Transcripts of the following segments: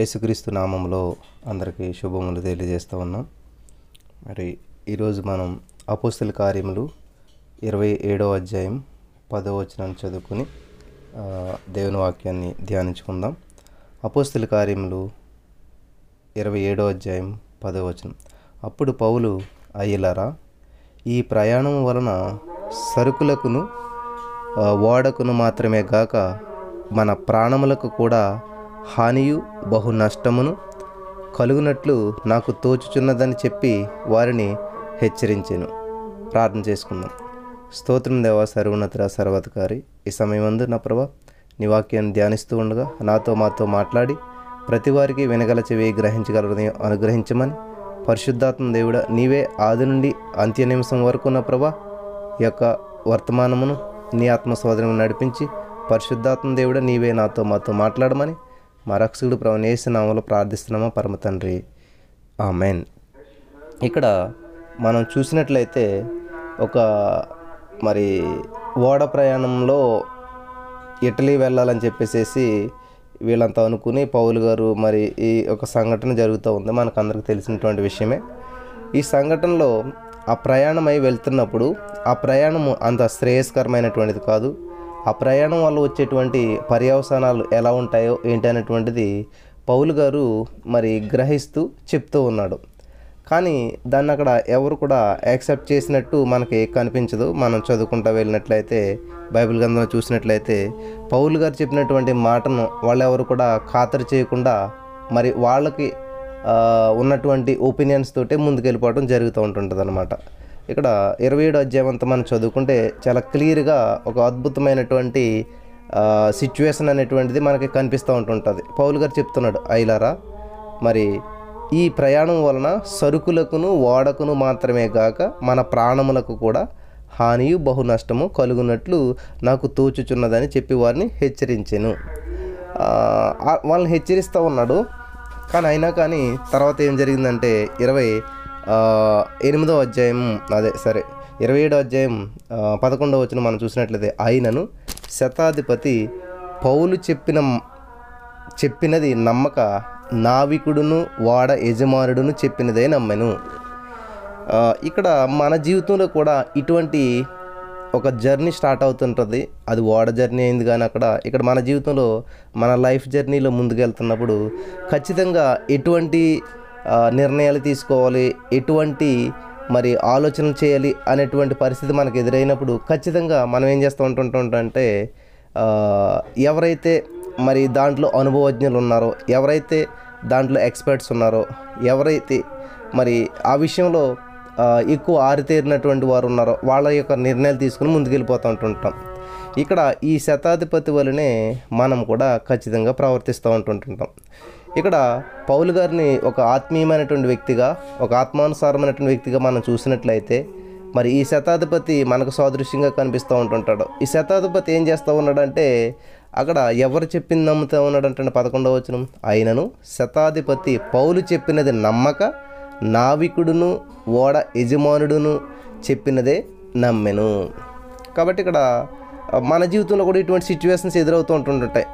యేసుక్రీస్తు నామంలో అందరికీ శుభములు తెలియజేస్తూ ఉన్నాం. మరి ఈరోజు మనం అపొస్తలుల కార్యములు 27వ అధ్యాయం 10వ వచనాన్ని చదువుకుని దేవుని వాక్యాన్ని ధ్యానించుకుందాం. అపొస్తలుల కార్యములు 27వ అధ్యాయం 10వ వచనం. అప్పుడు పౌలు, అయ్యలారా, ఈ ప్రయాణం వలన సరుకులకును ఓడకును మాత్రమే గాక మన ప్రాణములకు కూడా హానియు బహు నష్టమును కలుగునట్లు నాకు తోచుచున్నదని చెప్పి వారిని హెచ్చరించెను. ప్రార్థన చేసుకుందాం. స్తోత్రం దేవా, సర్వోన్నతుడా, సర్వాధికారి, ఈ సమయం అందు నా ప్రభా నీ వాక్యాన్ని ధ్యానిస్తూ ఉండగా నాతో మాతో మాట్లాడి ప్రతి వారికి వినగల చెవి గ్రహించగలరని అనుగ్రహించమని, పరిశుద్ధాత్మ దేవుడా నీవే ఆది నుండి అంత్య నిమిషం వరకు నా ప్రభా ఈ యొక్క వర్తమానమును నీ ఆత్మ సోదరమును నడిపించి, పరిశుద్ధాత్మ దేవుడా నీవే నాతో మాతో మాట్లాడమని మా రక్షకుడు ప్రభువైన యేసు నామములో ప్రార్థిస్తున్నామా పరమ తండ్రి, ఆమేన్. ఇక్కడ మనం చూసినట్లయితే ఒక మరి ఓడ ప్రయాణంలో ఇటలీ వెళ్ళాలని చెప్పేసి వీళ్ళంతా అనుకుని పౌలు గారు మరి ఈ ఒక సంఘటన జరుగుతూ ఉంది. మనకు అందరికీ తెలిసినటువంటి విషయమే. ఈ సంఘటనలో ఆ ప్రయాణమై వెళ్తున్నప్పుడు ఆ ప్రయాణము అంత శ్రేయస్కరమైనటువంటిది కాదు. ఆ ప్రయాణం వల్ల వచ్చేటువంటి పర్యవసానాలు ఎలా ఉంటాయో ఏంటనేటువంటిది పౌలు గారు మరి గ్రహిస్తూ చెప్తూ ఉన్నాడు. కానీ దాన్ని అక్కడ ఎవరు కూడా యాక్సెప్ట్ చేసినట్టు మనకి కనిపించదు. మనం చదువుకుంటూ వెళ్ళినట్లయితే బైబిల్ గ్రంథంలో చూసినట్లయితే పౌలు గారు చెప్పినటువంటి మాటను వాళ్ళెవరు కూడా ఖాతరు చేయకుండా మరి వాళ్ళకి ఉన్నటువంటి ఒపీనియన్స్ తోటే ముందుకెళ్ళిపోవడం జరుగుతూ ఉంటుంటుంది అనమాట. ఇక్కడ 27 అధ్యాయం అంతా మనం చదువుకుంటే చాలా క్లియర్గా ఒక అద్భుతమైనటువంటి సిచ్యువేషన్ అనేటువంటిది మనకి కనిపిస్తూ ఉంటుంటుంది. పౌలు గారు చెప్తున్నాడు, అయ్యలారా, మరి ఈ ప్రయాణం వలన సరుకులకును ఓడకును మాత్రమే కాక మన ప్రాణములకు కూడా హానియు బహు నష్టము కలుగునట్లు నాకు తోచుచున్నదని చెప్పి వారిని హెచ్చరించెను. వాళ్ళని హెచ్చరిస్తూ ఉన్నాడు. కానీ అయినా కానీ తర్వాత ఏం జరిగిందంటే 27వ అధ్యాయం 11వ వచనం మనం చూసినట్లయితే, ఆయనను శతాధిపతి పౌలు చెప్పినది నమ్మక నావికుడును వాడ యజమానుడును చెప్పినదే నమ్మెను. ఇక్కడ మన జీవితంలో కూడా ఇటువంటి ఒక జర్నీ స్టార్ట్ అవుతుంటుంది. అది ఓడ జర్నీ అయింది. కానీ ఇక్కడ మన జీవితంలో మన లైఫ్ జర్నీలో ముందుకెళ్తున్నప్పుడు ఖచ్చితంగా ఎటువంటి నిర్ణయాలు తీసుకోవాలి, ఎటువంటి మరి ఆలోచనలు చేయాలి అనేటువంటి పరిస్థితి మనకు ఎదురైనప్పుడు ఖచ్చితంగా మనం ఏం చేస్తూ ఉంటుంటే ఎవరైతే మరి దాంట్లో అనుభవజ్ఞులు ఉన్నారో, ఎవరైతే దాంట్లో ఎక్స్పర్ట్స్ ఉన్నారో, ఎవరైతే మరి ఆ విషయంలో ఎక్కువ ఆరితేరినటువంటి వారు ఉన్నారో వాళ్ళ యొక్క నిర్ణయాలు తీసుకుని ముందుకెళ్ళిపోతూ ఉంటుంటాం. ఇక్కడ ఈ శతాధిపతి వలనే మనం కూడా ఖచ్చితంగా ప్రవర్తిస్తూ ఉంటుంటాం. ఇక్కడ పౌలు గారిని ఒక ఆత్మీయమైనటువంటి వ్యక్తిగా, ఒక ఆత్మానుసారమైనటువంటి వ్యక్తిగా మనం చూసినట్లయితే మరి ఈ శతాధిపతి మనకు సాదృశ్యంగా కనిపిస్తూ ఉంటుంటాడు. ఈ శతాధిపతి ఏం చేస్తూ ఉన్నాడంటే అక్కడ ఎవరు చెప్పింది నమ్ముతూ ఉన్నాడంటే 11వ వచనం, ఆయనను శతాధిపతి పౌలు చెప్పినది నమ్మక నావికుడును ఓడ యజమానుడును చెప్పినదే నమ్మెను. కాబట్టి ఇక్కడ మన జీవితంలో కూడా ఇటువంటి సిచ్యువేషన్స్ ఎదురవుతూ ఉంటుంటాయి.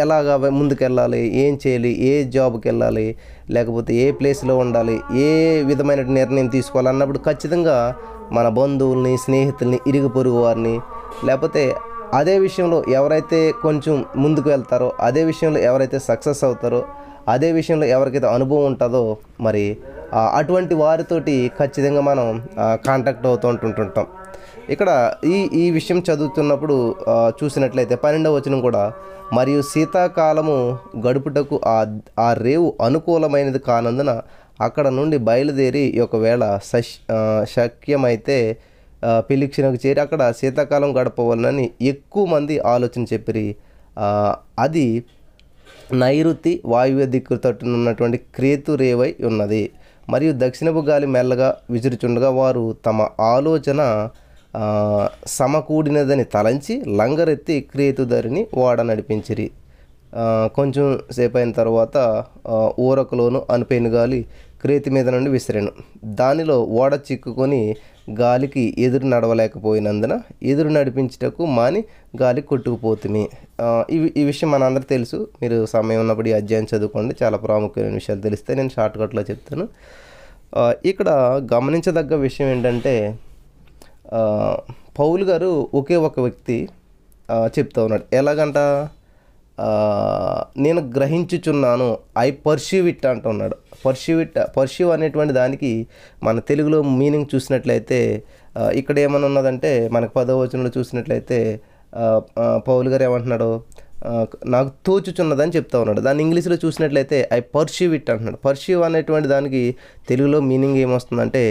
ఎలాగా ముందుకెళ్ళాలి, ఏం చేయాలి, ఏ జాబ్కి వెళ్ళాలి, లేకపోతే ఏ ప్లేస్లో ఉండాలి, ఏ విధమైన నిర్ణయం తీసుకోవాలన్నప్పుడు ఖచ్చితంగా మన బంధువుల్ని, స్నేహితుల్ని, ఇరుగు పొరుగు వారిని, లేకపోతే అదే విషయంలో ఎవరైతే కొంచెం ముందుకు వెళ్తారో, అదే విషయంలో ఎవరైతే సక్సెస్ అవుతారో, అదే విషయంలో ఎవరికైతే అనుభవం ఉంటుందో మరి అటువంటి వారితోటి ఖచ్చితంగా మనం కాంటాక్ట్ అవుతూ ఉంటుంటాం. ఇక్కడ ఈ విషయం చదువుతున్నప్పుడు చూసినట్లయితే 12వ వచనం కూడా, మరియు శీతాకాలము గడుపుటకు ఆ రేవు అనుకూలమైనది కానందున అక్కడ నుండి బయలుదేరి ఒకవేళ శక్యమైతే ఫిలిప్పినకు చేరి అక్కడ శీతాకాలం గడపవాలని ఎక్కువ మంది ఆలోచన చెప్పిరి. అది నైరుతి వాయువ్య దిక్కు తట్టునున్నటువంటి క్రేతు రేవై ఉన్నది. మరియు దక్షిణపు గాలి మెల్లగా విసురుచుండగా వారు తమ ఆలోచన సమకూడినదని తలంచి లంగరెత్తి క్రేతుధరిని ఓడ నడిపించిరి. కొంచెం సేపు అయిన తర్వాత ఊరకులోను అనిపోయిన గాలి క్రేతు మీద నుండి విసిరాను, దానిలో ఓడ చిక్కుకొని గాలికి ఎదురు నడవలేకపోయినందున ఎదురు నడిపించటకు మాని గాలి కొట్టుకుపోతుంది. ఈ విషయం మనందరికీ తెలుసు. మీరు సమయం ఉన్నప్పుడు ఈ అధ్యాయం చదువుకోండి, చాలా ప్రాముఖ్యమైన విషయాలు తెలిస్తే. నేను షార్ట్కట్లో చెప్తాను. ఇక్కడ గమనించదగ్గ విషయం ఏంటంటే, పౌలు గారు ఒకే ఒక వ్యక్తి చెప్తా ఉన్నాడు. ఎలాగంట, నేను గ్రహించుచున్నాను, ఐ పర్సీవ్ ఇట్ అంటున్నాడు. పర్సీవ్ అనేటువంటి దానికి మన తెలుగులో మీనింగ్ చూసినట్లయితే ఇక్కడ ఏమని ఉన్నదంటే, మనకు 10వ వచనంలో చూసినట్లయితే పౌలు గారు ఏమంటున్నాడు, నాకు తోచుచున్నదని చెప్తా ఉన్నాడు. దాన్ని ఇంగ్లీష్లో చూసినట్లయితే ఐ పర్సీవ్ ఇట్ అంటున్నాడు. పర్సీవ్ అనేటువంటి దానికి తెలుగులో మీనింగ్ ఏమొస్తుందంటే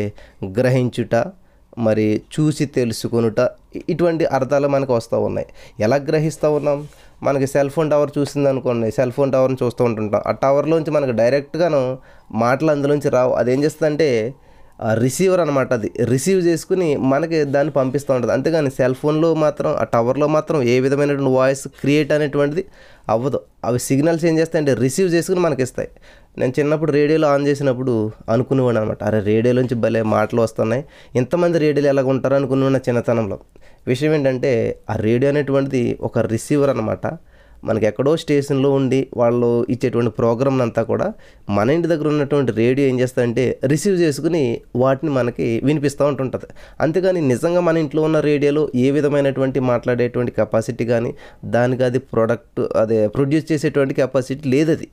గ్రహించుట, మరి చూసి తెలుసుకొనుట, ఇటువంటి అర్థాలు మనకు వస్తూ ఉన్నాయి. ఎలా గ్రహిస్తూ ఉన్నాం? మనకి సెల్ ఫోన్ టవర్ చూసింది అనుకోండి, సెల్ ఫోన్ టవర్ని చూస్తూ ఉంటుంటాం. ఆ టవర్లోంచి మనకు డైరెక్ట్గాను మాటలు అందులోంచి రావు. అదేం చేస్తుందంటే రిసీవర్ అనమాట. అది రిసీవ్ చేసుకుని మనకి దాన్ని పంపిస్తూ ఉంటుంది. అంతేగాని సెల్ ఫోన్లో మాత్రం, ఆ టవర్లో మాత్రం ఏ విధమైనటువంటి వాయిస్ క్రియేట్ అనేటువంటిది అవ్వదు. అవి సిగ్నల్స్ ఏం చేస్తాయంటే రిసీవ్ చేసుకుని మనకి ఇస్తాయి. నేను చిన్నప్పుడు రేడియోలో ఆన్ చేసినప్పుడు అనుకునేవాడు అనమాట, అరే రేడియోలోంచి భలే మాటలు వస్తున్నాయి, ఇంతమంది రేడియోలు ఎలాగ ఉంటారు అనుకునేవాడు చిన్నతనంలో. విషయం ఏంటంటే ఆ రేడియో అనేటువంటిది ఒక రిసీవర్ అనమాట. మనకి ఎక్కడో స్టేషన్లో ఉండి వాళ్ళు ఇచ్చేటువంటి ప్రోగ్రామ్ అంతా కూడా మన ఇంటి దగ్గర ఉన్నటువంటి రేడియో ఏం చేస్తారంటే రిసీవ్ చేసుకుని వాటిని మనకి వినిపిస్తూ ఉంటుంటుంది. అంతేగాని నిజంగా మన ఇంట్లో ఉన్న రేడియోలో ఏ విధమైనటువంటి మాట్లాడేటువంటి కెపాసిటీ కానీ, దానికి అది ప్రొడ్యూస్ చేసేటువంటి కెపాసిటీ లేదు. అది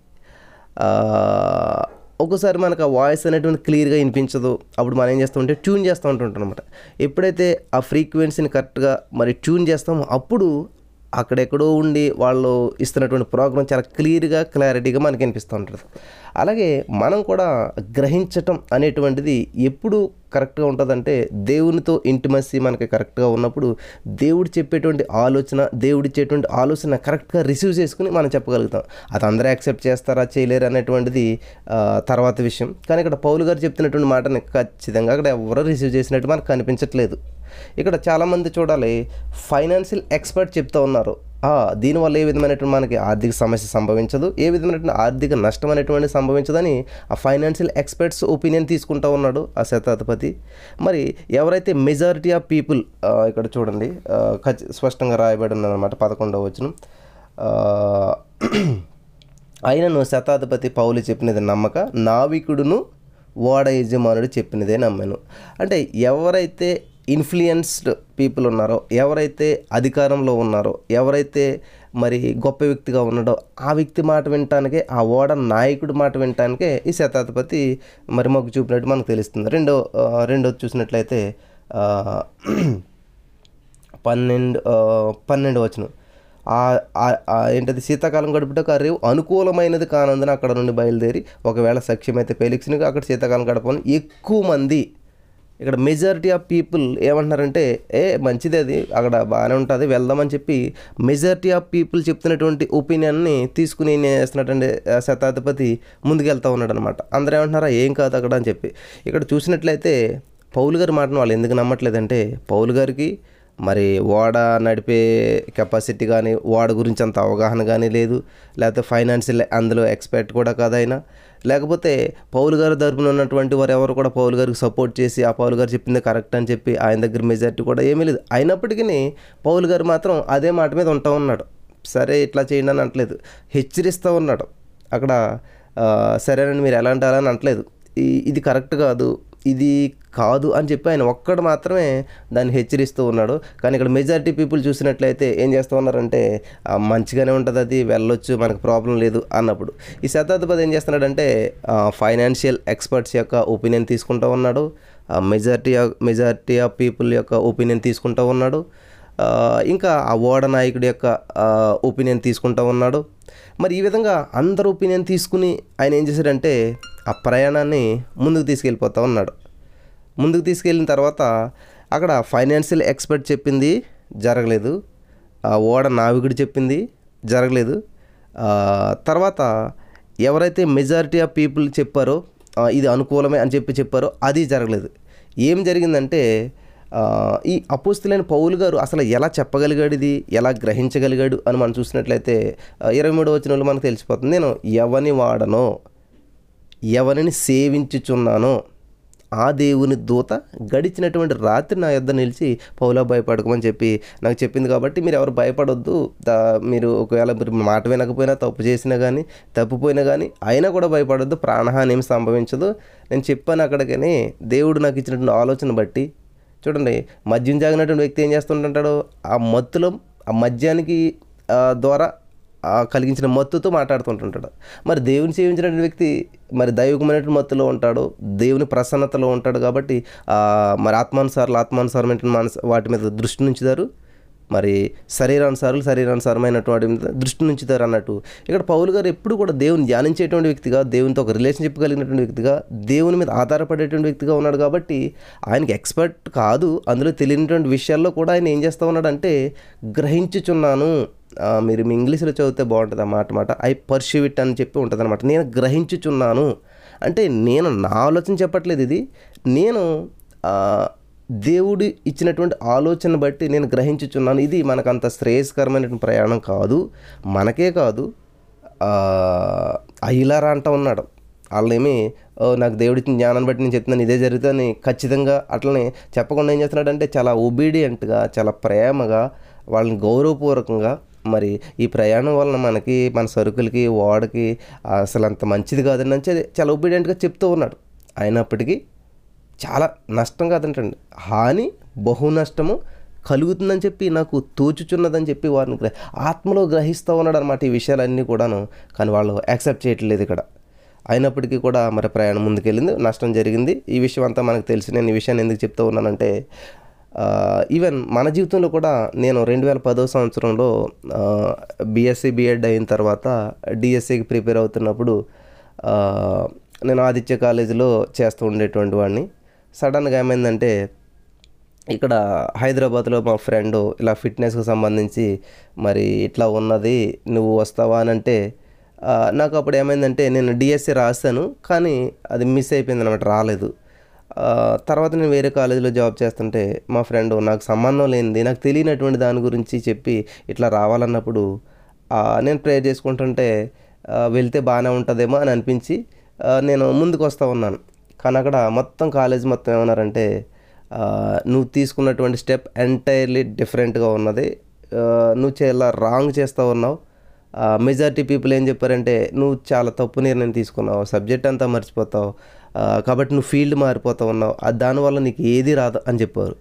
ఒక్కోసారి మనకు ఆ వాయిస్ అనేటువంటి క్లియర్గా వినిపించదు. అప్పుడు మనం ఏం చేస్తామంటే ట్యూన్ చేస్తూ ఉంటుంటాం అనమాట. ఎప్పుడైతే ఆ ఫ్రీక్వెన్సీని కరెక్ట్గా మరి ట్యూన్ చేస్తామో అప్పుడు అక్కడెక్కడో ఉండి వాళ్ళు ఇస్తున్నటువంటి ప్రోగ్రాం చాలా క్లియర్గా క్లారిటీగా మనకి అనిపిస్తూ ఉంటుంది. అలాగే మనం కూడా గ్రహించటం అనేటువంటిది ఎప్పుడు కరెక్ట్గా ఉంటుందంటే దేవునితో ఇంటిమసీ మనకి కరెక్ట్గా ఉన్నప్పుడు దేవుడు చెప్పేటువంటి ఆలోచన, దేవుడు ఇచ్చేటువంటి ఆలోచన కరెక్ట్గా రిసీవ్ చేసుకుని మనం చెప్పగలుగుతాం. అది అందరూ యాక్సెప్ట్ చేస్తారా చేయలేరు అనేటువంటిది తర్వాత విషయం. కానీ ఇక్కడ పౌలు గారు చెప్తున్నటువంటి మాటని ఖచ్చితంగా అక్కడ ఎవరో రిసీవ్ చేసినట్టు మనకు కనిపించట్లేదు. ఇక్కడ చాలామంది చూడాలి ఫైనాన్షియల్ ఎక్స్పర్ట్ చెప్తూ ఉన్నారు, దీనివల్ల ఏ విధమైనటువంటి మనకి ఆర్థిక సమస్య సంభవించదు, ఏ విధమైనటువంటి ఆర్థిక నష్టం అనేటువంటి సంభవించదని ఆ ఫైనాన్షియల్ ఎక్స్పర్ట్స్ ఒపీనియన్ తీసుకుంటూ ఉన్నాడు ఆ శతాధిపతి. మరి ఎవరైతే మెజారిటీ ఆఫ్ పీపుల్, ఇక్కడ చూడండి స్పష్టంగా రాయబడి ఉన్నదన్నమాట 11వ వచనం, ఆయనను శతాధిపతి పౌలు చెప్పినది నమ్మక, నావికుడును ఓడ యజమానుడు చెప్పినదే నమ్మాను. అంటే ఎవరైతే ఇన్ఫ్లుయెన్స్డ్ పీపుల్ ఉన్నారో, ఎవరైతే అధికారంలో ఉన్నారో, ఎవరైతే మరి గొప్ప వ్యక్తిగా ఉన్నాడో ఆ వ్యక్తి మాట వినటానికే, ఆ ఓడ నాయకుడి మాట వినటానికే ఈ శతాధిపతి మరి మొగ్గు చూపినట్టు మనకు తెలుస్తుంది. రెండోది చూసినట్లయితే 12వ వచనం, ఏంటది, శీతాకాలం గడుపుటకు ఆ రేవు అనుకూలమైనది కానందున అక్కడ నుండి బయలుదేరి ఒకవేళ సఖ్యమైతే ఫెలిక్స్ని అక్కడ శీతాకాలం గడపని ఎక్కువ మంది. ఇక్కడ మెజారిటీ ఆఫ్ పీపుల్ ఏమంటున్నారంటే మంచిదే, అది అక్కడ బాగానే ఉంటుంది, వెళ్దామని చెప్పి మెజారిటీ ఆఫ్ పీపుల్ చెప్తున్నటువంటి ఒపీనియన్ని తీసుకుని ఏం చేస్తున్నటువంటి శతాధిపతి ముందుకెళ్తూ ఉన్నాడు అనమాట. అందరూ ఏమంటున్నారా ఏం కాదు అక్కడ అని చెప్పి. ఇక్కడ చూసినట్లయితే పౌలు గారి మాటను వాళ్ళు ఎందుకు నమ్మట్లేదంటే, పౌలు గారికి మరి ఓడ నడిపే కెపాసిటీ కానీ, ఓడ గురించి అంత అవగాహన కానీ లేదు, లేకపోతే ఫైనాన్షియల్ అందులో ఎక్స్పర్ట్ కూడా కాదైనా, లేకపోతే పౌలు గారి తరపున ఉన్నటువంటి వారు ఎవరు కూడా పౌలు గారికి సపోర్ట్ చేసి ఆ పౌలు గారు చెప్పింది కరెక్ట్ అని చెప్పి ఆయన దగ్గర మెజారిటీ కూడా ఏమీ లేదు. అయినప్పటికీ పౌలు గారు మాత్రం అదే మాట మీద ఉంటా ఉన్నాడు. సరే ఇట్లా చేయండి అని అనట్లేదు, హెచ్చరిస్తూ ఉన్నాడు. అక్కడ సరేనండి మీరు ఎలా అంటారని అనట్లేదు, ఇది కరెక్ట్ కాదు, ఇది కాదు అని చెప్పి ఆయన ఒక్కడు మాత్రమే దాన్ని హెచ్చరిస్తూ ఉన్నాడు. కానీ ఇక్కడ మెజారిటీ పీపుల్ చూసినట్లయితే ఏం చేస్తూ ఉన్నారంటే మంచిగానే ఉంటుంది, అది వెళ్ళొచ్చు, మనకు ప్రాబ్లం లేదు అన్నప్పుడు ఈ శతాధిపతి ఏం చేస్తున్నాడంటే ఫైనాన్షియల్ ఎక్స్పర్ట్స్ యొక్క ఒపీనియన్ తీసుకుంటూ ఉన్నాడు, మెజారిటీ ఆఫ్ పీపుల్ యొక్క ఒపీనియన్ తీసుకుంటూ ఉన్నాడు, ఇంకా ఆ ఓడ నాయకుడి యొక్క ఒపీనియన్ తీసుకుంటూ ఉన్నాడు. మరి ఈ విధంగా అందరు ఒపీనియన్ తీసుకుని ఆయన ఏం చేశాడంటే ఆ ప్రయాణాన్ని ముందుకు తీసుకెళ్ళిపోతూ ఉన్నాడు. ముందుకు తీసుకెళ్ళిన తర్వాత అక్కడ ఫైనాన్షియల్ ఎక్స్పర్ట్ చెప్పింది జరగలేదు, ఆ ఓడ నావికుడు చెప్పింది జరగలేదు, తర్వాత ఎవరైతే మెజారిటీ ఆఫ్ పీపుల్ చెప్పారో ఇది అనుకూలమే అని చెప్పి చెప్పారో అది జరగలేదు. ఏం జరిగిందంటే ఈ అపొస్తలులైన పౌలు గారు అసలు ఎలా చెప్పగలిగాడు, ఇది ఎలా గ్రహించగలిగాడు అని మనం చూసినట్లయితే 23వ వచనంలో మనకు తెలిసిపోతుంది. నేను ఎవని వాడనో, ఎవరిని సేవించుచున్నానో ఆ దేవుని దూత గడిచినటువంటి రాత్రి నా యొద్ద నిలిచి పౌలా భయపడకమని చెప్పి నాకు చెప్పింది. కాబట్టి మీరు ఎవరు భయపడొద్దు. మీరు ఒకవేళ మీరు మాట వినకపోయినా, తప్పు చేసినా కానీ, తప్పిపోయినా కానీ అయినా కూడా భయపడొద్దు. ప్రాణహాని ఏమి సంభవించదు. నేను చెప్పాను అక్కడికని. దేవుడు నాకు ఇచ్చినటువంటి ఆలోచన బట్టి చూడండి, మద్యం తాగినటువంటి వ్యక్తి ఏం చేస్తుంటాడు? ఆ మత్తులో, ఆ మద్యానికి ద్వారా కలిగించిన మత్తుతో మాట్లాడుతుంటుంటాడు. మరి దేవుని సేవించినటువంటి వ్యక్తి మరి దైవికమైనటువంటి మత్తులో ఉంటాడు, దేవుని ప్రసన్నతలో ఉంటాడు. కాబట్టి మరి ఆత్మానుసారమైన వాటి మీద దృష్టి ఉంచుతారు, మరి శరీరానుసారులు శరీరానుసారమైనటువంటి మీద దృష్టి ఉంచుతారు అన్నట్టు. ఇక్కడ పౌలు గారు ఎప్పుడు కూడా దేవుని ధ్యానించేటువంటి వ్యక్తిగా, దేవునితో ఒక రిలేషన్షిప్ కలిగినటువంటి వ్యక్తిగా, దేవుని మీద ఆధారపడేటువంటి వ్యక్తిగా ఉన్నాడు. కాబట్టి ఆయనకి ఎక్స్పర్ట్ కాదు, అందులో తెలియనటువంటి విషయాల్లో కూడా ఆయన ఏం చేస్తూ ఉన్నాడంటే, గ్రహించుచున్నాను. మీరు మీ ఇంగ్లీష్లో చదివితే బాగుంటుంది అన్నమాట. ఐ పర్సీవ్ ఇట్ అని చెప్పి ఉంటుంది అనమాట. నేను గ్రహించుచున్నాను అంటే నేను నా ఆలోచన చెప్పట్లేదు, ఇది నేను దేవుడు ఇచ్చినటువంటి ఆలోచన బట్టి నేను గ్రహించుచున్నాను. ఇది మనకు అంత శ్రేయస్కరమైనటువంటి ప్రయాణం కాదు, మనకే కాదు. అయ్యలారా అంటూ ఉన్నాడు వాళ్ళేమీ, నాకు దేవుడి జ్ఞానాన్ని బట్టి నేను చెప్తున్నాను, ఇదే జరుగుతుందని ఖచ్చితంగా అట్లనే చెప్పకుండా ఏం చేస్తున్నాడంటే చాలా ఒబీడియంట్గా, చాలా ప్రేమగా, వాళ్ళని గౌరవపూర్వకంగా, మరి ఈ ప్రయాణం వలన మనకి, మన సరుకులకి, వాడకి అసలు అంత మంచిది కాదని చాలా ఒబీడియంట్గా చెప్తూ ఉన్నాడు. అయినప్పటికీ చాలా నష్టం కాదంటండి, హాని బహు నష్టము కలుగుతుందని చెప్పి నాకు తోచుచున్నదని చెప్పి వారిని ఆత్మలో గ్రహిస్తూ ఉన్నాడు అనమాట ఈ విషయాలన్నీ కూడాను. కానీ వాళ్ళు యాక్సెప్ట్ చేయట్లేదు ఇక్కడ. అయినప్పటికీ కూడా మరి ప్రయాణం ముందుకెళ్ళింది, నష్టం జరిగింది. ఈ విషయం అంతా మనకు తెలిసి నేను ఈ విషయాన్ని ఎందుకు చెప్తూ ఉన్నానంటే, ఈవెన్ మన జీవితంలో కూడా నేను 2010వ సంవత్సరంలో బీఎస్సీ బీఎడ్ అయిన తర్వాత డిఎస్సికి ప్రిపేర్ అవుతున్నప్పుడు నేను ఆదిత్య కాలేజీలో చేస్తూ ఉండేటువంటి వాడిని. సడన్గా ఏమైందంటే, ఇక్కడ హైదరాబాద్లో మా ఫ్రెండ్ ఇలా ఫిట్నెస్కి సంబంధించి మరి ఇట్లా ఉన్నది, నువ్వు వస్తావా అని అంటే, నాకు అప్పుడు ఏమైందంటే నేను డిఎస్సి రాశాను కానీ అది మిస్ అయిపోయింది అనమాట, రాలేదు. తర్వాత నేను వేరే కాలేజీలో జాబ్ చేస్తుంటే మా ఫ్రెండ్ నాకు సంబంధం లేనిది, నాకు తెలియనటువంటి దాని గురించి చెప్పి ఇట్లా రావాలన్నప్పుడు నేను ప్రేయర్ చేసుకుంటుంటే వెళ్తే బాగానే ఉంటుందేమో అని అనిపించి నేను ముందుకు వస్తూ ఉన్నాను. కానీ అక్కడ మొత్తం కాలేజ్ మొత్తం ఏమన్నారంటే, నువ్వు తీసుకున్నటువంటి స్టెప్ ఎంటైర్లీ డిఫరెంట్గా ఉన్నది, నువ్వు చాలా రాంగ్ చేస్తూ ఉన్నావు. మెజారిటీ పీపుల్ ఏం చెప్పారంటే, నువ్వు చాలా తప్పు నిర్ణయం తీసుకున్నావు, సబ్జెక్ట్ అంతా మర్చిపోతావు, కాబట్టి నువ్వు ఫీల్డ్ మారిపోతూ ఉన్నావు, అది దానివల్ల నీకు ఏది రాదు అని చెప్పారు.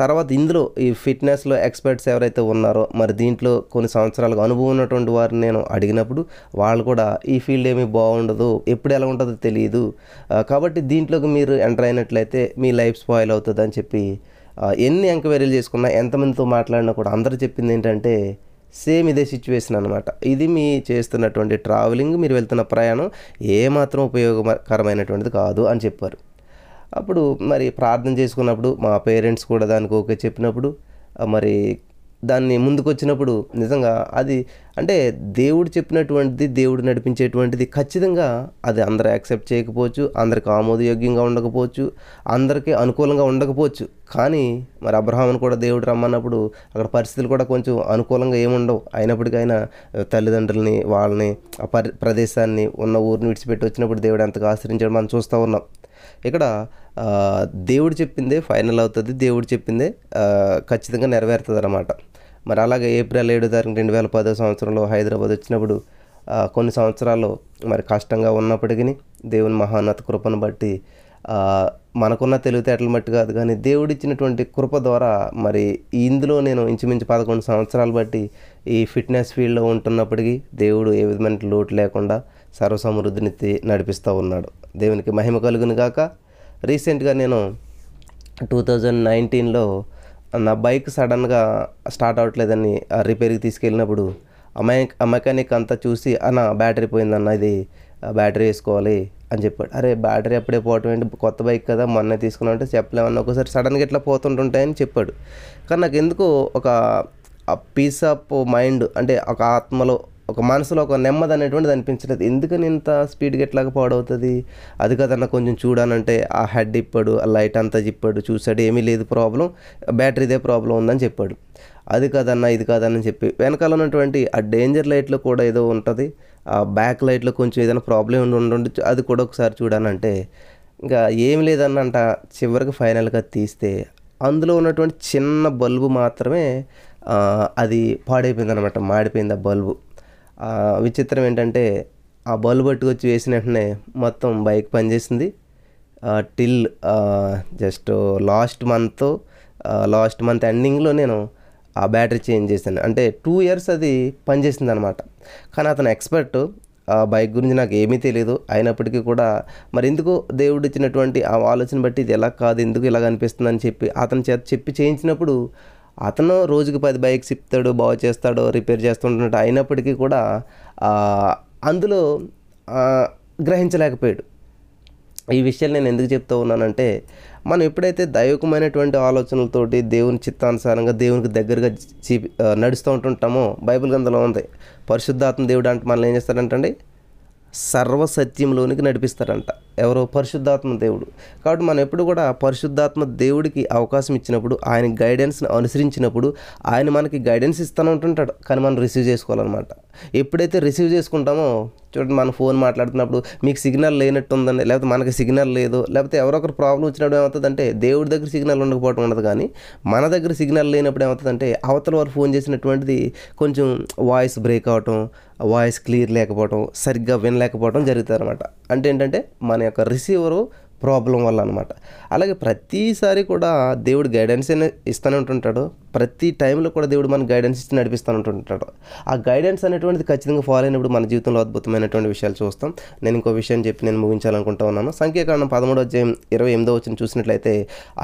తర్వాత ఇందులో ఈ ఫిట్నెస్లో ఎక్స్పర్ట్స్ ఎవరైతే ఉన్నారో మరి దీంట్లో కొన్ని సంవత్సరాలుగా అనుభవం ఉన్నటువంటి వారిని నేను అడిగినప్పుడు వాళ్ళు కూడా ఈ ఫీల్డ్ ఏమీ బాగుండదు, ఎప్పుడు ఎలా ఉంటుందో తెలియదు, కాబట్టి దీంట్లోకి మీరు ఎంటర్ అయినట్లయితే మీ లైఫ్ స్పాయిల్ అవుతుంది అని చెప్పి ఎన్ని ఎంక్వైరీలు చేసుకున్నా, ఎంతమందితో మాట్లాడినా కూడా అందరూ చెప్పింది ఏంటంటే సేమ్ ఇదే సిచ్యువేషన్ అనమాట. ఇది మీ చేస్తున్నటువంటి ట్రావెలింగ్, మీరు వెళ్తున్న ప్రయాణం ఏమాత్రం ఉపయోగకరమైనటువంటిది కాదు అని చెప్పారు. అప్పుడు మరి ప్రార్థన చేసుకున్నప్పుడు మా పేరెంట్స్ కూడా దానికి ఓకే చెప్పినప్పుడు మరి దాన్ని ముందుకు వచ్చినప్పుడు నిజంగా అది అంటే దేవుడు చెప్పినటువంటిది, దేవుడు నడిపించేటువంటిది. ఖచ్చితంగా అది అందరూ యాక్సెప్ట్ చేయకపోవచ్చు, అందరికి ఆమోదయోగ్యంగా ఉండకపోవచ్చు, అందరికీ అనుకూలంగా ఉండకపోవచ్చు. కానీ మరి అబ్రహామును కూడా దేవుడు రమ్మన్నప్పుడు అక్కడ పరిస్థితులు కూడా కొంచెం అనుకూలంగా ఏముండవు. అయినప్పటికైనా తల్లిదండ్రులని, వాళ్ళని, ఆ ప్రదేశాన్ని, ఉన్న ఊరిని విడిచిపెట్టి వచ్చినప్పుడు దేవుడు ఎంతగా ఆశ్రయించడం మనం చూస్తూ ఉన్నాం. ఇక్కడ దేవుడు చెప్పిందే ఫైనల్ అవుతుంది, దేవుడు చెప్పిందే ఖచ్చితంగా నెరవేరుతుంది అన్నమాట. మరి అలాగే ఏప్రిల్ 7వ తారీఖు 2010వ సంవత్సరంలో హైదరాబాద్ వచ్చినప్పుడు కొన్ని సంవత్సరాలు మరి కష్టంగా ఉన్నప్పటికీ దేవుని మహాన్నత కృపను బట్టి మనకున్న తెలివితేటలు బట్టి కాదు కానీ దేవుడిచ్చినటువంటి కృప ద్వారా మరి ఇందులో నేను ఇంచుమించు 11 సంవత్సరాలు బట్టి ఈ ఫిట్నెస్ ఫీల్డ్లో ఉంటున్నప్పటికీ దేవుడు ఏ విధమైన లోటు లేకుండా సర్వసమృద్ధిని నడిపిస్తూ ఉన్నాడు. దేవునికి మహిమ కలుగును గాక. రీసెంట్గా నేను 2019లో నా బైక్ సడన్గా స్టార్ట్ అవ్వట్లేదని రిపేర్కి తీసుకెళ్ళినప్పుడు ఆ మెకానిక్ అంతా చూసి, అన్న బ్యాటరీ పోయిందన్న, ఇది బ్యాటరీ వేసుకోవాలి అని చెప్పాడు. అరే బ్యాటరీ అప్పుడే పోవటం ఏంటి, కొత్త బైక్ కదా, మొన్నే తీసుకున్నావు అంటే చెప్పలేమన్నా, ఒకసారి సడన్గా ఇట్లా పోతుంటుంటాయని చెప్పాడు. కానీ నాకు ఎందుకో ఒక పీస్ ఆఫ్ మైండ్, అంటే ఒక ఆత్మలో, ఒక మనసులో ఒక నెమ్మది అనేటువంటిది అనిపించలేదు. ఎందుకని ఇంత స్పీడ్గా ఎట్లాగ పాడవుతుంది, అది కదన్నా కొంచెం చూడానంటే ఆ హెడ్ ఇప్పాడు, ఆ లైట్ అంతా చెప్పాడు, చూశాడు, ఏమీ లేదు ప్రాబ్లం, బ్యాటరీదే ప్రాబ్లం ఉందని చెప్పాడు. అది కాదన్నా ఇది కాదని చెప్పి వెనకాల ఉన్నటువంటి ఆ డేంజర్ లైట్లో కూడా ఏదో ఉంటుంది, ఆ బ్యాక్ లైట్లో కొంచెం ఏదైనా ప్రాబ్లం ఉండి ఉండొచ్చు, అది కూడా ఒకసారి చూడానంటే ఇంకా ఏం లేదన్నంట చివరికి ఫైనల్గా తీస్తే అందులో ఉన్నటువంటి చిన్న బల్బు మాత్రమే అది పాడైపోయిందనమాట, మాడిపోయింది ఆ బల్బు. విచిత్రం ఏంటంటే ఆ బల్బు పట్టుకొచ్చి వేసిన వెంటనే మొత్తం బైక్ పనిచేసింది టిల్ జస్ట్ లాస్ట్ మంత్ ఎండింగ్లో నేను ఆ బ్యాటరీ చేంజ్ చేశాను. అంటే 2 years అది పనిచేసింది అనమాట. కానీ అతను ఎక్స్పర్ట్, ఆ బైక్ గురించి నాకు ఏమీ తెలియదు. అయినప్పటికీ కూడా మరి ఎందుకు దేవుడు ఇచ్చినటువంటి ఆ ఆలోచన బట్టి ఇది ఎలా కాదు, ఎందుకు ఇలాగ అనిపిస్తుంది అని చెప్పి అతని చేత చెప్పి చేయించినప్పుడు అతను రోజుకి 10 బైక్స్ ఇప్తాడు, బాగు చేస్తాడు, రిపేర్ చేస్తుంటున్నాడు. అయినప్పటికీ కూడా అందులో గ్రహించలేకపోయాడు. ఈ విషయాలు నేను ఎందుకు చెప్తూ ఉన్నానంటే, మనం ఎప్పుడైతే దైవికమైనటువంటి ఆలోచనలతోటి దేవుని చిత్తానుసారంగా దేవునికి దగ్గరగా నడుస్తూ ఉంటుంటామో, బైబిల్ గ్రంథంలో ఉంది పరిశుద్ధాత్మ దేవుడు అంటే మనల్ని ఏం చేస్తాడంటండి, సర్వసత్యంలోనికి నడిపిస్తాడంట. ఎవరో పరిశుద్ధాత్మ దేవుడు. కాబట్టి మనం ఎప్పుడు కూడా పరిశుద్ధాత్మ దేవుడికి అవకాశం ఇచ్చినప్పుడు, ఆయన గైడెన్స్ని అనుసరించినప్పుడు, ఆయన మనకి గైడెన్స్ ఇస్తూనే ఉంటుంటాడు. కానీ మనం రిసీవ్ చేసుకోవాలన్నమాట. ఎప్పుడైతే రిసీవ్ చేసుకుంటామో, చూడండి మనం ఫోన్ మాట్లాడుతున్నప్పుడు మీకు సిగ్నల్ లేనట్టు ఉందండి, లేకపోతే మనకి సిగ్నల్ లేదు, లేకపోతే ఎవరొకరు ప్రాబ్లం వచ్చినప్పుడు ఏమవుతుందంటే దేవుడి దగ్గర సిగ్నల్ ఉండకపోవడం ఉండదు. కానీ మన దగ్గర సిగ్నల్ లేనప్పుడు ఏమవుతుందంటే అవతల వారు ఫోన్ చేసినటువంటిది కొంచెం వాయిస్ బ్రేక్ అవటం, వాయిస్ క్లియర్ లేకపోవడం, సరిగ్గా వినలేకపోవడం జరుగుతుంది అనమాట. అంటే ఏంటంటే మన యొక్క రిసీవరు ప్రాబ్లం వల్ల అనమాట. అలాగే ప్రతిసారి కూడా దేవుడు గైడెన్స్ ఇస్తూనే ఉంటుంటాడు. ప్రతి టైంలో కూడా దేవుడు మన గైడెన్స్ ఇచ్చి నడిపిస్తూ ఉంటుంటాడు. ఆ గైడెన్స్ అనేటువంటిది ఖచ్చితంగా ఫాలో అయినప్పుడు మన జీవితంలో అద్భుతమైనటువంటి విషయాలు చూస్తాం. నేను ఇంకో విషయం చెప్పి నేను ముగించాలనుకుంటా ఉన్నాను. సంఖ్యాకాండం 13:28 చూసినట్లయితే,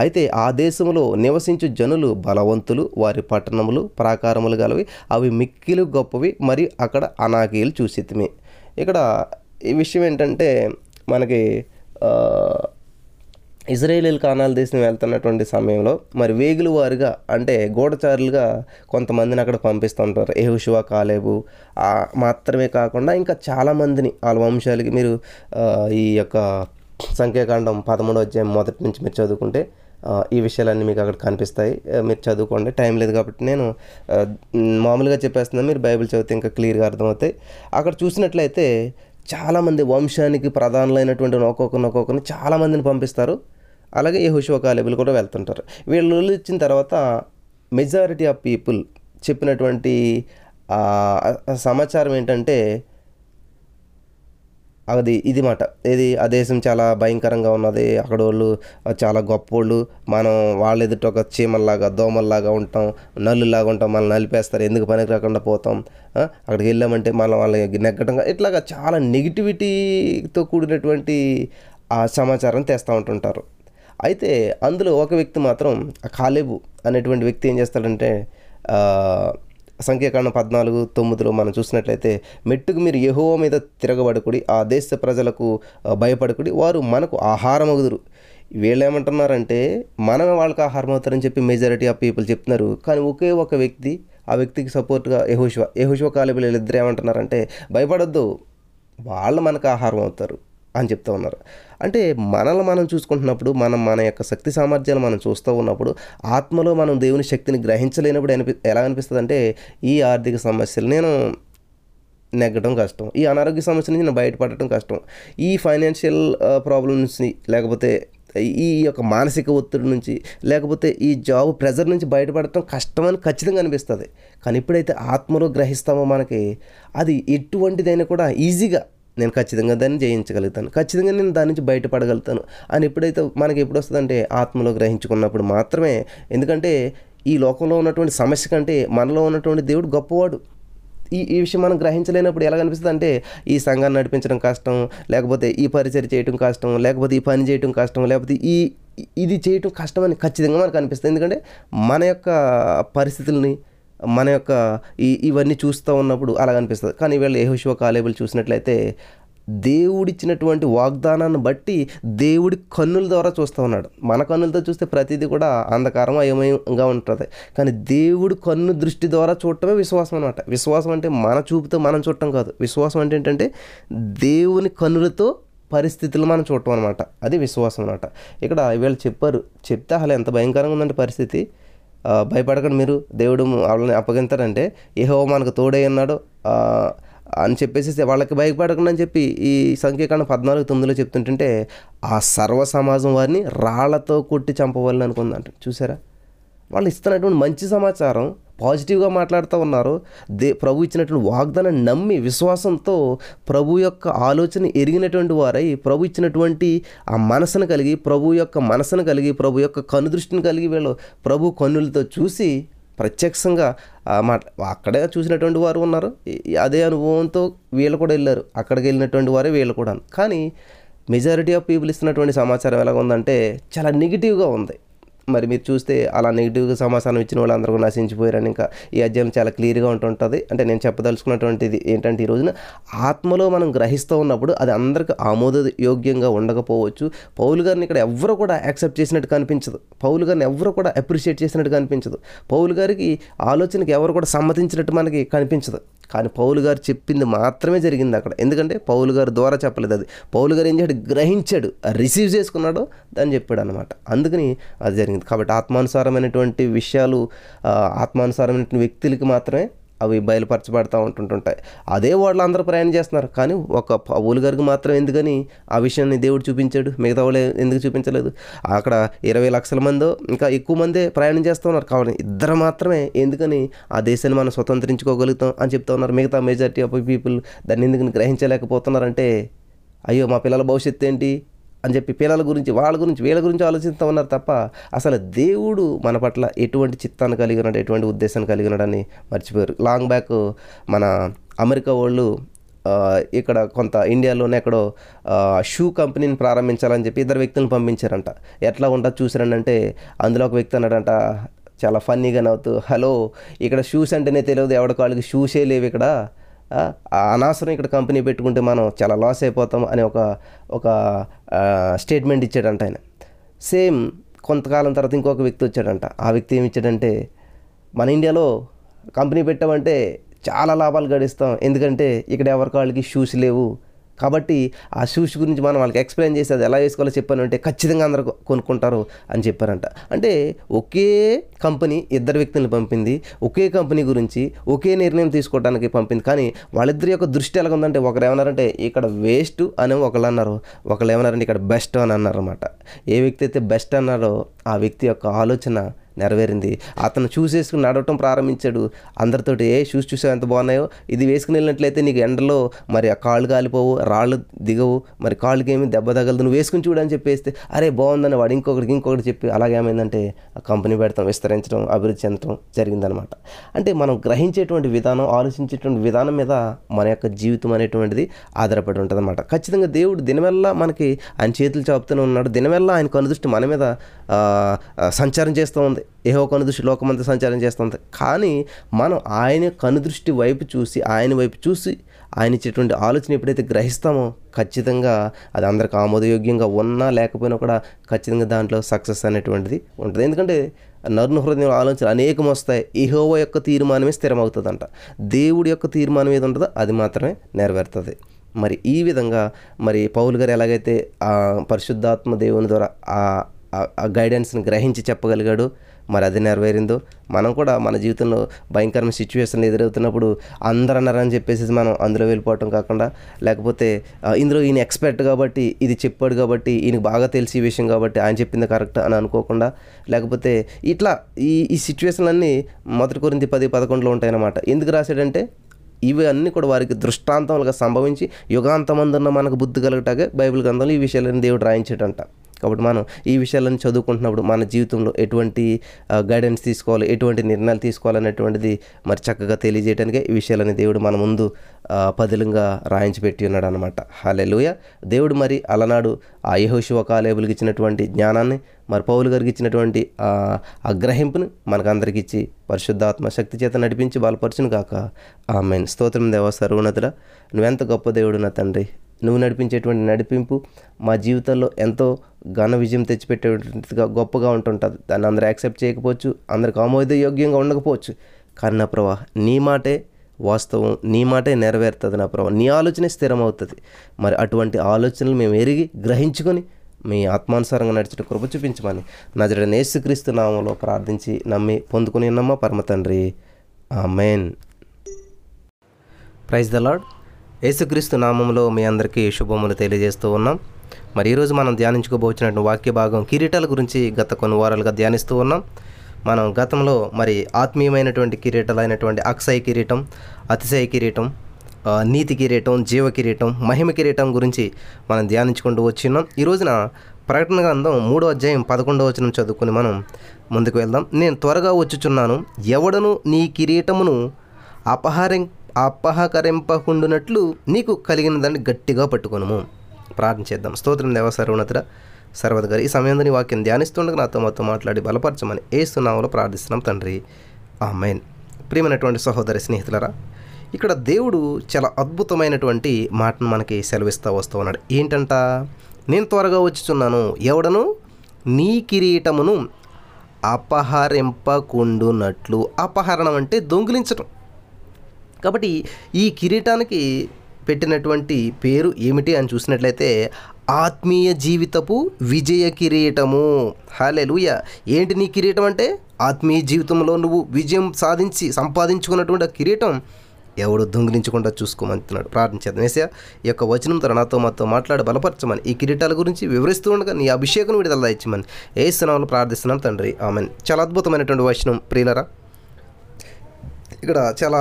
అయితే ఆ దేశంలో నివసించు జనులు బలవంతులు, వారి పట్టణములు ప్రాకారములు గలవి, అవి మిక్కిలు గొప్పవి, మరియు అక్కడ అనాకీలు చూసితిమి. ఇక్కడ ఈ విషయం ఏంటంటే మనకి ఇజ్రాయేలీలు కానాన్ దేశం వెళ్తున్నటువంటి సమయంలో మరి వేగులు వారుగా అంటే గూఢచారులుగా కొంతమందిని అక్కడ పంపిస్తూ ఉంటారు. యెహోషువ, కాలేబు మాత్రమే కాకుండా ఇంకా చాలామందిని వాళ్ళ వంశాలకి మీరు ఈ యొక్క సంఖ్యాకాండం 13 మొదటి నుంచి మీరు చదువుకుంటే ఈ విషయాలన్నీ మీకు అక్కడ కనిపిస్తాయి. మీరు చదువుకోండి, టైం లేదు కాబట్టి నేను మామూలుగా చెప్పేస్తున్నాను. మీరు బైబిల్ చదివితే ఇంకా క్లియర్గా అర్థమవుతాయి. అక్కడ చూసినట్లయితే చాలామంది వంశానికి ప్రధానులైనటువంటి ఒక్కొక్కరిని చాలామందిని పంపిస్తారు. అలాగే యెహోషువ, కాలేబులు కూడా వెళ్తుంటారు. వీళ్ళు ఇచ్చిన తర్వాత మెజారిటీ ఆఫ్ పీపుల్ చెప్పినటువంటి సమాచారం ఏంటంటే ఇది మాట, ఇది ఆ దేశం చాలా భయంకరంగా ఉన్నది, అక్కడ వాళ్ళు చాలా గొప్పోళ్ళు, మనం వాళ్ళు ఎదుట ఒక చీమల్లాగా దోమల్లాగా ఉంటాం, నల్లులాగా ఉంటాం, మనం నలిపేస్తారు, ఎందుకు పనికి రాకుండా పోతాం, అక్కడికి వెళ్ళామంటే మనం వాళ్ళకి నెగ్గటంగా, ఇట్లాగా చాలా నెగిటివిటీతో కూడినటువంటి ఆ సమాచారం తెస్తూ ఉంటుంటారు. అయితే అందులో ఒక వ్యక్తి మాత్రం కాలేబు అనేటువంటి వ్యక్తి ఏం చేస్తాడంటే, సంఖ్యాకాండం 14:9 మనం చూసినట్లయితే, మెట్టుకు మీరు యెహోవా మీద తిరగబడకుడి, ఆ దేశ ప్రజలకు భయపడకుడి, వారు మనకు ఆహారం అగుదురు. వీళ్ళు ఏమంటున్నారంటే మనమే వాళ్ళకి ఆహారం అవుతారని చెప్పి మెజారిటీ ఆఫ్ పీపుల్ చెప్తున్నారు. కానీ ఒకే ఒక వ్యక్తి, ఆ వ్యక్తికి సపోర్ట్గా యెహోషువ, కాలేబులు వీళ్ళిద్దరు ఏమంటున్నారంటే భయపడొద్దు, వాళ్ళు మనకు ఆహారం అవుతారు అని చెప్తూ ఉన్నారు. అంటే మనల్ని మనం చూసుకుంటున్నప్పుడు, మన యొక్క శక్తి సామర్థ్యాలు మనం చూస్తూ ఉన్నప్పుడు, ఆత్మలో మనం దేవుని శక్తిని గ్రహించలేనప్పుడు ఎలా అనిపిస్తుంది అంటే, ఈ ఆర్థిక సమస్యలు నేను నెగ్గడం కష్టం, ఈ అనారోగ్య సమస్య నుంచి నేను బయటపడటం కష్టం, ఈ ఫైనాన్షియల్ ప్రాబ్లమ్స్ నుంచి, లేకపోతే ఈ యొక్క మానసిక ఒత్తిడి నుంచి, లేకపోతే ఈ జాబ్ ప్రెజర్ నుంచి బయటపడటం కష్టమని ఖచ్చితంగా అనిపిస్తుంది. కానీ ఎప్పుడైతే ఆత్మలో గ్రహిస్తామో మనకి అది ఎటువంటిదైనా కూడా ఈజీగా నేను ఖచ్చితంగా దాన్ని జయించగలుగుతాను, ఖచ్చితంగా నేను దాని నుంచి బయటపడగలుగుతాను అని ఎప్పుడైతే మనకి ఎప్పుడు వస్తుందంటే ఆత్మలో గ్రహించుకున్నప్పుడు మాత్రమే. ఎందుకంటే ఈ లోకంలో ఉన్నటువంటి సమస్య కంటే మనలో ఉన్నటువంటి దేవుడు గొప్పవాడు. ఈ విషయం మనం గ్రహించలేనప్పుడు ఎలా అనిపిస్తుంది అంటే, ఈ సంఘాన్ని నడిపించడం కష్టం, లేకపోతే ఈ పరిచర్య చేయడం కష్టం, లేకపోతే ఈ పని చేయడం కష్టం, లేకపోతే ఇది చేయడం కష్టం అని ఖచ్చితంగా మనకు అనిపిస్తుంది. ఎందుకంటే మన యొక్క పరిస్థితుల్ని, మన యొక్క ఇవన్నీ చూస్తూ ఉన్నప్పుడు అలాగ అనిపిస్తుంది. కానీ వీళ్ళు యెహోషువ, కాలేబులు చూసినట్లయితే దేవుడిచ్చినటువంటి వాగ్దానాన్ని బట్టి దేవుడి కన్నుల ద్వారా చూస్తూ ఉన్నాడు. మన కన్నులతో చూస్తే ప్రతిదీ కూడా అంధకారం అయోమయంగా ఉంటుంది. కానీ దేవుడి కన్ను దృష్టి ద్వారా చూడటమే విశ్వాసం అనమాట. విశ్వాసం అంటే మన చూపుతో మనం చూడటం కాదు. విశ్వాసం అంటే ఏంటంటే దేవుని కన్నులతో పరిస్థితులు మనం చూడటం అనమాట. అది విశ్వాసం అనమాట. ఇక్కడ వీళ్ళు చెప్తే అసలు ఎంత భయంకరంగా ఉందంటే పరిస్థితి, భయపడకండి మీరు, దేవుడు వాళ్ళని అప్పగింతారంటే, యెహోవా మనకు తోడే ఉన్నాడు, అని చెప్పేసి వాళ్ళకి భయపడకుండా అని చెప్పి ఈ సంఖ్యాకాండం 14:9 చెప్తుంటుంటే ఆ సర్వ సమాజం వారిని రాళ్లతో కొట్టి చంపవాలని అనుకుందంట. చూసారా, వాళ్ళు ఇస్తున్నటువంటి మంచి సమాచారం పాజిటివ్గా మాట్లాడుతూ ఉన్నారు. ప్రభు ఇచ్చినటువంటి వాగ్దానాన్ని నమ్మి విశ్వాసంతో ప్రభు యొక్క ఆలోచన ఎరిగినటువంటి వారై ప్రభు ఇచ్చినటువంటి ఆ మనసును కలిగి ప్రభు యొక్క కనుదృష్టిని కలిగి వీళ్ళు ప్రభు కన్నులతో చూసి ప్రత్యక్షంగా అక్కడే చూసినటువంటి వారు ఉన్నారు. అదే అనుభవంతో వీళ్ళు కూడా వెళ్ళారు, అక్కడికి వెళ్ళినటువంటి వారే వీళ్ళు కూడా. కానీ మెజారిటీ ఆఫ్ పీపుల్ ఇస్తున్నటువంటి సమాచారం ఎలాగ ఉందంటే చాలా నెగిటివ్గా ఉంది. మరి మీరు చూస్తే అలా నెగిటివ్గా సమాచారం ఇచ్చిన వాళ్ళందరూ నశించిపోయారని ఇంకా ఈ అధ్యాయం చాలా క్లియర్గా ఉంటుంటుంది. అంటే నేను చెప్పదలుచుకున్నటువంటిది ఏంటంటే, ఈ రోజున ఆత్మలో మనం గ్రహిస్తూ ఉన్నప్పుడు అది అందరికీ ఆమోదయోగ్యంగా ఉండకపోవచ్చు. పౌలు గారిని ఇక్కడ ఎవరు కూడా యాక్సెప్ట్ చేసినట్టు కనిపించదు, పౌలు గారిని ఎవరు కూడా అప్రిషియేట్ చేసినట్టు కనిపించదు, పౌలు గారికి ఆలోచనకి ఎవరు కూడా సమ్మతించినట్టు మనకి కనిపించదు. కానీ పౌలు గారు చెప్పింది మాత్రమే జరిగింది అక్కడ. ఎందుకంటే పౌలు గారి ద్వారా చెప్పలేదు, అది పౌలు గారు ఏం చేశాడు, గ్రహించాడు, రిసీవ్ చేసుకున్నాడు, దాన్ని చెప్పాడు అనమాట. అందుకని అది జరిగింది. కాబట్టి ఆత్మానుసారమైనటువంటి విషయాలు ఆత్మానుసారమైనటువంటి వ్యక్తులకి మాత్రమే అవి బయలుపరచబడతా ఉంటుంటాయి. అదే వాళ్ళు అందరూ ప్రయాణం చేస్తున్నారు, కానీ ఒక పౌలు గారికి మాత్రం ఎందుకని ఆ విషయాన్ని దేవుడు చూపించాడు, మిగతా వాళ్ళు ఎందుకు చూపించలేదు? అక్కడ 20,00,000 మందో ఇంకా ఎక్కువ మందే ప్రయాణం చేస్తూ ఉన్నారు, కాబట్టి ఇద్దరు మాత్రమే ఎందుకని ఆ దేశాన్ని మనం స్వతంత్రించుకోగలుగుతాం అని చెప్తా ఉన్నారు. మిగతా మెజారిటీ ఆఫ్ పీపుల్ దాన్ని ఎందుకని గ్రహించలేకపోతున్నారంటే, అయ్యో మా పిల్లల భవిష్యత్తు ఏంటి అని చెప్పి పిల్లల గురించి వీళ్ళ గురించి ఆలోచిస్తూ ఉన్నారు తప్ప అసలు దేవుడు మన పట్ల ఎటువంటి చిత్తాన్ని కలిగి ఉన్నాడు, ఎటువంటి ఉద్దేశాన్ని కలిగి ఉన్నాడని మర్చిపోయారు. లాంగ్ బ్యాక్ మన అమెరికా వాళ్ళు ఇక్కడ కొంత ఇండియాలోనే ఎక్కడో షూ కంపెనీని ప్రారంభించాలని చెప్పి ఇద్దరు వ్యక్తులను పంపించారంట. ఎట్లా ఉంటా చూసారంటే, అందులో ఒక వ్యక్తి అన్నాడంట చాలా ఫన్నీగా నవ్వుతూ, హలో ఇక్కడ షూస్ అంటేనే తెలియదు, ఎవరి కాళ్ళకి షూసే లేవు, ఇక్కడ అనవసరం ఇక్కడ కంపెనీ పెట్టుకుంటే మనం చాలా లాస్ అయిపోతాం అని ఒక స్టేట్మెంట్ ఇచ్చాడంట ఆయన. సేమ్ కొంతకాలం తర్వాత ఇంకొక వ్యక్తి వచ్చాడంట. ఆ వ్యక్తి ఏమి ఇచ్చాడంటే, మన ఇండియాలో కంపెనీ పెట్టామంటే చాలా లాభాలు గడిస్తాం, ఎందుకంటే ఇక్కడ ఎవరికి వాళ్ళకి షూస్ లేవు, కాబట్టి ఆ షూస్ గురించి మనం వాళ్ళకి ఎక్స్ప్లెయిన్ చేసి అది ఎలా వేసుకోవాలో చెప్పాను అంటే ఖచ్చితంగా అందరూ కొనుక్కుంటారు అని చెప్పారంట. అంటే ఒకే కంపెనీ ఇద్దరు వ్యక్తులను పంపింది, ఒకే కంపెనీ గురించి ఒకే నిర్ణయం తీసుకోవడానికి పంపింది, కానీ వాళ్ళిద్దరి యొక్క దృష్టి ఎలా ఉందంటే, ఒకరు ఏమన్నారంటే ఇక్కడ వేస్ట్ అని ఒకళ్ళు అన్నారు, ఒకళ్ళు ఏమన్నారంటే ఇక్కడ బెస్ట్ అని అన్నారు అనమాట. ఏ వ్యక్తి అయితే బెస్ట్ అన్నారో ఆ వ్యక్తి యొక్క ఆలోచన నెరవేరింది. అతను షూస్ వేసుకుని నడవటం ప్రారంభించాడు. అందరితోటి ఏ షూస్ చూసావు ఎంత బాగున్నాయో, ఇది వేసుకుని వెళ్ళినట్లయితే నీకు ఎండలో మరి ఆ కాళ్ళు కాలిపోవు, రాళ్ళు దిగవు, మరి కాళ్ళకి ఏమి దెబ్బ తగలదు, నువ్వు వేసుకుని చూడని చెప్పేస్తే అరే బాగుందని వాడు ఇంకొకటి చెప్పి అలాగేమైందంటే ఆ కంపెనీ పెడతాం, విస్తరించడం, అభివృద్ధి చెందడం జరిగిందనమాట. అంటే మనం గ్రహించేటువంటి విధానం, ఆలోచించేటువంటి విధానం మీద మన యొక్క జీవితం అనేటువంటిది ఆధారపడి ఉంటుంది అనమాట. ఖచ్చితంగా దేవుడు దినవెల్లా మనకి ఆయన చేతులు చాపుతూనే ఉన్నాడు, దినవెల్లా ఆయన కనుదృష్టి మన మీద సంచారం చేస్తూ ఉంది. ఏహో కనుదృష్టి లోకమంతా సంచారం చేస్తుంది, కానీ మనం ఆయన కనుదృష్టి వైపు చూసి ఆయన ఇచ్చేటువంటి ఆలోచన ఎప్పుడైతే గ్రహిస్తామో ఖచ్చితంగా అది అందరికి ఆమోదయోగ్యంగా ఉన్నా లేకపోయినా కూడా ఖచ్చితంగా దాంట్లో సక్సెస్ అనేటువంటిది ఉంటుంది. ఎందుకంటే నరుని హృదయం ఆలోచన అనేకం వస్తాయి, యెహోవా యొక్క తీర్మానమే స్థిరమవుతుందంట, దేవుడి యొక్క తీర్మానం ఏది ఉంటుందో అది మాత్రమే నెరవేరుతుంది. మరి ఈ విధంగా మరి పౌలు గారు ఎలాగైతే పరిశుద్ధాత్మ దేవుని ద్వారా ఆ గైడెన్స్ని గ్రహించి చెప్పగలిగాడు, మరి అది నెరవేరిందో మనం కూడా మన జీవితంలో భయంకరమైన సిచ్యువేషన్లు ఎదురవుతున్నప్పుడు అందరూ అన్నారని చెప్పేసి మనం అందులో వెళ్ళిపోవటం కాకుండా, లేకపోతే ఇందులో ఈయన ఎక్స్పర్ట్ కాబట్టి, ఇది చెప్పాడు కాబట్టి, ఈయనకు బాగా తెలిసి విషయం కాబట్టి ఆయన చెప్పింది కరెక్ట్ అని అనుకోకుండా, లేకపోతే ఇట్లా ఈ సిచ్యువేషన్లన్నీ మొదటి కొరింథీ 10:11 ఉంటాయన్నమాట. ఎందుకు రాశాడంటే ఇవి అన్నీ కూడా వారికి దృష్టాంతములుగా సంభవించి యుగాంతమందున్న మనకు బుద్ధి కలగటాకే బైబిల్ గ్రంథంలో ఈ విషయాలను దేవుడు రాయించాడంట. కాబట్టి మనం ఈ విషయాలను చదువుకుంటున్నప్పుడు మన జీవితంలో ఎటువంటి గైడెన్స్ తీసుకోవాలి, ఎటువంటి నిర్ణయాలు తీసుకోవాలనేటువంటిది మరి చక్కగా తెలియజేయడానికే ఈ విషయాలని దేవుడు మన ముందు పదిలంగా రాయించి పెట్టి ఉన్నాడు అనమాట. హల్లెలూయా. దేవుడు మరి అలనాడు ఆ యెహోషువ కాలేబులకి ఇచ్చినటువంటి జ్ఞానాన్ని, మరి పౌలు గారికి ఇచ్చినటువంటి ఆ గ్రహింపును మనకందరికి ఇచ్చి పరిశుద్ధాత్మ శక్తి చేత నడిపించి బలపరచును కాక. ఆమేన్. స్తోత్రం దేవా సర్వోన్నతుడ, నువ్వెంత గొప్ప దేవుడు నా తండ్రి. నువ్వు నడిపించేటువంటి నడిపింపు మా జీవితాల్లో ఎంతో ఘన విజయం తెచ్చిపెట్టేటువంటిగా గొప్పగా ఉంటుంటుంది. దాన్ని అందరూ యాక్సెప్ట్ చేయకపోవచ్చు, అందరికి ఆమోదయోగ్యంగా ఉండకపోవచ్చు, కానీ నా ప్రభా నీ మాటే వాస్తవం, నీ మాటే నెరవేరుతుంది నా ప్రభా, నీ ఆలోచనే స్థిరమవుతుంది. మరి అటువంటి ఆలోచనలు మేము ఎరిగి గ్రహించుకొని మీ ఆత్మానుసారంగా నడిచిన కృప చూపించమని నజరేయుడైన యేసుక్రీస్తు నామములో ప్రార్థించి నమ్మి పొందుకుని ఉన్నామా పరమ తండ్రి. ఆమేన్. Praise the lord. యేసుక్రీస్తు నామములో మీ అందరికీ శుభములు తెలియజేస్తూ ఉన్నాం. మరి ఈరోజు మనం ధ్యానించుకోబోచినటువంటి వాక్య భాగం కిరీటాల గురించి గత కొన్ని వారాలుగా ధ్యానిస్తూ ఉన్నాం. మనం గతంలో మరి ఆత్మీయమైనటువంటి కిరీటాలైనటువంటి అక్షయ కిరీటం, అతిశయ కిరీటం, నీతి కిరీటం, జీవ కిరీటం, మహిమ కిరీటం గురించి మనం ధ్యానించుకుంటూ వచ్చిన్నాం. ఈ రోజున ప్రకటన గ్రంథం 3:11 చదువుకుని మనం ముందుకు వెళ్దాం. నేను త్వరగా వచ్చుచున్నాను, ఎవడను నీ కిరీటమును అపహరింపకుండునట్లు నీకు కలిగిన దాన్ని గట్టిగా పట్టుకొనుము. ప్రార్థన చేద్దాం. స్తోత్రం దేవ సర్వోన్నతుడా, సర్వధికారి, ఈ సమయంలో నీ వాక్యం ధ్యానిస్తుండగా నాతో మాట్లాడి బలపరచమని యేసు నామములో ప్రార్థిస్తున్నాం తండ్రి, ఆమేన్. ప్రియమైనటువంటి సహోదరి స్నేహితులరా, ఇక్కడ దేవుడు చాలా అద్భుతమైనటువంటి మాటను మనకి సెలవిస్తూ వస్తూ ఉన్నాడు. ఏంటంట? నేను త్వరగా వచ్చుచున్నాను, ఎవడను నీ కిరీటమును అపహరింపకుండునట్లు. అపహరణం అంటే దొంగిలించడం. కాబట్టి ఈ కిరీటానికి పెట్టినటువంటి పేరు ఏమిటి అని చూసినట్లయితే ఆత్మీయ జీవితపు విజయ కిరీటము. హల్లెలూయా. ఏంటి నీ కిరీటం అంటే? ఆత్మీయ జీవితంలో నువ్వు విజయం సాధించి సంపాదించుకున్నటువంటి ఆ కిరీటం ఎవడు దొంగిలించకుండా చూసుకోమంటున్నాడు. ప్రార్థించేద్దాం. యేసయ్యా, ఈ యొక్క వచనంతో నాతో మాట్లాడి బలపరచమని, ఈ కిరీటాల గురించి వివరిస్తూ ఉండగా నీ అభిషేకం విడుదల ఇచ్చమని యేసు నామములో ప్రార్థిస్తున్నాం తండ్రి, ఆమేన్. చాలా అద్భుతమైనటువంటి వచనం ప్రియులారా. ఇక్కడ చాలా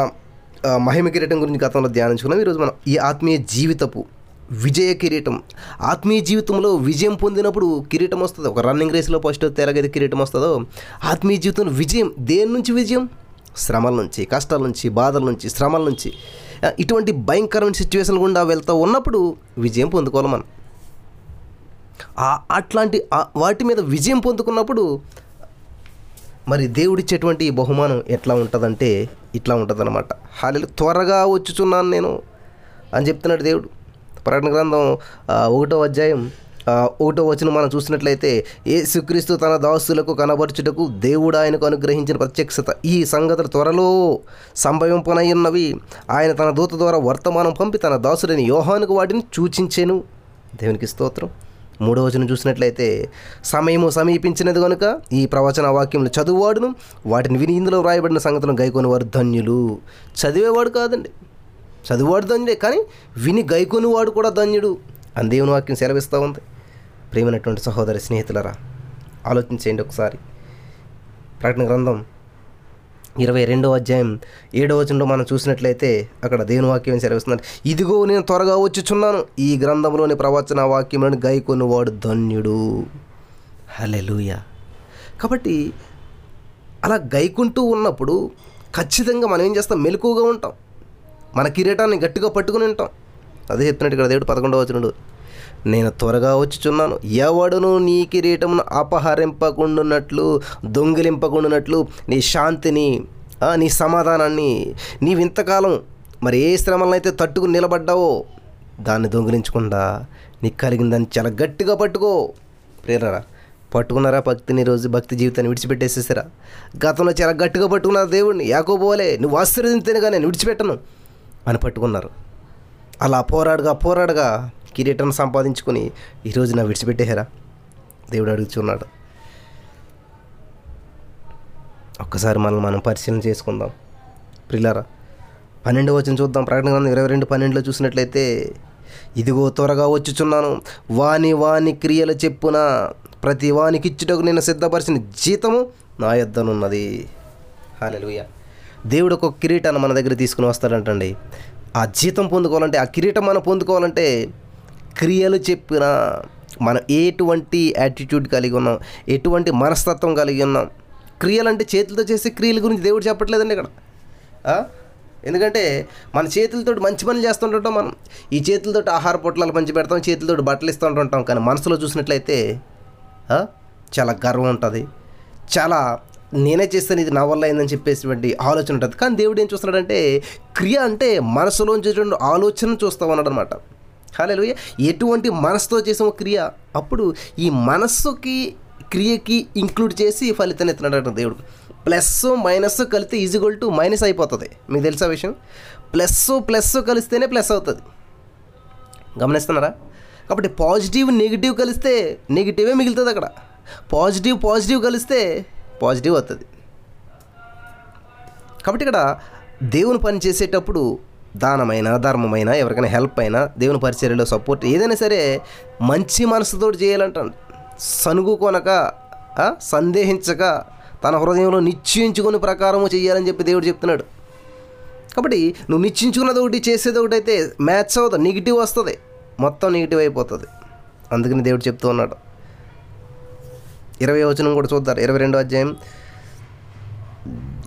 మహిమ కిరీటం గురించి గతంలో ధ్యానించుకున్నాం. ఈరోజు మనం ఈ ఆత్మీయ జీవితపు విజయ కిరీటం, ఆత్మీయ జీవితంలో విజయం పొందినప్పుడు కిరీటం వస్తుంది. ఒక రన్నింగ్ రేస్లో ఫస్ట్ తెరగైతే కిరీటం వస్తుందో, ఆత్మీయ జీవితంలో విజయం దేని నుంచి? విజయం శ్రమల నుంచి, కష్టాల నుంచి, బాధల నుంచి, శ్రమల నుంచి, ఇటువంటి భయంకరమైన సిచ్యువేషన్ గుండా వెళ్తూ ఉన్నప్పుడు విజయం పొందుకోవాలి మనం. అట్లాంటి వాటి మీద విజయం పొందుకున్నప్పుడు మరి దేవుడిచ్చేటువంటి బహుమానం ఎట్లా ఉంటుందంటే ఇట్లా ఉంటుంది అన్నమాట. హల్లెలూయా. త్వరగా వచ్చుచున్నాను నేను అని చెప్తున్నాడు దేవుడు. ప్రకటన గ్రంథం 1:1 మనం చూసినట్లయితే, యేసుక్రీస్తు తన దాసులకు కనబరుచుటకు దేవుడు ఆయనకు అనుగ్రహించిన ప్రత్యక్షత, ఈ సంగతులు త్వరలో సంభవింపనై ఉన్నవి. ఆయన తన దూత ద్వారా వర్తమానం పంపి తన దాసుడైన యోహానుకు వాటిని సూచించెను. దేవునికి స్తోత్రం. 3:1 చూసినట్లయితే, సమయము సమీపించినది కనుక ఈ ప్రవచన వాక్యములు చదువువాడును వాటిని విని ఇందులో వ్రాయబడిన సంగతులను గైకొని వారు ధన్యులు. చదివేవాడు కాదండి, చదువువాడు ధన్యుడే, కానీ విని గైకొని వాడు కూడా ధన్యుడు అని దేవుని వాక్యం సెలవిస్తూ ఉంది. ప్రియమైనటువంటి సహోదరి స్నేహితులరా, ఆలోచించేయండి ఒకసారి. ప్రకటన గ్రంథం 22:7 మనం చూసినట్లయితే అక్కడ దేవుని వాక్యం సెలవిస్తున్నారు, ఇదిగో నేను త్వరగా వచ్చుచున్నాను, ఈ గ్రంథంలోని ప్రవచన వాక్యంలోని గైకొని వాడు ధన్యుడు. హల్లెలూయా. కాబట్టి అలా గైకుంటూ ఉన్నప్పుడు ఖచ్చితంగా మనం ఏం చేస్తాం? మెలకువగా ఉంటాం, మన కిరీటాన్ని గట్టిగా పట్టుకుని ఉంటాం. అదే చెప్తున్నాడు ఇక్కడ దేవుడు 11:1, నేను త్వరగా వచ్చుచున్నాను, ఎవడును నీ కిరీటమును అపహరింపకుండునట్లు, దొంగిలింపకుండునట్లు, నీ శాంతిని, నీ సమాధానాన్ని, నీవింతకాలం మరి ఏ శ్రమలనైతే తట్టుకుని నిలబడ్డావో దాన్ని దొంగిలించకుండా నీకు కలిగిందని చాలా గట్టిగా పట్టుకో. ప్రేరరా, పట్టుకున్నారా భక్తిని? ఈరోజు భక్తి జీవితాన్ని విడిచిపెట్టేసేసారా? గతంలో చాలా గట్టిగా పట్టుకున్నారు దేవుడిని. యాకోబోలే, నువ్వు ఆశీర్వదింతేనుగా నేను విడిచిపెట్టను అని పట్టుకున్నారు. అలా పోరాడగా కిరీటం సంపాదించుకుని ఈరోజు నా విడిచిపెట్టేహారా? దేవుడు అడుగుచున్నాడు. ఒక్కసారి మనల్ని మనం పరిశీలన చేసుకుందాం ప్రిలారా. 12:1 చూద్దాం. ప్రకటన గ్రంథం 22:12 చూసినట్లయితే, ఇదిగో త్వరగా వచ్చుచున్నాను, వాని క్రియల చెప్పున ప్రతి వానికి ఇచ్చుటకు నేను సిద్ధపరిచిన జీతము నా యొద్దనున్నది. హల్లెలూయా. దేవుడు ఒక కిరీటాన్ని మన దగ్గర తీసుకుని వస్తాడంటండి. ఆ జీతం పొందుకోవాలంటే, ఆ కిరీటం మనం పొందుకోవాలంటే క్రియలు చెప్పిన మనం ఎటువంటి యాటిట్యూడ్ కలిగి ఉన్నాం, ఎటువంటి మనస్తత్వం కలిగి ఉన్నాం. క్రియలు అంటే చేతులతో చేసే క్రియల గురించి దేవుడు చెప్పట్లేదండి ఇక్కడ. ఎందుకంటే మన చేతులతో మంచి పనులు చేస్తుంటుంటాం, మనం ఈ చేతులతో ఆహార పొట్లాలు పంచి పెడతాం, చేతులతో బట్టలు ఇస్తూ ఉంటుంటాం, కానీ మనసులో చూసినట్లయితే చాలా గర్వం ఉంటుంది, చాలా నేనే చేస్తాను, ఇది నా వల్ల అయిందని చెప్పేసినటువంటి ఆలోచన ఉంటుంది. కానీ దేవుడు ఏం చూస్తున్నాడంటే, క్రియ అంటే మనసులో ఉంచేటువంటి ఆలోచన చూస్తూ ఉన్నాడు అనమాట. హల్లెలూయా. ఎటువంటి మనసుతో చేసామో క్రియ, అప్పుడు ఈ మనస్సుకి క్రియకి ఇంక్లూడ్ చేసి ఫలితాన్ని ఇస్తున్నాడు దేవుడు. ప్లస్ మైనస్ కలిస్తే ఈజ్వల్ టు మైనస్ అయిపోతుంది. మీకు తెలుసా విషయం? ప్లస్ కలిస్తేనే ప్లస్ అవుతుంది. గమనిస్తున్నారా? కాబట్టి పాజిటివ్ నెగిటివ్ కలిస్తే నెగిటివే మిగులుతుంది. అక్కడ పాజిటివ్ కలిస్తే పాజిటివ్ అవుతుంది. కాబట్టి ఇక్కడ దేవుని పని చేసేటప్పుడు దానమైన ధర్మమైన ఎవరికైనా హెల్ప్ అయినా దేవుని పరిచర్యలో సపోర్ట్ ఏదైనా సరే మంచి మనసుతో చేయాలంటండి. సనుగు కొనక సందేహించక తన హృదయంలో నిశ్చయించుకుని ప్రకారము చేయాలని చెప్పి దేవుడు చెప్తున్నాడు. కాబట్టి నువ్వు నిశ్చయించుకున్నది ఒకటి చేసేది ఒకటి అయితే మ్యాచ్ అవుతుంది, నెగిటివ్ వస్తుంది, మొత్తం నెగిటివ్ అయిపోతుంది. అందుకని దేవుడు చెప్తూ ఉన్నాడు. 20వ వచనం కూడా చూద్దారు. 22వ అధ్యాయం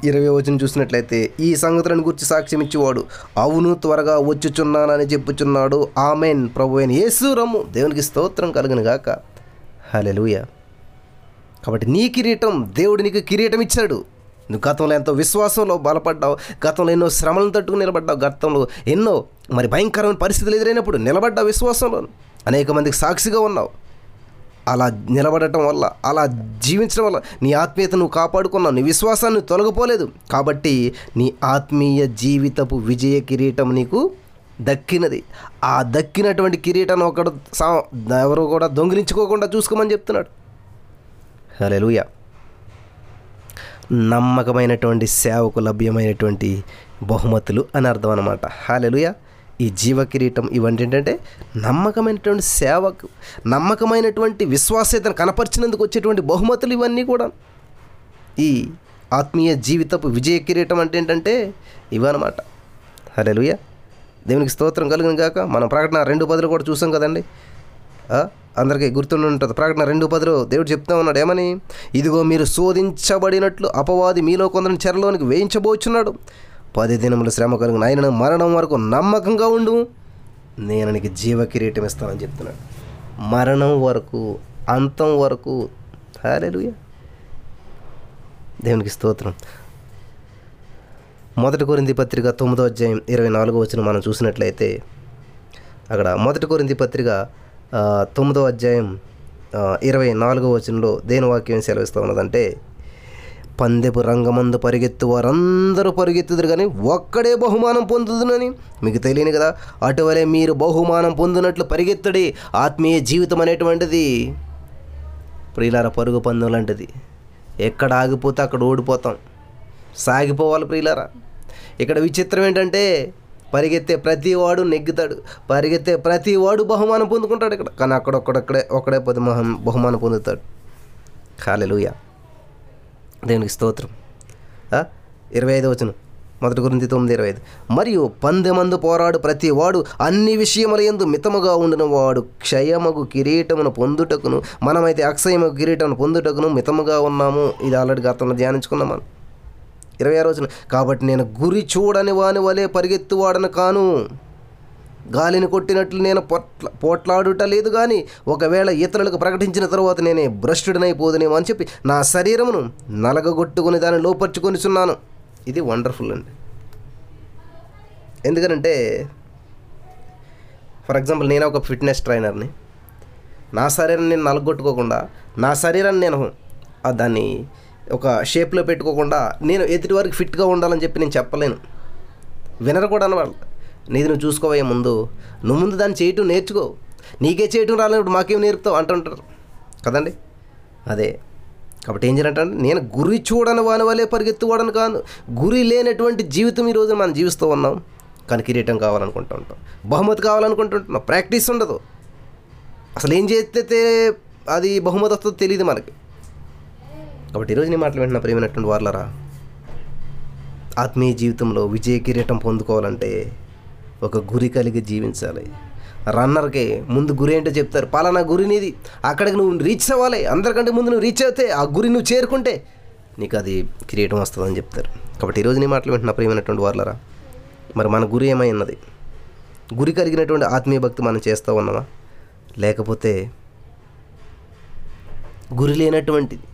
20వ వచనం చూసినట్లయితే, ఈ సంగతులను గురించి సాక్ష్యం ఇచ్చేవాడు అవును త్వరగా వచ్చుచున్నానని చెప్పుచున్నాడు. ఆమెన్. ప్రభు అయిన యేసు రమ్ము. దేవునికి స్తోత్రం కలుగును గాక. హల్లెలూయా. కాబట్టి నీ కిరీటం, దేవుడు నీకు కిరీటం ఇచ్చాడు. నువ్వు గతంలో ఎంతో విశ్వాసంలో బలపడ్డావు, గతంలో ఎన్నో శ్రమలను తట్టుకుని నిలబడ్డావు, గతంలో ఎన్నో మరి భయంకరమైన పరిస్థితులు ఎదురైనప్పుడు నిలబడ్డావు, విశ్వాసంలో అనేక మందికి సాక్షిగా ఉన్నావు. అలా నిలబడటం వల్ల, అలా జీవించడం వల్ల నీ ఆత్మీయత నువ్వు కాపాడుకున్నావు, నీ విశ్వాసాన్ని తొలగిపోలేదు. కాబట్టి నీ ఆత్మీయ జీవితపు విజయ కిరీటం నీకు దక్కినది. ఆ దక్కినటువంటి కిరీటాన్ని ఒకడు ఎవరు కూడా దొంగిలించుకోకుండా చూసుకోమని చెప్తున్నాడు. హల్లెలూయా. నమ్మకమైనటువంటి సేవకు లభ్యమైనటువంటి బహుమతులు అని అర్థం అన్నమాట. హల్లెలూయా. ఈ జీవ కిరీటం ఇవంటి ఏంటంటే నమ్మకమైనటువంటి సేవకు, నమ్మకమైనటువంటి విశ్వాస్యతను కనపరిచినందుకు వచ్చేటువంటి బహుమతులు ఇవన్నీ కూడా. ఈ ఆత్మీయ జీవితపు విజయ కిరీటం అంటే ఏంటంటే ఇవన్నమాట. హల్లెలూయా. దేవునికి స్తోత్రం కలుగును గాక. మనం ప్రకటన 2:10 కూడా చూసాం కదండి, అందరికీ గుర్తుండి ఉంటుంది. ప్రకటన 2:10 దేవుడు చెప్తా ఉన్నాడు ఏమని, ఇదిగో మీరు శోధించబడినట్లు అపవాది మీలో కొందరిని చెరలోనికి వేయించబోచున్నాడు. 10 దినముల శ్రమ కలుగును, ఆయనను మరణం వరకు నమ్మకంగా ఉండు, నేను నీకు జీవ కిరీటం ఇస్తానని చెప్తున్నాడు. మరణం వరకు, అంతం వరకు. హల్లెలూయా. దేవునికి స్తోత్రం. 1 కొరింథీ పత్రిక 9వ అధ్యాయం 24వ వచనం మనం చూసినట్లయితే, అక్కడ 1 కొరింథీ పత్రిక 9వ అధ్యాయం 24వ వచనంలో దేని వాక్యం సెలవిస్తూ ఉన్నదంటే, పందెపు రంగమందు పరిగెత్తు వారందరూ పరిగెత్తుదురు కానీ ఒక్కడే బహుమానం పొందుదునని మీకు తెలియను కదా, అటువలే మీరు బహుమానం పొందినట్లు పరిగెత్తడి. ఆత్మీయ జీవితం అనేటువంటిది ప్రియులారా పరుగు పందెం లాంటిది. ఎక్కడ ఆగిపోతే అక్కడ ఓడిపోతాం. సాగిపోవాలి ప్రియులారా. ఇక్కడ విచిత్రం ఏంటంటే పరిగెత్తే ప్రతి వాడు నెగ్గుతాడు, పరిగెత్తే ప్రతి వాడు బహుమానం పొందుకుంటాడు ఇక్కడ. కానీ ఒక్కడే బహుమానం పొందుతాడు. హల్లెలూయా. దేవునికి స్తోత్రం. 25వ వచనం 1 కొరింథీ 9:25, మరియు పందెమందు పోరాడు ప్రతి వాడు అన్ని విషయములందు మితముగా ఉండిన వాడు క్షయమగు కిరీటమును పొందుటకును, మనమైతే అక్షయమగు కిరీటమును పొందుటకును మితముగా ఉన్నాము. ఇది ఆల్రెడీ గతంలో ధ్యానించుకున్నాం మనం. 26వ వచనం, కాబట్టి నేను గురి చూడని వాని వలె పరిగెత్తువాడను కాను, గాలిని కొట్టినట్లు నేను పోట్లాడుట లేదు, కానీ ఒకవేళ ఇతరులకు ప్రకటించిన తర్వాత నేనే భ్రష్టుడనైపోదునేమో అని చెప్పి నా శరీరమును నలగొట్టుకుని దాన్ని లోపరుచుకొనిచున్నాను. ఇది వండర్ఫుల్ అండి. ఎందుకనంటే ఫర్ ఎగ్జాంపుల్, నేను ఒక ఫిట్నెస్ ట్రైనర్ని. నా శరీరాన్ని నేను నలగొట్టుకోకుండా, నా శరీరాన్ని నేను దాన్ని ఒక షేప్లో పెట్టుకోకుండా నేను ఎదుటి వారికి ఫిట్గా ఉండాలని చెప్పి నేను చెప్పలేను. వినరు కూడా అనవాళ్ళు, నీది నువ్వు చూసుకోవయ్యే, ముందు దాన్ని చేయటం నేర్చుకో, నీకే చేయటం రాలేనప్పుడు మాకేం నేర్పుతావు అంటుంటారు కదండి. అదే కాబట్టి ఏం చేయాలంటే, నేను గురి చూడని వాని వలె పరిగెత్తువాడని కాను. గురి లేనటువంటి జీవితం ఈరోజు మనం జీవిస్తూ ఉన్నాం. కానీ కిరీటం కావాలనుకుంటూ ఉంటాం, బహుమతి కావాలనుకుంటుంటున్నాం, ప్రాక్టీస్ ఉండదు. అసలు ఏం చేస్తే అది బహుమతి వస్తుందో తెలియదు మనకి. కాబట్టి ఈరోజు నేను మాట్లాడిన ప్రేమైనటువంటి వార్లరా, ఆత్మీయ జీవితంలో విజయ కిరీటం పొందుకోవాలంటే ఒక గురి కలిగి జీవించాలి. రన్నర్కి ముందు గురి ఏంటో చెప్తారు, పలానా గురి నీది, అక్కడికి నువ్వు రీచ్ అవ్వాలి, అందరికంటే ముందు నువ్వు రీచ్ అవుతే, ఆ గురి నువ్వు చేరుకుంటే నీకు అది కిరీటం వస్తుందని చెప్తారు. కాబట్టి ఈరోజు నేను మాటలు వింటున్న ప్రియమైనటువంటి వాళ్ళరా, మరి మన గురి ఏమై ఉన్నది? గురి కలిగినటువంటి ఆత్మీయ భక్తి మనం చేస్తూ ఉన్నామా, లేకపోతే గురి లేనటువంటిది?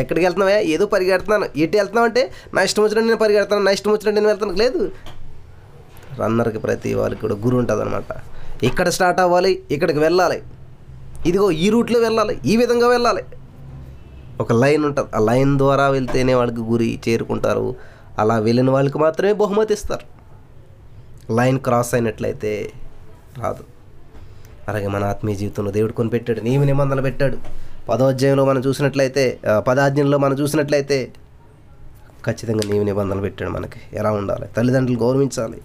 ఎక్కడికి వెళ్తున్నావా, ఏదో పరిగెడుతున్నాను, ఎటు వెళ్తున్నావు అంటే నా ఇష్టం వచ్చినట్టు నేను పరిగెడుతున్నాను, నా ఇష్టం వచ్చినట్టు నేను వెళ్తాను, లేదు. రన్నర్కి ప్రతి వాళ్ళకి కూడా గురి ఉంటుంది అనమాట. ఇక్కడ స్టార్ట్ అవ్వాలి, ఇక్కడికి వెళ్ళాలి, ఇదిగో ఈ రూట్లో వెళ్ళాలి, ఈ విధంగా వెళ్ళాలి, ఒక లైన్ ఉంటుంది. ఆ లైన్ ద్వారా వెళ్తేనే వాళ్ళకి గురి చేరుకుంటారు. అలా వెళ్ళిన వాళ్ళకి మాత్రమే బహుమతి ఇస్తారు. లైన్ క్రాస్ అయినట్లయితే రాదు. అలాగే మన ఆత్మీయ జీవితంలో దేవుడు కొని పెట్టాడు, నియమ నిబంధనలు పెట్టాడు. 10వ అధ్యాయంలో మనం చూసినట్లయితే, 10వ అధ్యాయంలో మనం చూసినట్లయితే ఖచ్చితంగా నియమ నిబంధనలు పెట్టాడు మనకి. ఎలా ఉండాలి? తల్లిదండ్రులు గౌరవించాలి,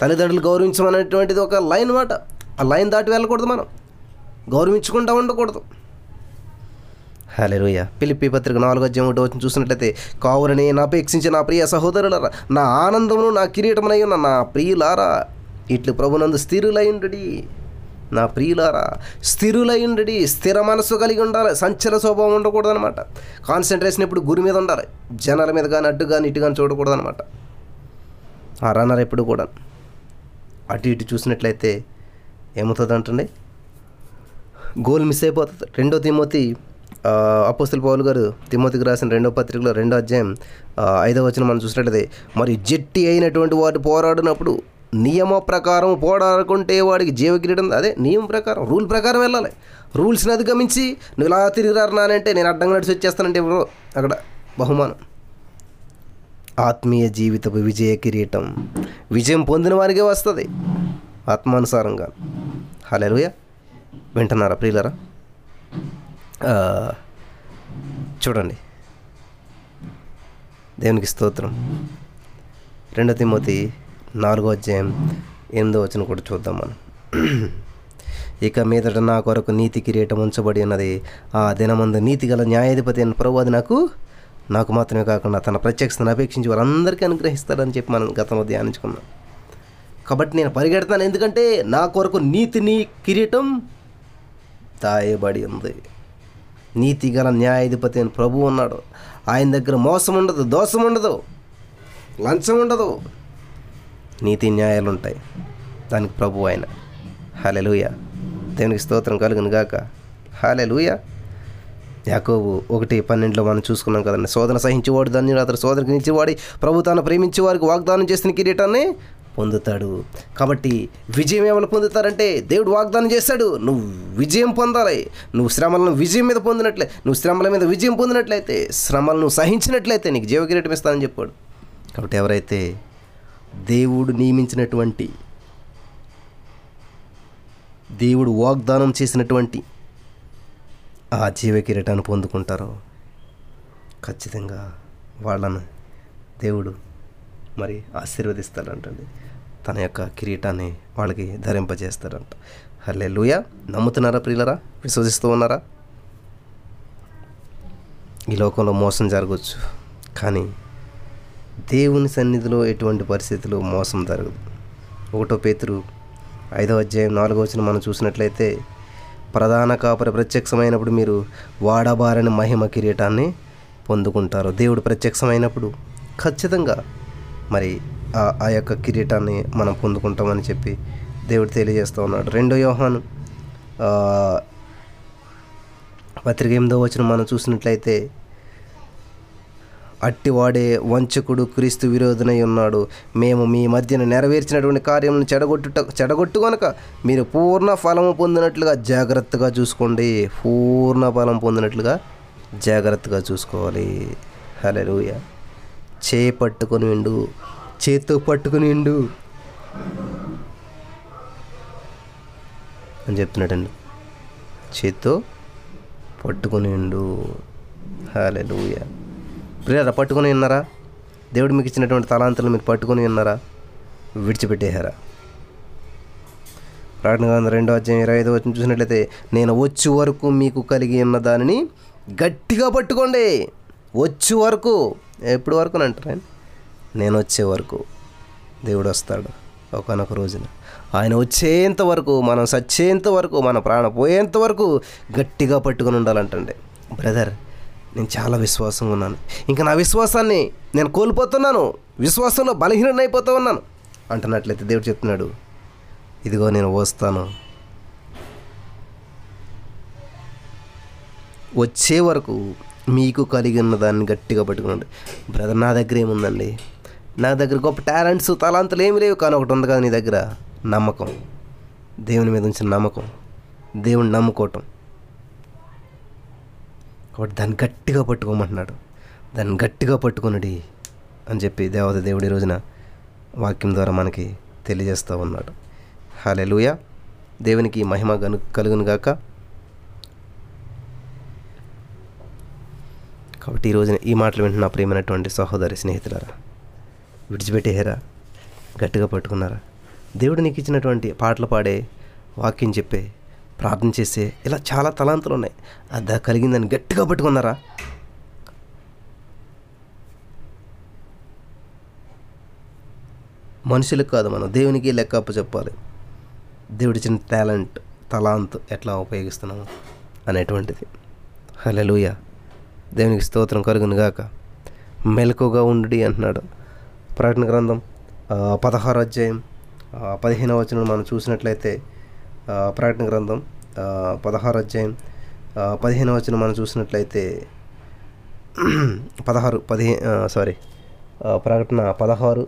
తల్లిదండ్రులు గౌరవించమనేటువంటిది ఒక లైన్ మాట. ఆ లైన్ దాటి వెళ్ళకూడదు, మనం గౌరవించుకుంటూ ఉండకూడదు. హల్లెలూయా. ఫిలిప్పి పత్రిక 4:1 చూసినట్లయితే, కావులని నాపేక్షించి నా ప్రియ సహోదరులారా, నా ఆనందమును నా కిరీటమునై ఉన్న నా ప్రియులారా, ఇట్లు ప్రభునందు స్థిరులైయుండుడి. నా ప్రియులారా, స్థిరులైయుండుడి. స్థిర మనస్సు కలిగి ఉండాలి, సంచల స్వభావం ఉండకూడదు అనమాట. కాన్సన్ట్రేషన్ ఇప్పుడు గురి మీద ఉండాలి, జనాల మీద కానీ అడ్డు కానీ ఇటు కానీ చూడకూడదు అనమాట. ఆ రన్నర్ ఎప్పుడు కూడా అటు ఇటు చూసినట్లయితే ఏమవుతుంది అంటండి, గోల్ మిస్ అయిపోతుంది. 2 తిమోతి అపొస్తలుల పౌలు గారు తిమోతికి రాసిన 2వ పత్రికలో 2:5 మనం చూసినట్లయితే, మరి జట్టి అయినటువంటి వాడు పోరాడినప్పుడు నియమ ప్రకారం పోరాడుకుంటే వాడికి జీవకిరీటం. అదే నియమం ప్రకారం, రూల్ ప్రకారం వెళ్ళాలి. రూల్స్ని అధిగమించి నువ్వు ఇలా తిరిగి రానానంటే నేను అడ్డంగా నడిచి వచ్చేస్తానంటే ఎవరో అక్కడ బహుమానం. ఆత్మీయ జీవితపు విజయ కిరీటం విజయం పొందిన వారికే వస్తుంది ఆత్మానుసారంగా. హల్లెలూయా. వింటున్నారా ప్రియులారా? చూడండి, దేవునికి స్తోత్రం. 2 తిమోతి 4:8 కూడా చూద్దాం మనం. ఇక మీదట నా కొరకు నీతి కిరీటం ఉంచబడి ఉన్నది, ఆ దినమందు నీతి గల న్యాయాధిపతి అయిన ప్రభువు అది నాకు మాత్రమే కాకుండా తన ప్రత్యక్షతను అపేక్షించి వారందరికీ అనుగ్రహిస్తాడని చెప్పి మనం గతంలో ధ్యానించుకున్నాం. కాబట్టి నేను పరిగెడతాను, ఎందుకంటే నా కొరకు నీతిని కిరీటం దాయబడి ఉంది. నీతి గల న్యాయాధిపతి అని ప్రభువు ఉన్నాడు. ఆయన దగ్గర మోసం ఉండదు, దోషం ఉండదు, లంచం ఉండదు, నీతి న్యాయాలు ఉంటాయి. దానికి ప్రభువు ఆయన. హల్లెలూయా. దేవునికి స్తోత్రం కలుగును గాక. హల్లెలూయా. యాకోబు 1:12 మనం చూసుకున్నాం కదండి, శోధన సహించేవాడు ధన్యుడు, అతడు శోధన గ్రహించేవాడి ప్రభు తాను ప్రేమించే వారికి వాగ్దానం చేసిన కిరీటాన్ని పొందుతాడు. కాబట్టి విజయం ఎవరు పొందుతారంటే, దేవుడు వాగ్దానం చేస్తాడు, నువ్వు విజయం పొందాలి. నువ్వు శ్రమలను విజయం మీద పొందినట్లే, నువ్వు శ్రమల మీద విజయం పొందినట్లయితే, శ్రమలను సహించినట్లయితే నీకు జీవకిరీటం ఇస్తానని చెప్పాడు. కాబట్టి ఎవరైతే దేవుడు నియమించినటువంటి, దేవుడు వాగ్దానం చేసినటువంటి ఆ జీవకిరీటాన్ని పొందుకుంటారో ఖచ్చితంగా వాళ్ళను దేవుడు మరి ఆశీర్వదిస్తాడంటండి, తన యొక్క కిరీటాన్ని వాళ్ళకి ధరింపజేస్తాడంట. హల్లెలూయా. నమ్ముతున్నారా ప్రియులరా? విశ్వసిస్తూ ఉన్నారా? ఈ లోకంలో మోసం జరగవచ్చు, కానీ దేవుని సన్నిధిలో ఎటువంటి పరిస్థితుల్లో మోసం జరగదు. 1 పేతురు 5:4 మనం చూసినట్లయితే, ప్రధాన కాపరి ప్రత్యక్షమైనప్పుడు మీరు వాడబారని మహిమ కిరీటాన్ని పొందుకుంటారు. దేవుడు ప్రత్యక్షమైనప్పుడు ఖచ్చితంగా మరి ఆ యొక్క కిరీటాన్ని మనం పొందుకుంటామని చెప్పి దేవుడు తెలియజేస్తూ ఉన్నాడు. 2 యోహాను 8:8 మనం చూసినట్లయితే, అట్టివాడే వంచకుడు క్రీస్తు విరోధునై ఉన్నాడు, మేము మీ మధ్యన నెరవేర్చినటువంటి కార్యములను చెడగొట్టుకొనక మీరు పూర్ణ ఫలము పొందినట్లుగా జాగ్రత్తగా చూసుకోండి. పూర్ణ ఫలం పొందినట్లుగా జాగ్రత్తగా చూసుకోవాలి. హల్లెలూయా. చేతితో పట్టుకుని ఉండు అని చెప్తున్నాడండి. చేతితో పట్టుకుని ఉండు. హల్లెలూయా. ప్రియరా, పట్టుకుని ఉన్నారా? దేవుడు మీకు ఇచ్చినటువంటి తలాంతులు మీరు పట్టుకుని ఉన్నారా? విడిచిపెట్టేశారా? ప్రకటన 2:25 చూసినట్లయితే, నేను వచ్చే వరకు మీకు కలిగి ఉన్న దానిని గట్టిగా పట్టుకోండి. వచ్చే వరకు, ఎప్పుడు వరకు అంటారు? నేను వచ్చే వరకు. దేవుడు వస్తాడు ఒకనొక రోజున. ఆయన వచ్చేంత వరకు, మనం చచ్చేంత వరకు, మన ప్రాణం పోయేంత వరకు గట్టిగా పట్టుకుని ఉండాలంటండి. బ్రదర్, నేను చాలా విశ్వాసంగా ఉన్నాను, ఇంకా నా విశ్వాసాన్ని నేను కోల్పోతున్నాను, విశ్వాసంలో బలహీనం అయిపోతూ ఉన్నాను అంటున్నట్లయితే దేవుడు చెప్తున్నాడు, ఇదిగో నేను వస్తాను. వచ్చే వరకు మీకు కలిగి ఉన్న దాన్ని గట్టిగా పట్టుకున్నాడు. బ్రదర్, నా దగ్గర ఏముందండి? నా దగ్గర గొప్ప టాలెంట్స్ తలాంతులు ఏమి లేవు, కానీ ఒకటి ఉంది కదా నీ దగ్గర, నమ్మకం. దేవుని మీద ఉంచిన నమ్మకం, దేవుని నమ్ముకోవటం. కాబట్టి దాన్ని గట్టిగా పట్టుకోమంటున్నాడు. దాన్ని గట్టిగా పట్టుకునడి అని చెప్పి దేవుడి రోజున వాక్యం ద్వారా మనకి తెలియజేస్తూ ఉన్నాడు. హల్లెలూయా. దేవునికి మహిమ కలుగును గాక. కాబట్టి ఈ రోజున ఈ మాటలు వింటున్న ప్రియమైనటువంటి సహోదరి స్నేహితులారా, విడిచిపెట్టేహారా? గట్టిగా పట్టుకున్నారా? దేవుడు నీకు ఇచ్చినటువంటి పాటలు పాడే, వాక్యం చెప్పే, ప్రార్థన చేసే, ఇలా చాలా తలాంతులు ఉన్నాయి. అది కలిగిందని గట్టిగా పట్టుకున్నారా? మనుషులకు కాదు, మనం దేవునికి లెక్క అప్పు చెప్పాలి. దేవుడిచ్చిన టాలెంట్, తలాంత్ ఎట్లా ఉపయోగిస్తున్నాము అనేటువంటిది. హల్లెలూయా, దేవునికి స్తోత్రం కలుగునుగాక. మెలకుగా ఉండి అంటున్నాడు. ప్రకటన గ్రంథం 16వ అధ్యాయం 15వ వచనం మనం చూసినట్లయితే, ప్రకటన గ్రంథం 16వ అధ్యాయం 15వ వచనం మనం చూసినట్లయితే, ప్రకటన 16,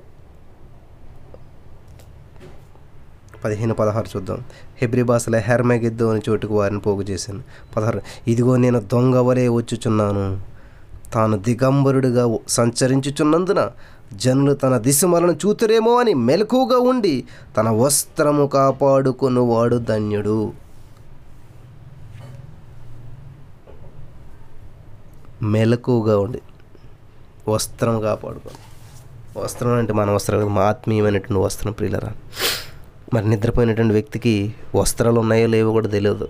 15, 16 చూద్దాం. హెబ్రీ భాషలో హెర్మెగిద్దో అని చోటుకు వారిని పోగు చేశాను. 16, ఇదిగో నేను దొంగ వలె వచ్చుచున్నాను, తాను దిగంబరుడుగా సంచరించుచున్నందున జనులు తన దిశమలను చూతురేమో అని మెలకుగా ఉండి తన వస్త్రము కాపాడుకొనువాడు ధన్యుడు. మెలకుగా ఉండి వస్త్రం కాపాడుకోండి. వస్త్రం అంటే మన వస్త్రం, మా ఆత్మీయమైనటువంటి వస్త్రం ప్రియులరా. మరి నిద్రపోయినటువంటి వ్యక్తికి వస్త్రాలు ఉన్నాయో లేవో కూడా తెలియదు.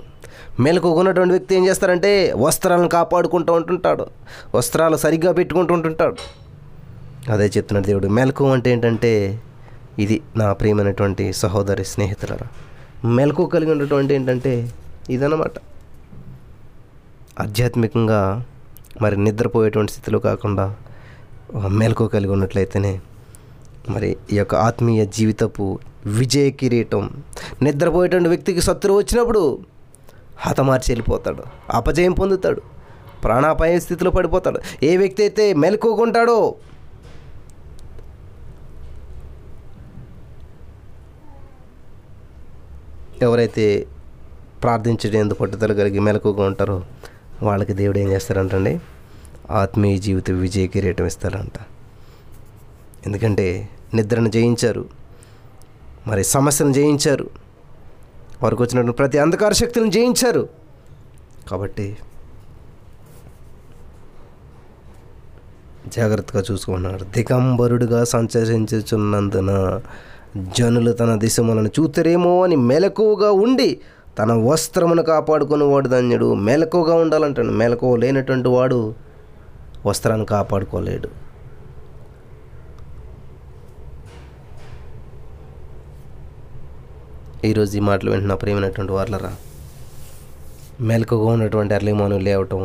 మెలకున్నటువంటి వ్యక్తి ఏం చేస్తారంటే వస్త్రాలను కాపాడుకుంటూ ఉంటుంటాడు, వస్త్రాలు సరిగ్గా పెట్టుకుంటూ ఉంటుంటాడు. అదే చెప్తున్నాడు దేవుడు. మెలకువ అంటే ఏంటంటే ఇది నా ప్రియమైనటువంటి సహోదరి స్నేహితులరా, మెలకువ కలిగి ఉన్నటువంటి ఏంటంటే ఇదన్నమాట. ఆధ్యాత్మికంగా మరి నిద్రపోయేటువంటి స్థితిలో కాకుండా మెలకువ కలిగి ఉన్నట్లయితేనే మరి ఈ యొక్క ఆత్మీయ జీవితపు విజయ కిరీటం. నిద్రపోయేటువంటి వ్యక్తికి శత్రువు వచ్చినప్పుడు హతమార్చి వెళ్ళిపోతాడు, అపజయం పొందుతాడు, ప్రాణాపాయ స్థితిలో పడిపోతాడు. ఏ వ్యక్తి అయితే మెలకువకుంటాడో ఎవరైతే ప్రార్థించేందుకు పట్టుదల కలిగి మెలకువగా ఉంటారో వాళ్ళకి దేవుడు ఏం చేస్తారంటండి, ఆత్మీయ జీవిత విజయ కిరీటం ఇస్తారంట. ఎందుకంటే నిద్రను జయించారు, మరి సమస్యను జయించారు, వారికి వచ్చినటువంటి ప్రతి అంధకార శక్తులను జయించారు. కాబట్టి జాగ్రత్తగా చూసుకున్నాడు. దిగంబరుడుగా సంచరించుచున్నందున జనులు తన దిశమలను చూతురేమో అని మెలకువగా ఉండి తన వస్త్రమును కాపాడుకునేవాడు ధన్యుడు. మెలకువగా ఉండాలంటాడు. మెలకువ లేనటువంటి వాడు వస్త్రాన్ని కాపాడుకోలేడు. ఈరోజు ఈ మాటలు వింటున్న ప్రియమైనటువంటి వాళ్ళరా, మెలకుగా ఉన్నటువంటి ఎర్లీ మార్నింగ్ లేవటం,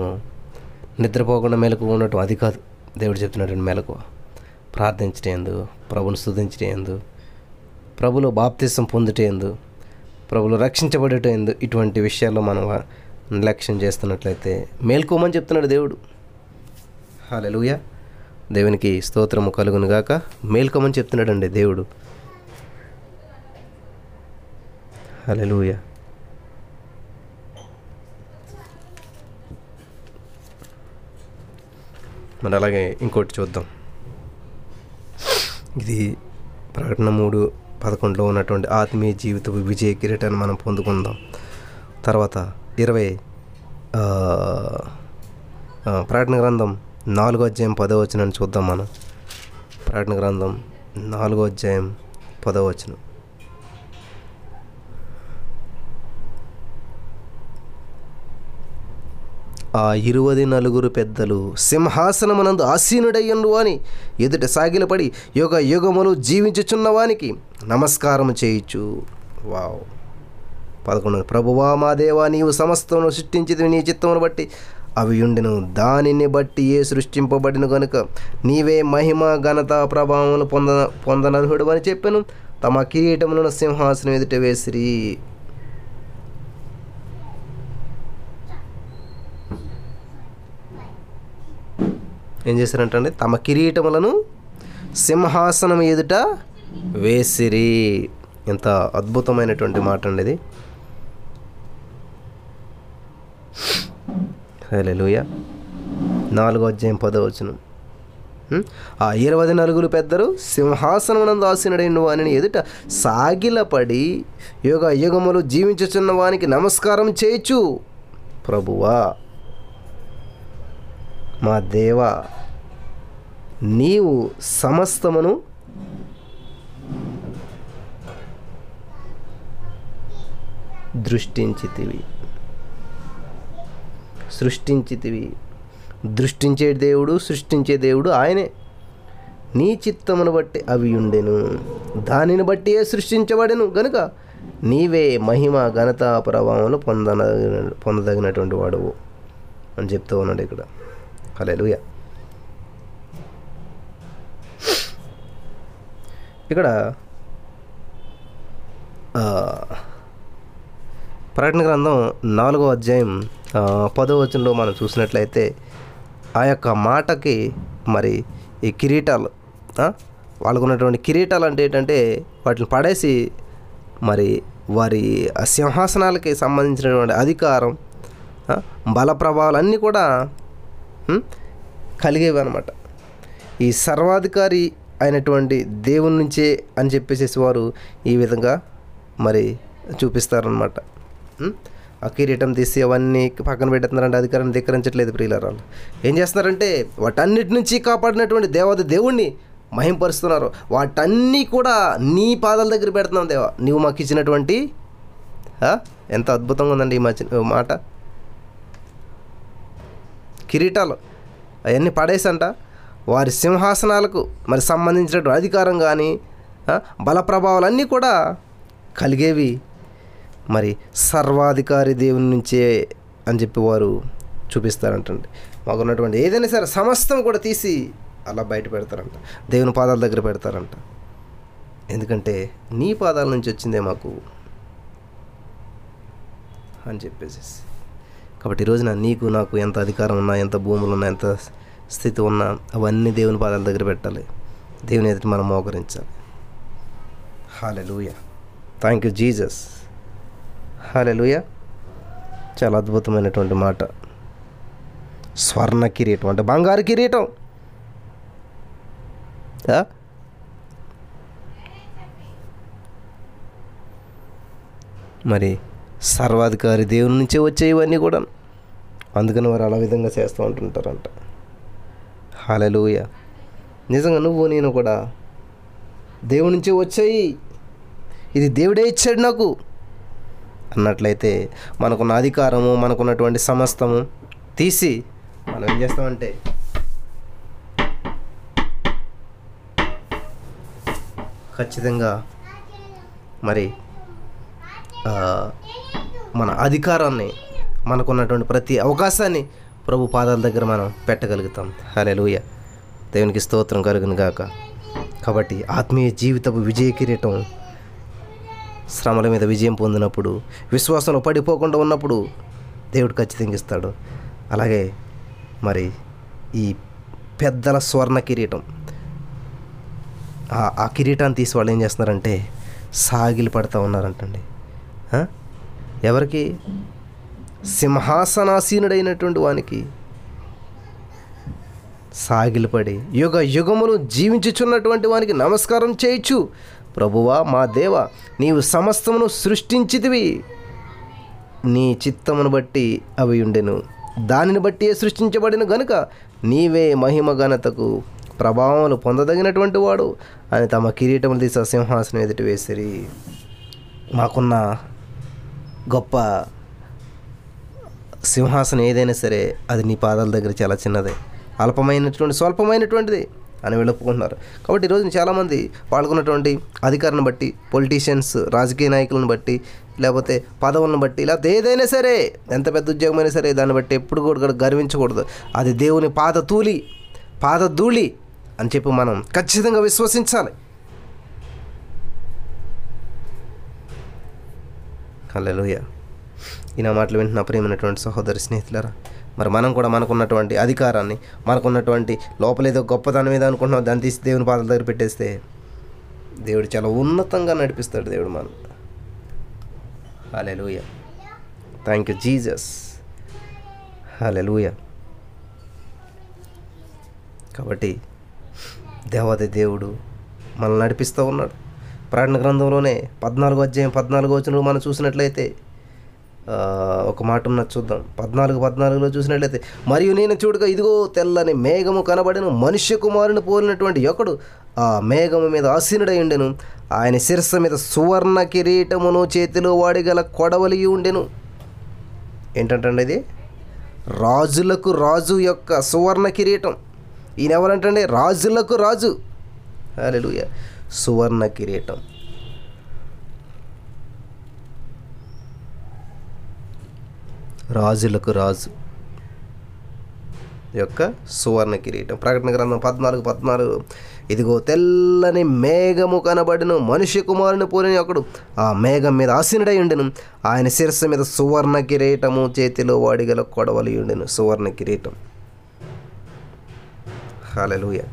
నిద్రపోకుండా మెలకుగా ఉండటం అది కాదు దేవుడు చెప్తున్నటువంటి మెలకువ. ప్రార్థించటేందు, ప్రభుని స్తుతించటేందు, ప్రభులో బాప్తిసం పొందుటేందు, ప్రభులో రక్షించబడేటందు, ఇటువంటి విషయాల్లో మనం నిర్లక్ష్యం చేస్తున్నట్లయితే మేల్కోమని చెప్తున్నాడు దేవుడు. హల్లెలూయా, దేవునికి స్తోత్రము కలుగునుగాక. మేల్కోమని చెప్తున్నాడు అండి దేవుడు. హల్లెలూయా. మరి అలాగే ఇంకోటి చూద్దాం. ఇది ప్రకటన 3:11 ఉన్నటువంటి ఆత్మీయ జీవితపు విజయ కిరీటాన్ని మనం పొందుకుందాం. తర్వాత 20, ప్రకటన గ్రంథం 4వ అధ్యాయం 10వ వచనాన్ని చూద్దాం మనం. ప్రకటన గ్రంథం 4వ అధ్యాయం 10వ వచనం. ఆ 20 పెద్దలు సింహాసనమునందు ఆసీనుడయ్యుండు అని ఎదుట సాగిలపడి యుగ యుగములు జీవించుచున్నవానికి నమస్కారం చేయించు. వావ్. 11, ప్రభువా మా దేవా, నీవు సమస్తమును సృష్టించితివి, నీ చిత్తమును బట్టి అవి ఉండిను, దానిని బట్టి ఏ సృష్టింపబడిన గనుక నీవే మహిమ, ఘనత, ప్రభావములు పొందనర్హుడు అని చెప్పాను. తమ కిరీటములను సింహాసనం ఎదుట వేసిరి. ఏం చేశారంటే తమ కిరీటములను సింహాసనం ఎదుట వేసిరి. ఎంత అద్భుతమైనటువంటి మాట అండి ఇది. హల్లెలూయా. 4వ అధ్యాయం 10వ వచనం. ఆ 24 పెద్దలు సింహాసనమునందు ఆసీనుడైన వాని ఎదుట సాగిలపడి యుగ యుగములు జీవించుచున్న వానికి నమస్కారం చేయించు. ప్రభువా మా దేవా, నీవు సమస్తమును సృష్టించితివి. సృష్టించే దేవుడు ఆయనే. నీ చిత్తమును బట్టి అవి ఉండెను, దానిని బట్టి సృష్టించబడెను గనుక నీవే మహిమ ఘనత ప్రభావములు పొందదగినటువంటి వాడువు అని చెప్తూ ఉన్నాడు ఇక్కడ. హల్లెలూయా. ఇక్కడ ప్రకటన గ్రంథం 4వ అధ్యాయం 10వ వచనంలో మనం చూసినట్లయితే ఆ యొక్క మాటకి మరి ఈ కిరీటాలు, వాళ్ళకు ఉన్నటువంటి కిరీటాలు అంటే ఏంటంటే వాటిని పడేసి మరి వారి సింహాసనాలకి సంబంధించినటువంటి అధికారం, బల ప్రభావాలు అన్నీ కూడా కలిగేవి అన్నమాట. ఈ సర్వాధికారి అయినటువంటి దేవుని నుంచే అని చెప్పేసేసి వారు ఈ విధంగా మరి చూపిస్తారనమాట. ఆ కిరీటం తీసి అవన్నీ పక్కన పెట్టేస్తున్నారంటే అధికారాన్ని ధిక్కరించట్లేదు ప్రియులారాలు. ఏం చేస్తున్నారంటే వాటన్నిటి నుంచి కాపాడినటువంటి దేవాది దేవుణ్ణి మహింపరుస్తున్నారు. వాటన్నీ కూడా నీ పాదాల దగ్గర పెడుతున్నాం దేవా, నీవు మాకు ఇచ్చినటువంటి. ఎంత అద్భుతంగా ఉందండి ఈ మాట. కిరీటాలు అవన్నీ పడేసంట వారి సింహాసనాలకు మరి సంబంధించినటువంటి అధికారం కానీ బల ప్రభావాలన్నీ కూడా కలిగేవి మరి సర్వాధికారి దేవుని నుంచే అని చెప్పి వారు చూపిస్తారంటండి. మాకున్నటువంటి ఏదైనా సరే సమస్తం కూడా తీసి అలా బయట పెడతారంట, దేవుని పాదాల దగ్గర పెడతారంట. ఎందుకంటే నీ పాదాల నుంచి వచ్చిందే మాకు అని చెప్పేసి. కాబట్టి ఈరోజున నీకు నాకు ఎంత అధికారం ఉన్నా, ఎంత భూములు ఉన్నా, ఎంత స్థితి ఉన్నా అవన్నీ దేవుని పాదాల దగ్గర పెట్టాలి, దేవుని ఎదుటి మనం మోకరించాలి. హల్లెలూయా. Thank you Jesus. హల్లెలూయా. చాలా అద్భుతమైనటువంటి మాట. స్వర్ణ కిరీటం అంటే బంగారు కిరీటం, మరి సర్వాధికారి దేవుని నుంచే వచ్చే ఇవన్నీ కూడా. అందుకని వారు అలా విధంగా చేస్తూ ఉంటుంటారంట. హల్లెలూయా. నిజంగా నువ్వు నేను కూడా దేవుడి నుంచే వచ్చాయి, ఇది దేవుడే ఇచ్చాడు నాకు అన్నట్లయితే మనకున్న అధికారము, మనకున్నటువంటి సమస్తము తీసి మనం ఏం చేస్తామంటే ఖచ్చితంగా మరి మన అధికారాన్ని, మనకున్నటువంటి ప్రతి అవకాశాన్ని ప్రభు పాదాల దగ్గర మనం పెట్టగలుగుతాం. హల్లెలూయా. దేవునికి స్తోత్రం కలుగును గాక. కాబట్టి ఆత్మీయ జీవితపు విజయ కిరీటం, శ్రమల మీద విజయం పొందినప్పుడు, విశ్వాసంలో పడిపోకుండా ఉన్నప్పుడు దేవుడు ఖచ్చితంగా ఇస్తాడు. అలాగే మరి ఈ పెద్దల స్వర్ణ కిరీటం, ఆ కిరీటాన్ని తీసి వాళ్ళు ఏం చేస్తున్నారంటే సాగిలి పడుతూ ఉన్నారంటండి. ఎవరికి? సింహాసనాసీనుడైనటువంటి వానికి సాగిలిపడి యుగ యుగమును జీవించుచున్నటువంటి వానికి నమస్కారం చేయొచ్చు. ప్రభువా మా దేవా, నీవు సమస్తమును సృష్టించితివి, నీ చిత్తమును బట్టి అవి ఉండెను, దానిని బట్టి సృష్టించబడిన గనుక నీవే మహిమ ఘనతకు ప్రభావములు పొందదగినటువంటి వాడు అని తమ కిరీటములు తీసి సింహాసనం ఎదుటి వేసిరి. మాకున్న గొప్ప సింహాసనం ఏదైనా సరే అది నీ పాదాల దగ్గర చాలా చిన్నదే, స్వల్పమైనటువంటిది అని వెళ్ళొప్పుకుంటున్నారు. కాబట్టి ఈరోజు చాలామంది వాళ్ళకున్నటువంటి అధికారాన్ని బట్టి, పొలిటీషియన్స్, రాజకీయ నాయకులను బట్టి, లేకపోతే పదవులను బట్టి, లేకపోతే ఏదైనా సరే, ఎంత పెద్ద ఉద్యోగమైనా సరే దాన్ని బట్టి ఎప్పుడు కూడా గర్వించకూడదు. అది దేవుని పాదధూళి అని చెప్పి మనం ఖచ్చితంగా విశ్వసించాలి. హల్లెలూయా. ఈయన మాటలు వింటున్న ప్రియమైనటువంటి సహోదరి స్నేహితులారా, మరి మనం కూడా మనకున్నటువంటి అధికారాన్ని, మనకున్నటువంటి లోపలేదో గొప్ప దాని మీద అనుకుంటున్నాం, దాన్ని తీసి దేవుని పాదాల దగ్గర పెట్టేస్తే దేవుడు చాలా ఉన్నతంగా నడిపిస్తాడు దేవుడు మనం. హల్లెలూయా. Thank you Jesus. హల్లెలూయా. కాబట్టి దేవాది దేవుడు మనల్ని నడిపిస్తూ ఉన్నాడు. ప్రకటన గ్రంథంలోనే 14వ అధ్యాయం 14వ వచనంలో మనం చూసినట్లయితే ఒక మాట ఉన్నది చూద్దాం. 14:14లో చూసినట్లయితే, మరియు నేను చూడగా ఇదిగో తెల్లని మేఘము కనబడెను, మనుష్య కుమారుని పోలినటువంటి ఒకడు ఆ మేఘము మీద ఆసీనుడై ఉండెను. ఆయన శిరస్సు మీద సువర్ణ కిరీటమును, చేతిలో వాడిగల కొడవలి ఉండెను. ఏంటంటే ఇది రాజులకు రాజు యొక్క సువర్ణ కిరీటం. ఈయన ఎవరంటే రాజులకు రాజు. హల్లెలూయా. సువర్ణ కిరీటం. రాజులకు రాజు యొక్క సువర్ణ కిరీటం. ప్రకటన గ్రంథం 14:14, ఇదిగో తెల్లని మేఘము కనబడెను, మనిషి కుమారుని పోలిన ఒకడు ఆ మేఘం మీద ఆసీనుడై ఉండెను. ఆయన శిరస్సు మీద సువర్ణ కిరీటము, చేతిలో వాడిగల కొడవలి ఉండెను. సువర్ణ కిరీటం. హల్లెలూయా.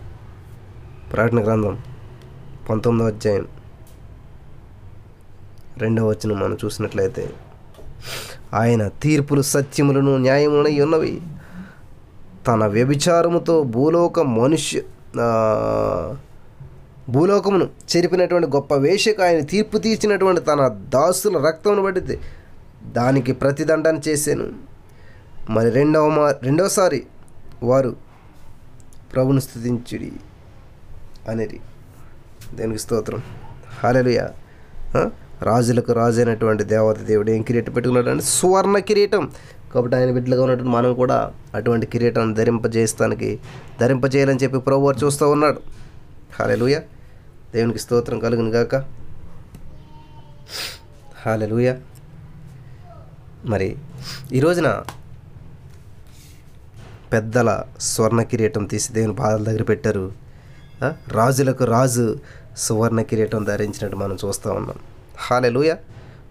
ప్రకటన గ్రంథం 19:2 మనం చూసినట్లయితే, ఆయన తీర్పులు సత్యములను న్యాయములై ఉన్నవి. తన వ్యభిచారముతో భూలోకమును చెరిపినటువంటి గొప్ప వేషకు ఆయన తీర్పు తీర్చినటువంటి తన దాసుల రక్తమును బట్టి దానికి ప్రతిదండన చేశాను. మరి రెండవసారి వారు ప్రభువును స్తుతించుడి అనేది. దేవునికి స్తోత్రం. హల్లెలూయా. రాజులకు రాజు అయినటువంటి దేవత దేవుడు ఏం కిరీటం పెట్టుకున్నాడు అంటే సువర్ణ కిరీటం. కాబట్టి ఆయన బిడ్డలుగా ఉన్నటువంటి మనం కూడా అటువంటి కిరీటాన్ని ధరింపజేయాలని చెప్పి ప్రభువు వారు చూస్తూ ఉన్నాడు. హల్లెలూయా. దేవునికి స్తోత్రం కలుగును గాక. హల్లెలూయా. మరి ఈ రోజున పెద్దల సువర్ణ కిరీటం తీసి దేవుని పాదాల దగ్గర పెట్టారు. రాజులకు రాజు సువర్ణ కిరీటం ధరించినట్టు మనం చూస్తూ ఉన్నాం. హల్లెలూయా.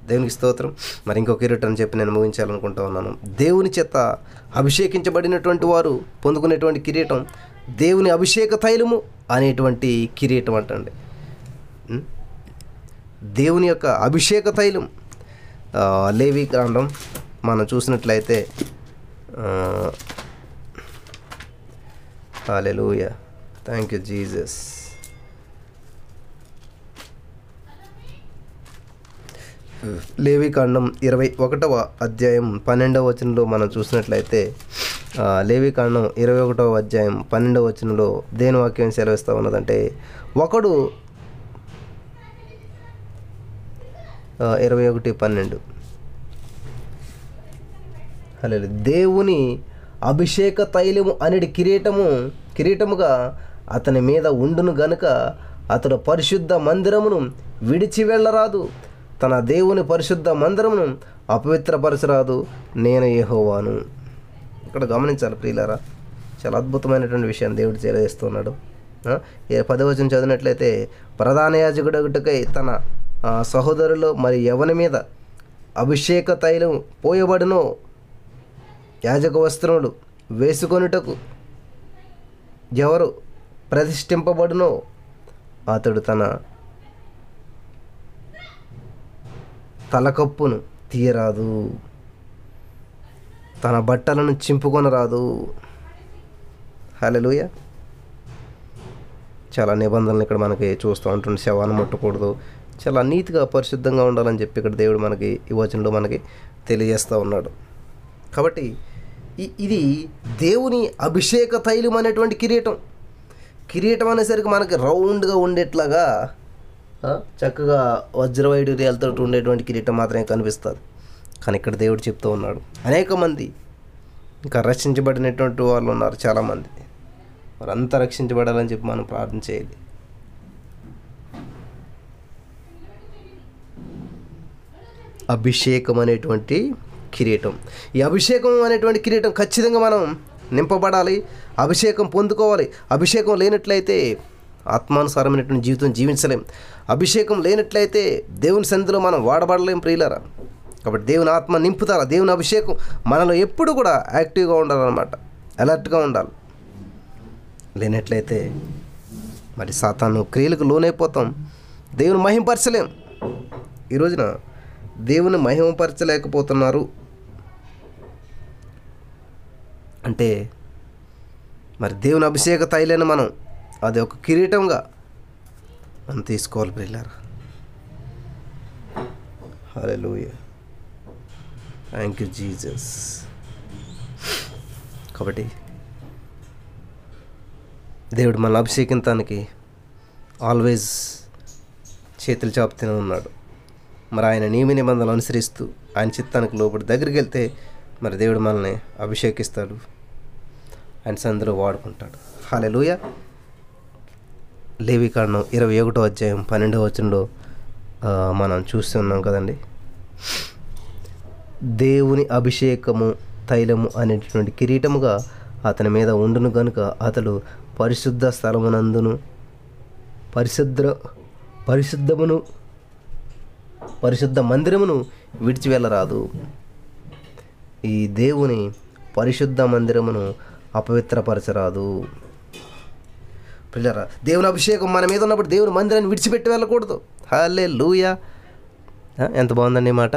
దేవునికి స్తోత్రం. మరి ఇంకో కిరీటం చెప్పి నేను ముగించాలనుకుంటూ ఉన్నాను. దేవుని చేత అభిషేకించబడినటువంటి వారు పొందుకునేటువంటి కిరీటం దేవుని అభిషేక తైలము అనేటువంటి కిరీటం అంటండి. దేవుని యొక్క అభిషేక తైలం. లేవికాండం మనం చూసినట్లయితే, హల్లెలూయా, థ్యాంక్ యూ జీసస్. లేవికాండం 21:12 మనం చూసినట్లయితే, లేవికాండం 21:12 దేని వాక్యం సెలవిస్తూ ఉన్నదంటే, ఒకడు 21:12 అలా దేవుని అభిషేక తైలము అనేది కిరీటముగా అతని మీద ఉండును గనుక అతడు పరిశుద్ధ మందిరమును విడిచి వెళ్ళరాదు, తన దేవుని పరిశుద్ధ మందిరమును అపవిత్రపరచరాదు, నేను యెహోవాను. ఇక్కడ గమనించాలి ప్రియులారా, చాలా అద్భుతమైనటువంటి విషయాన్ని దేవుడు తెలియజేస్తున్నాడు. 10వ వచనం చదివినట్లయితే, ప్రధాన యాజకుడొకటికై తన సహోదరులు మరి ఎవని మీద అభిషేక తైలం పోయబడునో యాజక వస్త్రములు వేసుకొనుటకు ఎవరు ప్రతిష్ఠింపబడునో అతడు తన తలకప్పును తీయరాదు, తన బట్టలను చింపుకొనరాదు. హల్లెలూయా. చాలా నిబంధనలు ఇక్కడ మనకి చూస్తూ ఉంటుంది. శవాన్ని ముట్టకూడదు, చాలా నీతిగా పరిశుద్ధంగా ఉండాలని చెప్పి ఇక్కడ దేవుడు మనకి ఈ వచనంలో మనకి తెలియజేస్తూ ఉన్నాడు. కాబట్టి ఇది దేవుని అభిషేక తైలం అనేటువంటి కిరీటం అనేసరికి మనకి రౌండ్గా ఉండేట్లాగా చక్కగా వజ్రవైడూర్యాలతో ఉండేటువంటి కిరీటం మాత్రమే కనిపిస్తుంది. కానీ ఇక్కడ దేవుడు చెప్తూ ఉన్నాడు, అనేక మంది ఇంకా రక్షించబడినటువంటి వాళ్ళు ఉన్నారు. చాలామంది వారంతా రక్షించబడాలని చెప్పి మనం ప్రార్థన చేయాలి. అభిషేకం అనేటువంటి కిరీటం, ఈ అభిషేకం అనేటువంటి కిరీటం ఖచ్చితంగా మనం నింపబడాలి, అభిషేకం పొందుకోవాలి. అభిషేకం లేనట్లయితే ఆత్మానుసారమైనటువంటి జీవితం జీవించలేం. అభిషేకం లేనట్లయితే దేవుని సన్నిధిలో మనం వాడబడలేం ప్రియులారా. కాబట్టి దేవుని ఆత్మ నింపుతారా, దేవుని అభిషేకం మనలో ఎప్పుడు కూడా యాక్టివ్గా ఉండాలన్నమాట, అలర్ట్గా ఉండాలి. లేనట్లయితే మరి సాతాను క్రియలకు లోనైపోతాం, దేవుని మహింపరచలేం. ఈ రోజున దేవుని మహింపరచలేకపోతున్నారు అంటే మరి దేవుని అభిషేక తైలాన్ని మనం అది ఒక కిరీటంగా మనం తీసుకోవాలి ప్రియులారా. హల్లెలూయా, థ్యాంక్ యూ జీసస్. కాబట్టి దేవుడు మన అభిషేకించడానికి ఆల్వేస్ చేతులు చాపుతూనే ఉన్నాడు. మరి ఆయన నియమ నిబంధనలు అనుసరిస్తూ ఆయన చిత్తానికి లోబడి దగ్గరికి వెళ్తే మరి దేవుడు మనల్ని అభిషేకిస్తాడు, ఆయన సందులో వాడుకుంటాడు. హల్లెలూయా. లేవికాండం 21:12 మనం చూస్తున్నాం కదండి. దేవుని అభిషేకము తైలము అనేటటువంటి కిరీటముగా అతని మీద ఉండును కనుక అతడు పరిశుద్ధ స్థలమునందును పరిశుద్ధ మందిరమును విడిచి వెళ్ళరాదు. ఈ దేవుని పరిశుద్ధ మందిరమును అపవిత్రపరచరాదు. పిల్లరా, దేవుని అభిషేకం మన మీద ఉన్నప్పుడు దేవుని మందిరాన్ని విడిచిపెట్టి వెళ్ళకూడదు. హల్లెలూయా. ఎంత బాగుందండి ఈ మాట.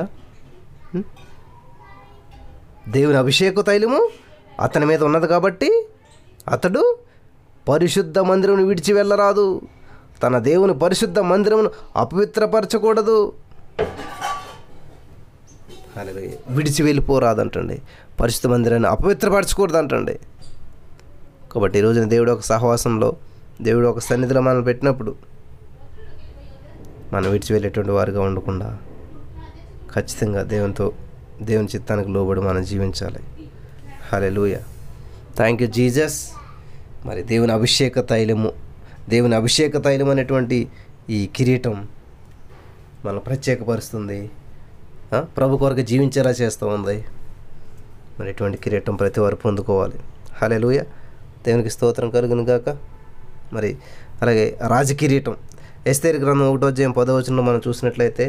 దేవుని అభిషేక తైలము అతని మీద ఉన్నది కాబట్టి అతడు పరిశుద్ధ మందిరమును విడిచి వెళ్ళరాదు. తన దేవుని పరిశుద్ధ మందిరమును అపవిత్రపరచకూడదు, విడిచి వెళ్ళిపోరాదంటండి, పరిశుద్ధ మందిరాన్ని అపవిత్రపరచకూడదంటండి. కాబట్టి ఈరోజున దేవుడు ఒక సహవాసంలో, దేవుడు ఒక సన్నిధిలో మనం పెట్టినప్పుడు మనం విడిచి వెళ్ళేటువంటి వారుగా ఉండకుండా ఖచ్చితంగా దేవుని చిత్తానికి లోబడి మనం జీవించాలి. హల్లెలూయా. Thank you Jesus. మరి దేవుని అభిషేక తైలం అనేటువంటి ఈ కిరీటం మనం ప్రత్యేకపరుస్తుంది, ప్రభు కొరకు జీవించేలా చేస్తూ ఉంది. మరి ఇటువంటి కిరీటం ప్రతి వారు పొందుకోవాలి. హల్లెలూయా. దేవునికి స్తోత్రం కలుగును గాక. మరి అలాగే రాజకిరీటం ఎస్తేర్ గ్రంథం 1:10 మనం చూసినట్లయితే,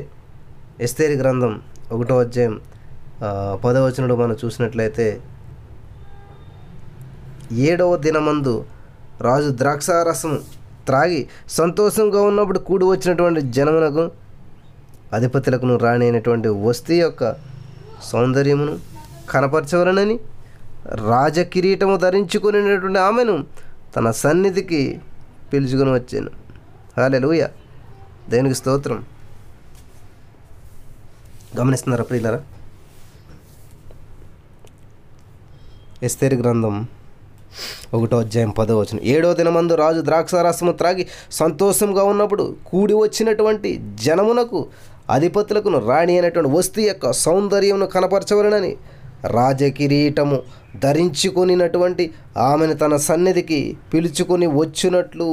ఎస్తేర్ గ్రంథం 1:10 మనం చూసినట్లయితే, 7వ దినమందు రాజు ద్రాక్షారసము త్రాగి సంతోషంగా ఉన్నప్పుడు కూడి వచ్చినటువంటి జనమునకు అధిపతులకును రానైనటువంటి వస్తు యొక్క సౌందర్యమును కనపరచవలనని రాజకిరీటము ధరించుకునేటువంటి ఆమెను తన సన్నిధికి పిలుచుకొని వచ్చాను. హల్లెలూయా. దేవునికి స్తోత్రం. గమనిస్తున్నారా ప్రియులారా? ఎస్తేర్ గ్రంథం 1:10 7వ దినమందు రాజు ద్రాక్షారసము త్రాగి సంతోషంగా ఉన్నప్పుడు కూడి వచ్చినటువంటి జనమునకు అధిపతులకును రాణి అనేటువంటి వస్తు యొక్క సౌందర్యమును కనపరచవలనని రాజకిరీటము ధరించుకొనినటువంటి ఆమెను తన సన్నిధికి పిలుచుకొని వచ్చినట్లు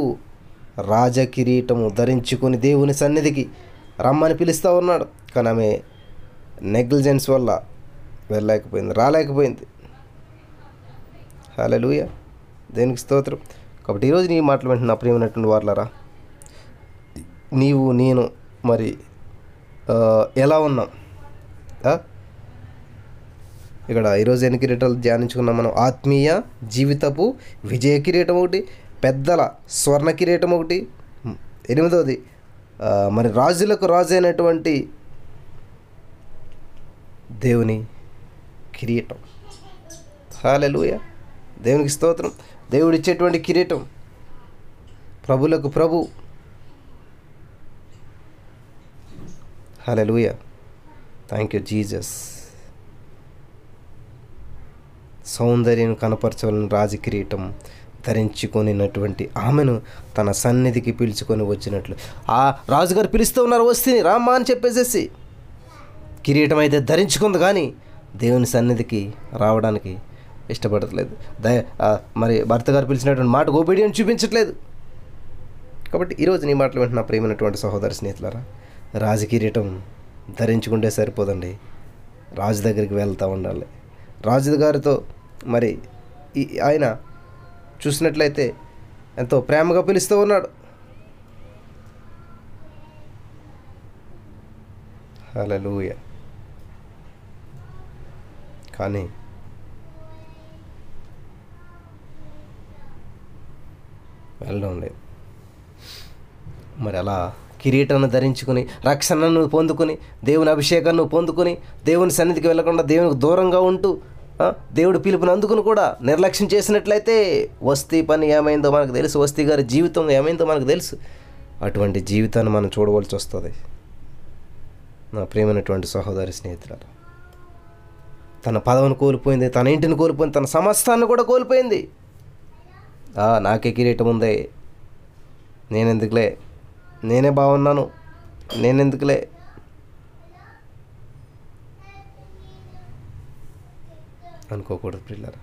రాజకిరీటము ధరించుకొని దేవుని సన్నిధికి రమ్మని పిలుస్తూ ఉన్నాడు. కానీ ఆమె నెగ్లిజెన్స్ వల్ల రాలేకపోయింది. హల్లెలూయా. దేనికి స్తోత్రం. కాబట్టి ఈరోజు నీ మాటలు వెంటనే నా ప్రియమైనటువంటి వారలారా, నీవు నేను మరి ఎలా ఉన్నాం? ఇక్కడ ఈరోజు ఎన్ని కిరీటాలు ధ్యానించుకున్నాం మనం? ఆత్మీయ జీవితపు విజయ కిరీటం ఒకటి, పెద్దల స్వర్ణ కిరీటం ఒకటి, 8వది మరి రాజులకు రాజు అయినటువంటి దేవుని కిరీటం. హల్లెలూయా. దేవునికి స్తోత్రం. దేవుడిచ్చేటువంటి కిరీటం, ప్రభులకు ప్రభు. హల్లెలూయా. Thank you Jesus. సౌందర్యం కనపరచవలసిన రాజకిరీటం ధరించుకొనినటువంటి ఆమెను తన సన్నిధికి పిలుచుకొని వచ్చినట్లు. ఆ రాజుగారు పిలుస్తూ ఉన్నారు, వస్తిని రామ్మా అని చెప్పేసేసి కిరీటం అయితే ధరించుకుంది, కానీ దేవుని సన్నిధికి రావడానికి ఇష్టపడట్లేదు. మరి భర్త గారు పిలిచినటువంటి మాటకు ఒబీడియన్స్ చూపించట్లేదు. కాబట్టి ఈరోజు నీ మాటలు వెంటనే నా ప్రియమైనటువంటి సహోదర స్నేహితులారా, రాజకిరీటం ధరించుకుంటే సరిపోదండి, రాజు దగ్గరికి వెళ్తూ ఉండాలి. రాజు గారితో మరి ఆయన చూసినట్లయితే ఎంతో ప్రేమగా పిలుస్తూ ఉన్నాడు. హల్లెలూయా. కానీ వెళ్ళడం లేదు. మరి అలా కిరీటాన్ని ధరించుకుని రక్షణను పొందుకుని దేవుని అభిషేకాన్ని పొందుకుని దేవుని సన్నిధికి వెళ్ళకుండా దేవునికి దూరంగా ఉంటూ దేవుడు పిలుపుని అందుకుని కూడా నిర్లక్ష్యం చేసినట్లయితే వస్తీ పని ఏమైందో మనకు తెలుసు, వస్తీ గారి జీవితం ఏమైందో మనకు తెలుసు. అటువంటి జీవితాన్ని మనం చూడవలసి వస్తుంది. నా ప్రియమైనటువంటి సహోదరి స్నేహితులారా, తన పదవిని కోల్పోయింది, తన ఇంటిని కోల్పోయింది, తన సమస్తాన్ని కూడా కోల్పోయింది. నాకే కిరీటం ఉందే, నేనెందుకులే, నేనే బాగున్నాను, నేనెందుకులే, అనుకోకూడదు పిల్లరా.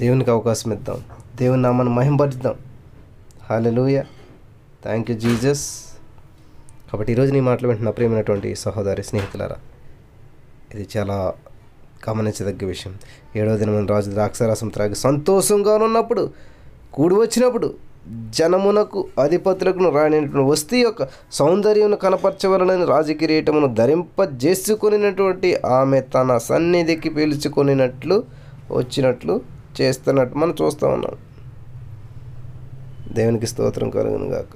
దేవునికి అవకాశం ఇద్దాం, దేవుని నామాన్ని మహింపరిద్దాం. హల్లెలూయా, థ్యాంక్ యూ జీజస్. కాబట్టి ఈరోజు నీ మాటలు వింటున్న ప్రియమైనటువంటి సహోదరి స్నేహితులారా, ఇది చాలా గమనించదగ్గ విషయం. ఏడో దినం రాజు ద్రాక్షారసం త్రాగి సంతోషంగా ఉన్నప్పుడు, కూడి వచ్చినప్పుడు, జనమునకు అధిపతులకు రాయనటువంటి వస్తు యొక్క సౌందర్యమును కనపరచవలనని రాజకిరీటమును ధరింపజేసుకొనినటువంటి ఆమె తన సన్నిధికి పీల్చుకొనినట్లు వచ్చినట్లు చేస్తున్నట్టు మనం చూస్తూ ఉన్నాం. దేవునికి స్తోత్రం కలుగును గాక.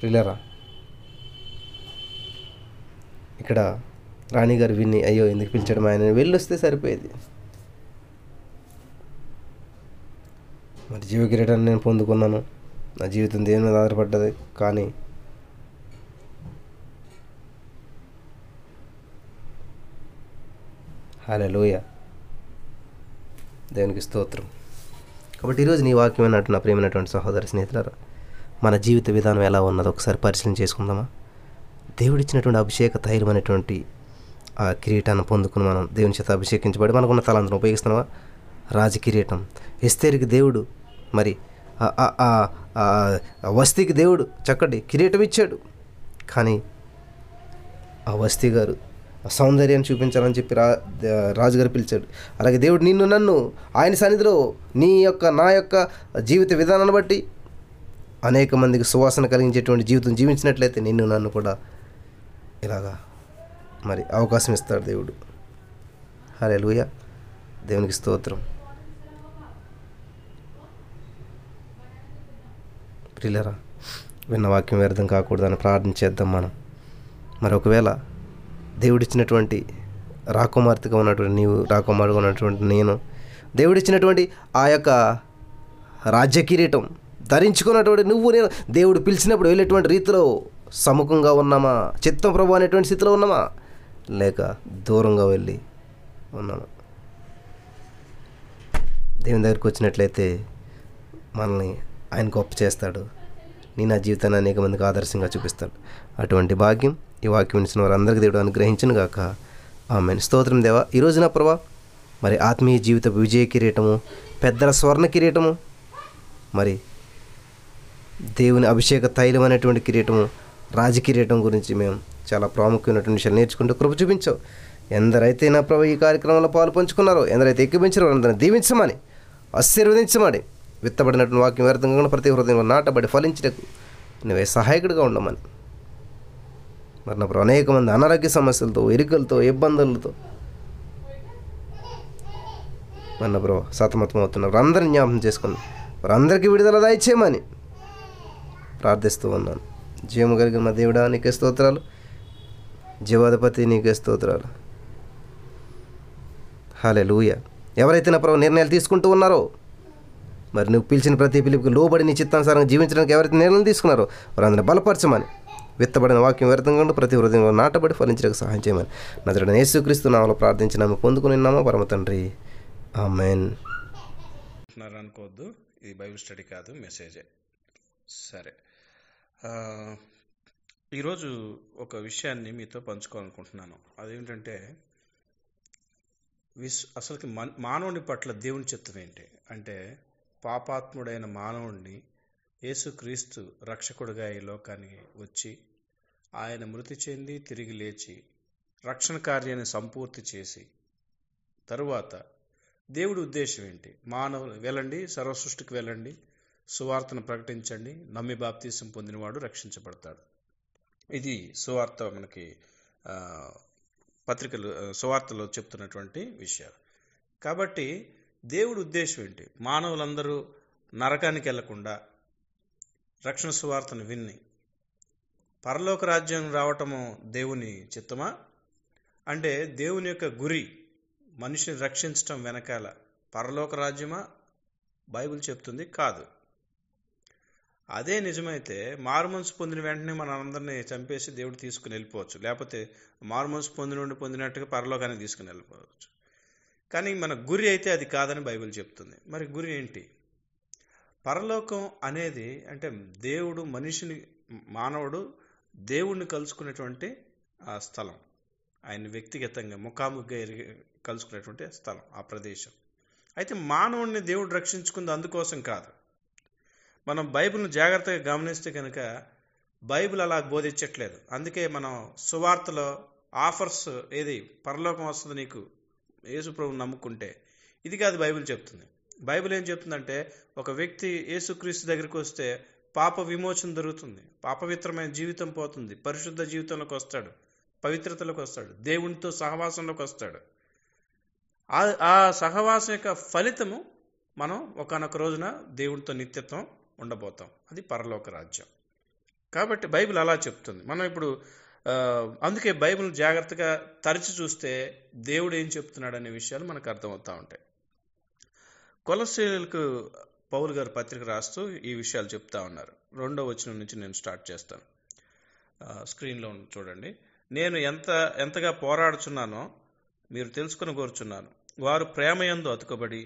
పిల్లరా, ఇక్కడ రాణిగారు విని అయ్యో ఎందుకు పిలిచడం ఆయన, వెళ్ళొస్తే సరిపోయేది, మరి జీవ కిరీటాన్ని నేను పొందుకున్నాను, నా జీవితం దేని మీద ఆధారపడ్డది, కానీ హల్లెలూయా, దేవునికి స్తోత్రం. కాబట్టి ఈరోజు నీ వాక్యం అన్నట్టు నా ప్రియమైనటువంటి సహోదర స్నేహితులారా, మన జీవిత విధానం ఎలా ఉన్నదో ఒకసారి పరిశీలన చేసుకుందామా? దేవుడిచ్చినటువంటి అభిషేక తైలం అనేటువంటి ఆ కిరీటాన్ని పొందుకుని మనం దేవుని చేత అభిషేకించబడి మనకున్న తలంతను ఉపయోగిస్తున్నామా? రాజ కిరీటం ఎస్తేర్కి దేవుడు, మరి వస్తీకి దేవుడు చక్కటి కిరీటం ఇచ్చాడు, కానీ ఆ వస్తీ గారు సౌందర్యాన్ని చూపించాలని చెప్పి రాజుగారు పిలిచాడు. అలాగే దేవుడు నిన్ను నన్ను ఆయన సన్నిధిలో నీ యొక్క నా యొక్క జీవిత విధానాన్ని బట్టి అనేక మందికి సువాసన కలిగించేటువంటి జీవితం జీవించినట్లయితే నిన్ను నన్ను కూడా ఇలాగా మరి అవకాశం ఇస్తాడు దేవుడు. హల్లెలూయా, దేవునికి స్తోత్రం. ప్రియులారా, విన్న వాక్యం వ్యర్థం కాకూడదని ప్రార్థన చేద్దాం మనం. మరి ఒకవేళ దేవుడిచ్చినటువంటి రాకుమార్తెగా ఉన్నటువంటి నీవు, రాకుమారుగా ఉన్నటువంటి నేను, దేవుడిచ్చినటువంటి ఆ యొక్క రాజ్య కిరీటం ధరించుకున్నటువంటి నువ్వు నేను దేవుడు పిలిచినప్పుడు వెళ్ళేటువంటి రీతిలో సముఖంగా ఉన్నామా? చిత్తం ప్రభు అనేటువంటి స్థితిలో ఉన్నామా? లేక దూరంగా వెళ్ళి ఉన్నామా? దేవుని దగ్గరికి వచ్చినట్లయితే మనల్ని ఆయన గొప్ప చేస్తాడు, నేను నా జీవితాన్ని అనేక మందికి ఆదర్శంగా చూపిస్తాడు. అటువంటి భాగ్యం ఈ వాక్యం వినిచిన వారందరికీ దేవుడు అనుగ్రహించను గాక. ఆమేన్. స్తోత్రం దేవా. ఈరోజు నా ప్రభా, మరి ఆత్మీయ జీవిత విజయ కిరీటము, పెద్దల స్వర్ణ కిరీటము, మరి దేవుని అభిషేక తైలం అనేటువంటి కిరీటము, రాజ కిరీటం గురించి మేము చాలా ప్రాముఖ్యమైనటువంటి విషయాలు నేర్చుకుంటూ కృప చూపించావు. ఎందరైతే నా ప్రభు ఈ కార్యక్రమంలో పాలు పంచుకున్నారో, ఎందరైతే ఎక్కిపించారో, అందరిని దీవించమని ఆశీర్వదించమని, విత్తబడినటువంటి వాక్యం వ్యర్థంగా ప్రతి హృదయంలో నాటబడి ఫలించటకు నువ్వే సహాయకుడిగా ఉండమని. మరి నా ప్రభు, అనేక మంది అనారోగ్య సమస్యలతో, ఇరుకలతో, ఇబ్బందులతో మరి నా ప్రభు సతమతమవుతున్నారు. అందరిని జ్ఞాపకం చేసుకుని వారందరికీ విడుదల దయచేయమని ప్రార్థిస్తూ ఉన్నాను. జీవము కలిగిన మా దేవుడా నీకే స్తోత్రాలు, జీవాధిపతి నీకే స్తోత్రాలు. హల్లెలూయా. ఎవరైతే నా ప్రభు నిర్ణయాలు తీసుకుంటూ ఉన్నారో, మరి నువ్వు పిలిచిన ప్రతి పిలుపుకి లోబడి నీ చిత్తానుసారంగా జీవించడానికి ఎవరైతే నిర్ణయం తీసుకున్నారో వారందరిని బలపరచమని, విత్తబడిన వాక్యం వ్యర్థంగా ప్రతి హృదయంలో నాటబడి ఫలించడానికి సహాయం చేయమని నజరేయుడైన యేసుక్రీస్తు నామములో ప్రార్థించినాము, పొందుకుని ఉన్నాము పరమ తండ్రి. ఆమేన్. అనుకోవద్దు, ఇది బైబిల్ స్టడీ కాదు, మెసేజే. సరే, ఈరోజు ఒక విషయాన్ని మీతో పంచుకోవాలనుకుంటున్నాను. అదేమిటంటే అసలుకి మానవుని పట్ల దేవుని చిత్తం ఏంటి అంటే, పాపాత్ముడైన మానవుణ్ణి యేసుక్రీస్తు రక్షకుడిగా ఈ లోకానికి వచ్చి, ఆయన మృతి చెంది తిరిగి లేచి రక్షణ కార్యాన్ని సంపూర్తి చేసి, తరువాత దేవుడి ఉద్దేశం ఏంటి? మానవులు వెళ్ళండి, సర్వసృష్టికి వెళ్ళండి, సువార్తను ప్రకటించండి, నమ్మి బాప్తీసం పొందినవాడు రక్షించబడతాడు. ఇది సువార్త, మనకి పత్రికలు సువార్తలో చెప్తున్నటువంటి విషయాలు. కాబట్టి దేవుడి ఉద్దేశం ఏంటి? మానవులందరూ నరకానికి వెళ్లకుండా రక్షణ సువార్తను విని పరలోక రాజ్యం రావటము దేవుని చిత్తమా? అంటే దేవుని యొక్క గురి మనిషిని రక్షించటం వెనకాల పరలోక రాజ్యమా? బైబిల్ చెప్తుంది కాదు. అదే నిజమైతే మారుమనసు పొందిన వెంటనే మన అందరినీ చంపేసి దేవుడు తీసుకుని వెళ్ళిపోవచ్చు, లేకపోతే మారుమనసు పొందినట్టుగా పరలోకానికి తీసుకుని వెళ్ళిపోవచ్చు. కానీ మన గురి అయితే అది కాదని బైబిల్ చెప్తుంది. మరి గురి ఏంటి? పరలోకం అనేది అంటే దేవుడు మనిషిని మానవుడు దేవుణ్ణి కలుసుకునేటువంటి ఆ స్థలం, ఆయన వ్యక్తిగతంగా ముఖాముఖిగా కలుసుకునేటువంటి స్థలం, ఆ ప్రదేశం. అయితే మానవుడిని దేవుడు రక్షించుకుంది అందుకోసం కాదు. మనం బైబిల్ను జాగ్రత్తగా గమనిస్తే కనుక బైబిల్ అలా బోధించట్లేదు. అందుకే మనం సువార్తలో ఆఫర్స్ ఏది, పరలోకం వస్తుంది నీకు యేసుప్రభుని నమ్ముకుంటే, ఇది కాదు బైబిల్ చెప్తుంది. బైబిల్ ఏం చెప్తుందంటే ఒక వ్యక్తి యేసుక్రీస్తు దగ్గరికి వస్తే పాప విమోచన దొరుకుతుంది, పాపవిత్రమైన జీవితం పోతుంది, పరిశుద్ధ జీవితంలోకి వస్తాడు, పవిత్రతలోకి వస్తాడు, దేవునితో సహవాసంలోకి వస్తాడు. ఆ సహవాసం యొక్క ఫలితము మనం ఒకానొక రోజున దేవునితో నిత్యత్వం ఉండబోతాం, అది పరలోక రాజ్యం. కాబట్టి బైబిల్ అలా చెప్తుంది. మనం ఇప్పుడు అందుకే బైబిల్ జాగ్రత్తగా తరచి చూస్తే దేవుడు ఏం చెప్తున్నాడు అనే విషయాలు మనకు అర్థమవుతూ ఉంటాయి. కొలస్యన్లకు పౌలు గారు పత్రిక రాస్తూ ఈ విషయాలు చెప్తా ఉన్నారు. 2వ వచనం నుంచి నేను స్టార్ట్ చేస్తాను. స్క్రీన్లో చూడండి. నేను ఎంతగా పోరాడుచున్నానో మీరు తెలుసుకుని కోరుచున్నాను. వారు ప్రేమయందు అతుకబడి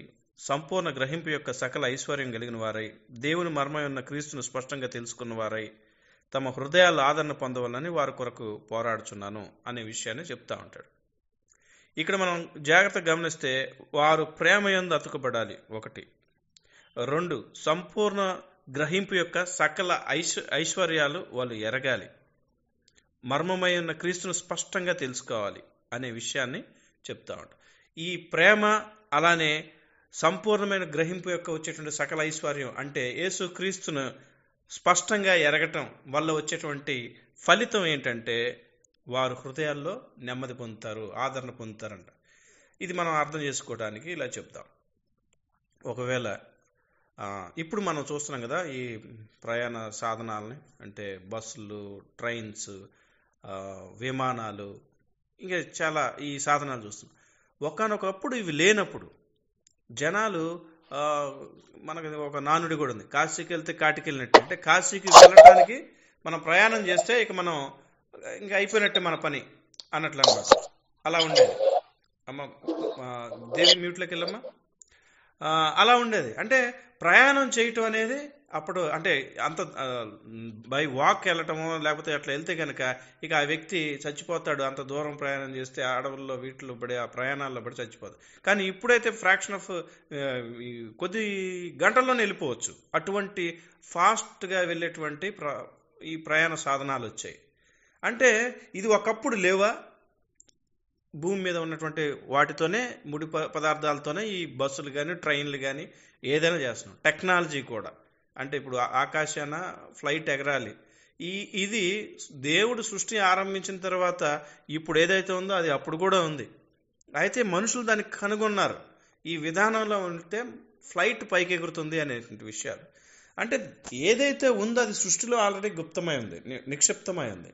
సంపూర్ణ గ్రహింపు యొక్క సకల ఐశ్వర్యం కలిగిన వారై దేవుని మర్మమై ఉన్న క్రీస్తును స్పష్టంగా తెలుసుకున్న వారై తమ హృదయాల ఆదరణ పొందవాలని వారి కొరకు పోరాడుచున్నాను అనే విషయాన్ని చెప్తా ఉంటాడు. ఇక్కడ మనం జాగ్రత్తగా గమనిస్తే వారు ప్రేమయందు అతుకబడాలి, ఒకటి. 2, సంపూర్ణ గ్రహింపు యొక్క సకల ఐశ్వర్యాలు వాళ్ళు ఎరగాలి, మర్మమై ఉన్న క్రీస్తును స్పష్టంగా తెలుసుకోవాలి అనే విషయాన్ని చెప్తా ఉంటాం. ఈ ప్రేమ అలానే సంపూర్ణమైన గ్రహింపు యొక్క వచ్చేటువంటి సకల ఐశ్వర్యం అంటే యేసుక్రీస్తును స్పష్టంగా ఎరగటం వల్ల వచ్చేటువంటి ఫలితం ఏంటంటే వారు హృదయాల్లో నెమ్మది పొందుతారు, ఆదరణ పొందుతారంట. ఇది మనం అర్థం చేసుకోవడానికి ఇలా చెప్తాం. ఒకవేళ ఇప్పుడు మనం చూస్తున్నాం కదా ఈ ప్రయాణ సాధనాలని, అంటే బస్సులు, ట్రైన్స్, విమానాలు, ఇంకా చాలా ఈ సాధనాలు చూస్తున్నాం. ఒకానొకప్పుడు ఇవి లేనప్పుడు జనాలు, మనకు ఒక నానుడి కూడా ఉంది, కాశీకి వెళ్తే కాటికి వెళ్ళినట్టు. అంటే కాశీకి వెళ్ళడానికి మనం ప్రయాణం చేస్తే ఇక మనం ఇంకా అయిపోయినట్టే మన పని అన్నట్లు అనమాట, అలా ఉండేది. అమ్మ దేవి మ్యూట్లోకి వెళ్ళమ్మా, అలా ఉండేది. అంటే ప్రయాణం చేయటం అనేది అప్పుడు అంటే అంత బై వాక్ వెళ్ళటము లేకపోతే అట్లా వెళ్తే కనుక ఇక ఆ వ్యక్తి చచ్చిపోతాడు, అంత దూరం ప్రయాణం చేస్తే అడవుల్లో వీటిలో పడి ఆ ప్రయాణాల్లో పడి చచ్చిపోతాడు. కానీ ఇప్పుడైతే ఫ్రాక్షన్ ఆఫ్ కొద్ది గంటల్లోనే వెళ్ళిపోవచ్చు. అటువంటి ఫాస్ట్గా వెళ్ళేటువంటి ఈ ప్రయాణ సాధనాలు వచ్చాయి. అంటే ఇది ఒకప్పుడు లేవా, భూమి మీద ఉన్నటువంటి వాటితోనే ముడి పదార్థాలతోనే ఈ బస్సులు కానీ ట్రైన్లు కానీ ఏదైనా చేస్తున్నాం. టెక్నాలజీ కూడా, అంటే ఇప్పుడు ఆకాశాన ఫ్లైట్ ఎగరాలి, ఇది దేవుడు సృష్టి ఆరంభించిన తర్వాత ఇప్పుడు ఏదైతే ఉందో అది అప్పుడు కూడా ఉంది. అయితే మనుషులు దాన్ని కనుగొన్నారు, ఈ విధానంలో ఉంటే ఫ్లైట్ పైకి ఎగురుతుంది అనేటువంటి విషయాలు. అంటే ఏదైతే ఉందో అది సృష్టిలో ఆల్రెడీ గుప్తమై ఉంది, నిక్షిప్తమై ఉంది.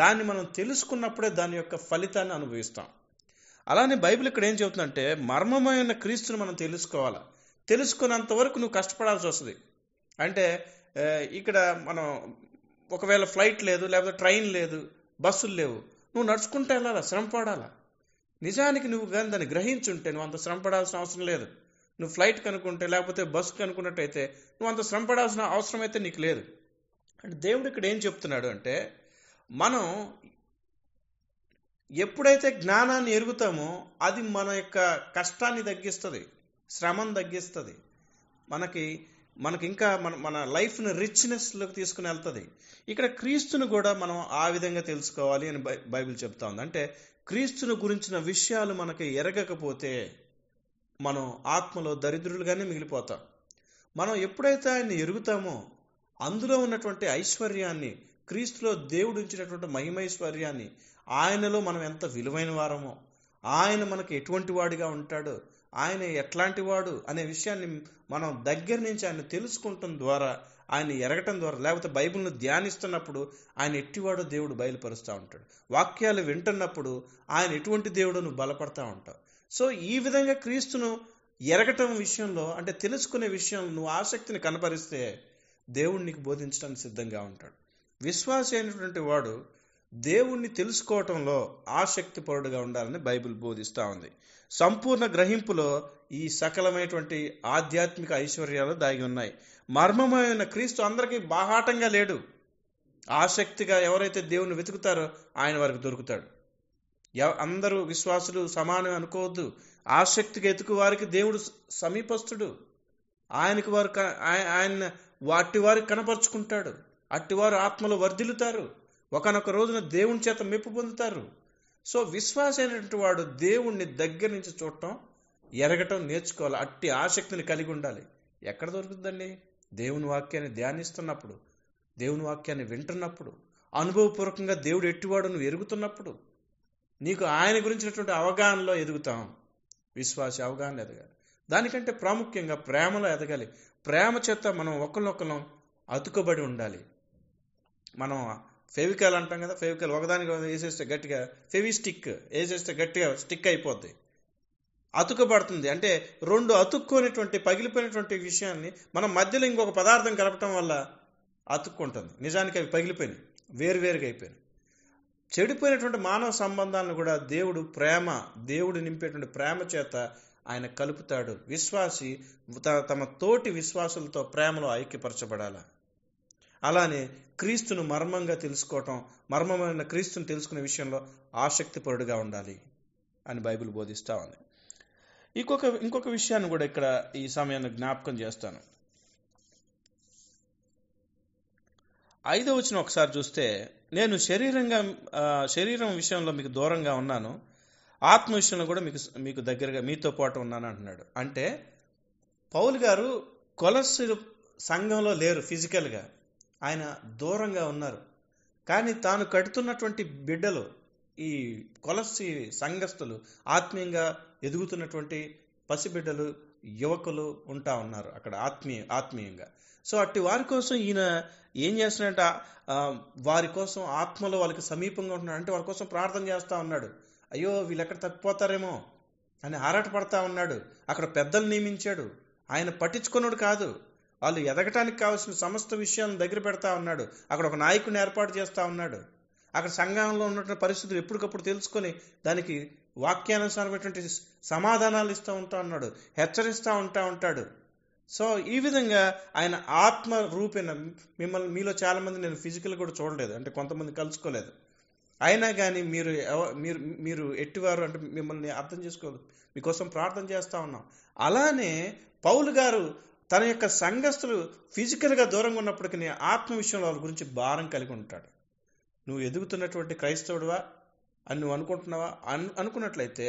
దాన్ని మనం తెలుసుకున్నప్పుడే దాని యొక్క ఫలితాన్ని అనుభవిస్తాం. అలానే బైబిల్ ఇక్కడ ఏం చెబుతుందంటే మర్మమైన క్రీస్తుని మనం తెలుసుకోవాలి, తెలుసుకున్నంత వరకు నువ్వు కష్టపడాల్సి వస్తుంది. అంటే ఇక్కడ మనం ఒకవేళ ఫ్లైట్ లేదు, లేకపోతే ట్రైన్ లేదు, బస్సులు లేవు, నువ్వు నడుచుకుంటూ వెళ్ళాలా, శ్రమపడాలా. నిజానికి నువ్వు కానీ దాన్ని గ్రహించుంటే నువ్వు అంత శ్రమపడాల్సిన అవసరం లేదు. నువ్వు ఫ్లైట్ కనుక్కుంటే లేకపోతే బస్సు కనుక్కున్నట్టయితే నువ్వు అంత శ్రమపడాల్సిన అవసరం అయితే నీకు లేదు. అంటే దేవుడు ఇక్కడ ఏం చెప్తున్నాడు అంటే మనం ఎప్పుడైతే జ్ఞానాన్ని ఎరుగుతామో అది మన యొక్క కష్టాన్ని తగ్గిస్తుంది, శ్రమను తగ్గిస్తుంది, మనకి ఇంకా మన లైఫ్ను రిచ్నెస్లోకి తీసుకుని వెళ్తుంది. ఇక్కడ క్రీస్తును కూడా మనం ఆ విధంగా తెలుసుకోవాలి అని బైబిల్ చెప్తా ఉంది. అంటే క్రీస్తును గురించిన విషయాలు మనకి ఎరగకపోతే మనం ఆత్మలో దరిద్రులుగానే మిగిలిపోతాం. మనం ఎప్పుడైతే ఆయన్ని ఎరుగుతామో అందులో ఉన్నటువంటి ఐశ్వర్యాన్ని, క్రీస్తులో దేవుడు ఇచ్చినటువంటి మహిమైశ్వర్యాన్ని, ఆయనలో మనం ఎంత విలువైన వారమో, ఆయన మనకి ఎటువంటి వాడిగా ఉంటాడో, ఆయన ఎట్లాంటి వాడు అనే విషయాన్ని మనం దగ్గర నుంచి ఆయన తెలుసుకుంటం ద్వారా, ఆయన ఎరగటం ద్వారా, లేకపోతే బైబిల్ను ధ్యానిస్తున్నప్పుడు ఆయన ఎట్టివాడో దేవుడు బయలుపరుస్తూ ఉంటాడు. వాక్యాలు వింటున్నప్పుడు ఆయన ఎటువంటి దేవుడో నువ్వు బలపడతా ఉంటావు. సో ఈ విధంగా క్రీస్తును ఎరగటం విషయంలో, అంటే తెలుసుకునే విషయంలో నువ్వు ఆసక్తిని కనపరిస్తే దేవుడు నీకు బోధించడానికి సిద్ధంగా ఉంటాడు. విశ్వాసి అయినటువంటి వాడు దేవుణ్ణి తెలుసుకోవటంలో ఆసక్తిపరుడుగా ఉండాలని బైబిల్ బోధిస్తూ ఉంది. సంపూర్ణ గ్రహింపులో ఈ సకలమైనటువంటి ఆధ్యాత్మిక ఐశ్వర్యాలు దాగి ఉన్నాయి. మర్మమైన క్రీస్తు అందరికీ బాహాటంగా లేడు. ఆసక్తిగా ఎవరైతే దేవుణ్ణి వెతుకుతారో ఆయన వారికి దొరుకుతాడు. అందరూ విశ్వాసులు సమానం అనుకోవద్దు. ఆసక్తిగా ఎతుకు వారికి దేవుడు సమీపస్తుడు. ఆయనకు వారు ఆయన వాటి వారికి కనపరుచుకుంటాడు. అట్టివారు ఆత్మలో వర్ధిల్లుతారు. ఒకనొక రోజున దేవుని చేత మెప్పు పొందుతారు. సో విశ్వాస అయినటువంటి వాడు దేవుణ్ణి దగ్గర నుంచి చూడటం, ఎరగటం నేర్చుకోవాలి. అట్టి ఆసక్తిని కలిగి ఉండాలి. ఎక్కడ దొరుకుతుందండి? దేవుని వాక్యాన్ని ధ్యానిస్తున్నప్పుడు, దేవుని వాక్యాన్ని వింటున్నప్పుడు, అనుభవపూర్వకంగా దేవుడు ఎట్టివాడు నువ్వు ఎరుగుతున్నప్పుడు నీకు ఆయన గురించినటువంటి అవగాహనలో ఎదుగుతాం. విశ్వాస అవగాహన ఎదగాలి. దానికంటే ప్రాముఖ్యంగా ప్రేమలో ఎదగాలి. ప్రేమ చేత మనం ఒకరినొకరం అతుకబడి ఉండాలి. మనం ఫెవికల్ అంటాం కదా, ఫెవికల్ ఒకదానికి వేసేస్తే గట్టిగా, ఫెవిస్టిక్ వేసేస్తే గట్టిగా స్టిక్ అయిపోద్ది, అతుకబడుతుంది. అంటే రెండు అతుక్కునేటువంటి పగిలిపోయినటువంటి విషయాన్ని మనం మధ్యలో ఇంకొక పదార్థం కలపటం వల్ల అతుక్కుంటుంది. నిజానికి అవి పగిలిపోయినాయి, వేరువేరుగా అయిపోయినాయి. చెడిపోయినటువంటి మానవ సంబంధాలను కూడా దేవుడు ప్రేమ, దేవుడు నింపేటువంటి ప్రేమ చేత ఆయన కలుపుతాడు. విశ్వాసి తమ తోటి విశ్వాసులతో ప్రేమలో ఐక్యపరచబడాలి. అలానే క్రీస్తును మర్మంగా తెలుసుకోవటం, మర్మమైన క్రీస్తుని తెలుసుకునే విషయంలో ఆసక్తిపరుడుగా ఉండాలి అని బైబిల్ బోధిస్తూ ఉంది. ఇంకొక విషయాన్ని కూడా ఇక్కడ ఈ సమయాన్ని జ్ఞాపకం చేస్తాను. 5వ వచనం ఒకసారి చూస్తే, నేను శరీరం విషయంలో మీకు దూరంగా ఉన్నాను, ఆత్మ విషయంలో కూడా మీకు దగ్గరగా మీతో పాటు ఉన్నాను అంటున్నాడు. అంటే పౌలు గారు కొలస్య సంఘంలో లేరు, ఫిజికల్గా ఆయన దూరంగా ఉన్నారు. కానీ తాను కడుతున్నటువంటి బిడ్డలు, ఈ కొలస్య సంఘస్థులు, ఆత్మీయంగా ఎదుగుతున్నటువంటి పసిబిడ్డలు, యువకులు ఉంటా ఉన్నారు అక్కడ ఆత్మీయంగా. సో అట్టి వారి కోసం ఈయన ఏం చేస్తున్నాడంటే, వారి కోసం ఆత్మలో వాళ్ళకి సమీపంగా ఉంటున్నాడు. అంటే వారి కోసం ప్రార్థన చేస్తూ ఉన్నాడు. అయ్యో వీళ్ళు ఎక్కడ తప్పిపోతారేమో అని ఆరాటపడతా ఉన్నాడు. అక్కడ పెద్దలు నియమించాడు. ఆయన పట్టించుకున్నాడు కాదు. వాళ్ళు ఎదగటానికి కావాల్సిన సమస్త విషయాలను దగ్గర పెడతా ఉన్నాడు. అక్కడ ఒక నాయకుడిని ఏర్పాటు చేస్తూ ఉన్నాడు. అక్కడ సంఘంలో ఉన్నటువంటి పరిస్థితులు ఎప్పటికప్పుడు తెలుసుకొని దానికి వాక్యానుసారమైనటువంటి సమాధానాలు ఇస్తూ ఉంటా ఉన్నాడు, హెచ్చరిస్తూ ఉంటాడు. సో ఈ విధంగా ఆయన ఆత్మ రూపేణ మిమ్మల్ని, మీలో చాలామంది నేను ఫిజికల్ కూడా చూడలేదు, అంటే కొంతమంది కలుసుకోలేదు. అయినా కానీ మీరు ఎట్టివారు అంటే మిమ్మల్ని అర్థం చేసుకోలేదు. మీకోసం ప్రార్థన చేస్తూ ఉన్నాం. అలానే పౌలు గారు తన యొక్క సంఘస్థులు ఫిజికల్గా దూరంగా ఉన్నప్పటికీ ఆత్మ విషయంలో వాళ్ళ గురించి భారం కలిగి ఉంటాడు. నువ్వు ఎదుగుతున్నటువంటి క్రైస్తవుడువా అని నువ్వు అనుకుంటున్నావా అనుకున్నట్లయితే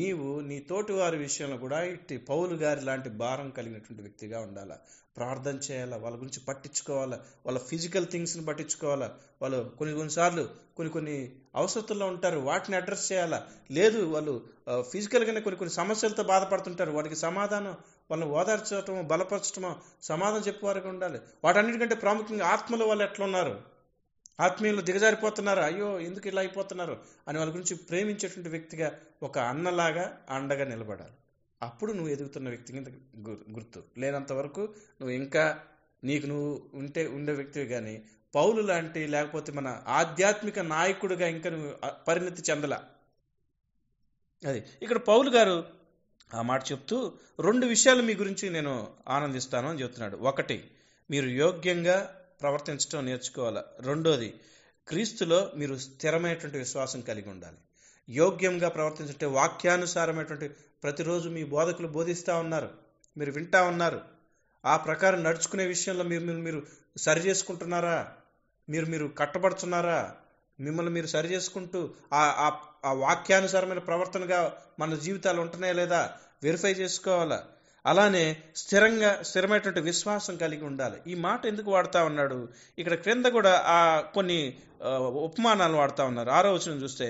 నీవు నీ తోటి వారి విషయంలో కూడా ఇట్టి పౌలు గారి లాంటి భారం కలిగినటువంటి వ్యక్తిగా ఉండాలా. ప్రార్థన చేయాలా, వాళ్ళ గురించి పట్టించుకోవాలా, వాళ్ళ ఫిజికల్ థింగ్స్ని పట్టించుకోవాలా. వాళ్ళు కొన్నిసార్లు కొన్ని అవసరతుల్లో ఉంటారు, వాటిని అడ్రస్ చేయాలా. లేదు వాళ్ళు ఫిజికల్గానే కొన్ని సమస్యలతో బాధపడుతుంటారు, వాటికి సమాధానం, వాళ్ళని ఓదార్చడమో బలపరచడమో సమాధానం చెప్పేవారికి ఉండాలి. వాటన్నిటికంటే ప్రాముఖ్యంగా ఆత్మలో వాళ్ళు ఎట్లా ఉన్నారు, ఆత్మీయులు దిగజారిపోతున్నారు, అయ్యో ఎందుకు ఇలా అయిపోతున్నారు అని వాళ్ళ గురించి ప్రేమించేటువంటి వ్యక్తిగా, ఒక అన్నలాగా అండగా నిలబడాలి. అప్పుడు నువ్వు ఎదుగుతున్న వ్యక్తి కింద గుర్తు. లేనంత వరకు నువ్వు ఇంకా నువ్వు ఉండే వ్యక్తివి. కానీ పౌలు లాంటి, లేకపోతే మన ఆధ్యాత్మిక నాయకుడిగా ఇంకా నువ్వు పరిణితి చెందలా. అది ఇక్కడ పౌలు గారు ఆ మాట చెప్తూ, రెండు విషయాలు మీ గురించి నేను ఆనందిస్తాను అని చెప్తున్నాడు. ఒకటి, మీరు యోగ్యంగా ప్రవర్తించడం నేర్చుకోవాలి. రెండోది, క్రీస్తులో మీరు స్థిరమైనటువంటి విశ్వాసం కలిగి ఉండాలి. యోగ్యంగా ప్రవర్తించే వాక్యానుసారమైనటువంటి, ప్రతిరోజు మీ బోధకులు బోధిస్తూ ఉన్నారు, మీరు వింటా ఉన్నారు, ఆ ప్రకారం నడుచుకునే విషయంలో మీరు సరి చేసుకుంటున్నారా, మీరు కట్టబడుతున్నారా, మిమ్మల్ని మీరు సరి చేసుకుంటూ ఆ వాక్యానుసారమైన ప్రవర్తనగా మన జీవితాలు ఉంటున్నాయా లేదా వెరిఫై చేసుకోవాలా. అలానే స్థిరమైనటువంటి విశ్వాసం కలిగి ఉండాలి. ఈ మాట ఎందుకు వాడుతూ ఉన్నాడు? ఇక్కడ క్రింద కూడా ఆ కొన్ని ఉపమానాలు వాడుతూ ఉన్నారు. 6వ వచనం చూస్తే,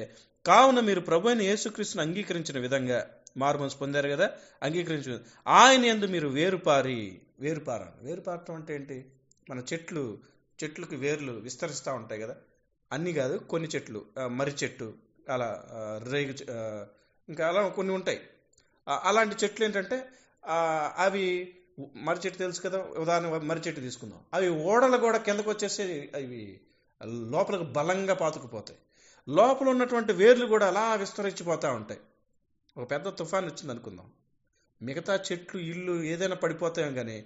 కావున మీరు ప్రభువైన యేసుక్రీస్తును అంగీకరించిన విధంగా, మార్మన్స్ పొందారు కదా, అంగీకరించిన ఆయన యందు మీరు వేరుపారాలి. వేరుపారటం అంటే ఏంటి? మన చెట్లకు వేర్లు విస్తరిస్తూ ఉంటాయి కదా, అన్ని కాదు, కొన్ని చెట్లు, మర్రి చెట్టు, అలా రేగు, ఇంకా అలా కొన్ని ఉంటాయి. అలాంటి చెట్లు ఏంటంటే, అవి మర్రి చెట్టు తెలుసు కదా, ఉదాహరణ మర్రి చెట్టు తీసుకుందాం, అవి ఓడలు కూడా కిందకు వచ్చేసి అవి లోపలకు బలంగా పాతుకుపోతాయి. లోపల ఉన్నటువంటి వేర్లు కూడా అలా విస్తరించిపోతూ ఉంటాయి. ఒక పెద్ద తుఫాన్ వచ్చింది అనుకుందాం, మిగతా చెట్లు ఇల్లు ఏదైనా పడిపోతాం కానీ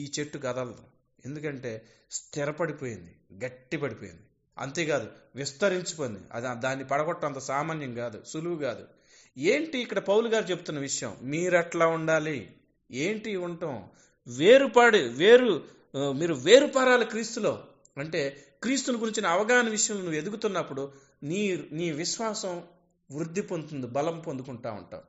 ఈ చెట్టు కదలదు. ఎందుకంటే స్థిరపడిపోయింది, గట్టి పడిపోయింది. అంతేకాదు విస్తరించిపోయింది. అది దాన్ని పడగొట్టడం అంత సామాన్యం కాదు, సులువు కాదు. ఏంటి ఇక్కడ పౌలు గారు చెప్తున్న విషయం? మీరట్లా ఉండాలి. ఏంటి ఉండటం? మీరు వేరుపారాలి క్రీస్తులో. అంటే క్రీస్తుని గురించిన అవగాహన విషయంలో నువ్వు ఎదుగుతున్నప్పుడు నీ విశ్వాసం వృద్ధి పొందుతుంది, బలం పొందుకుంటా ఉంటావు.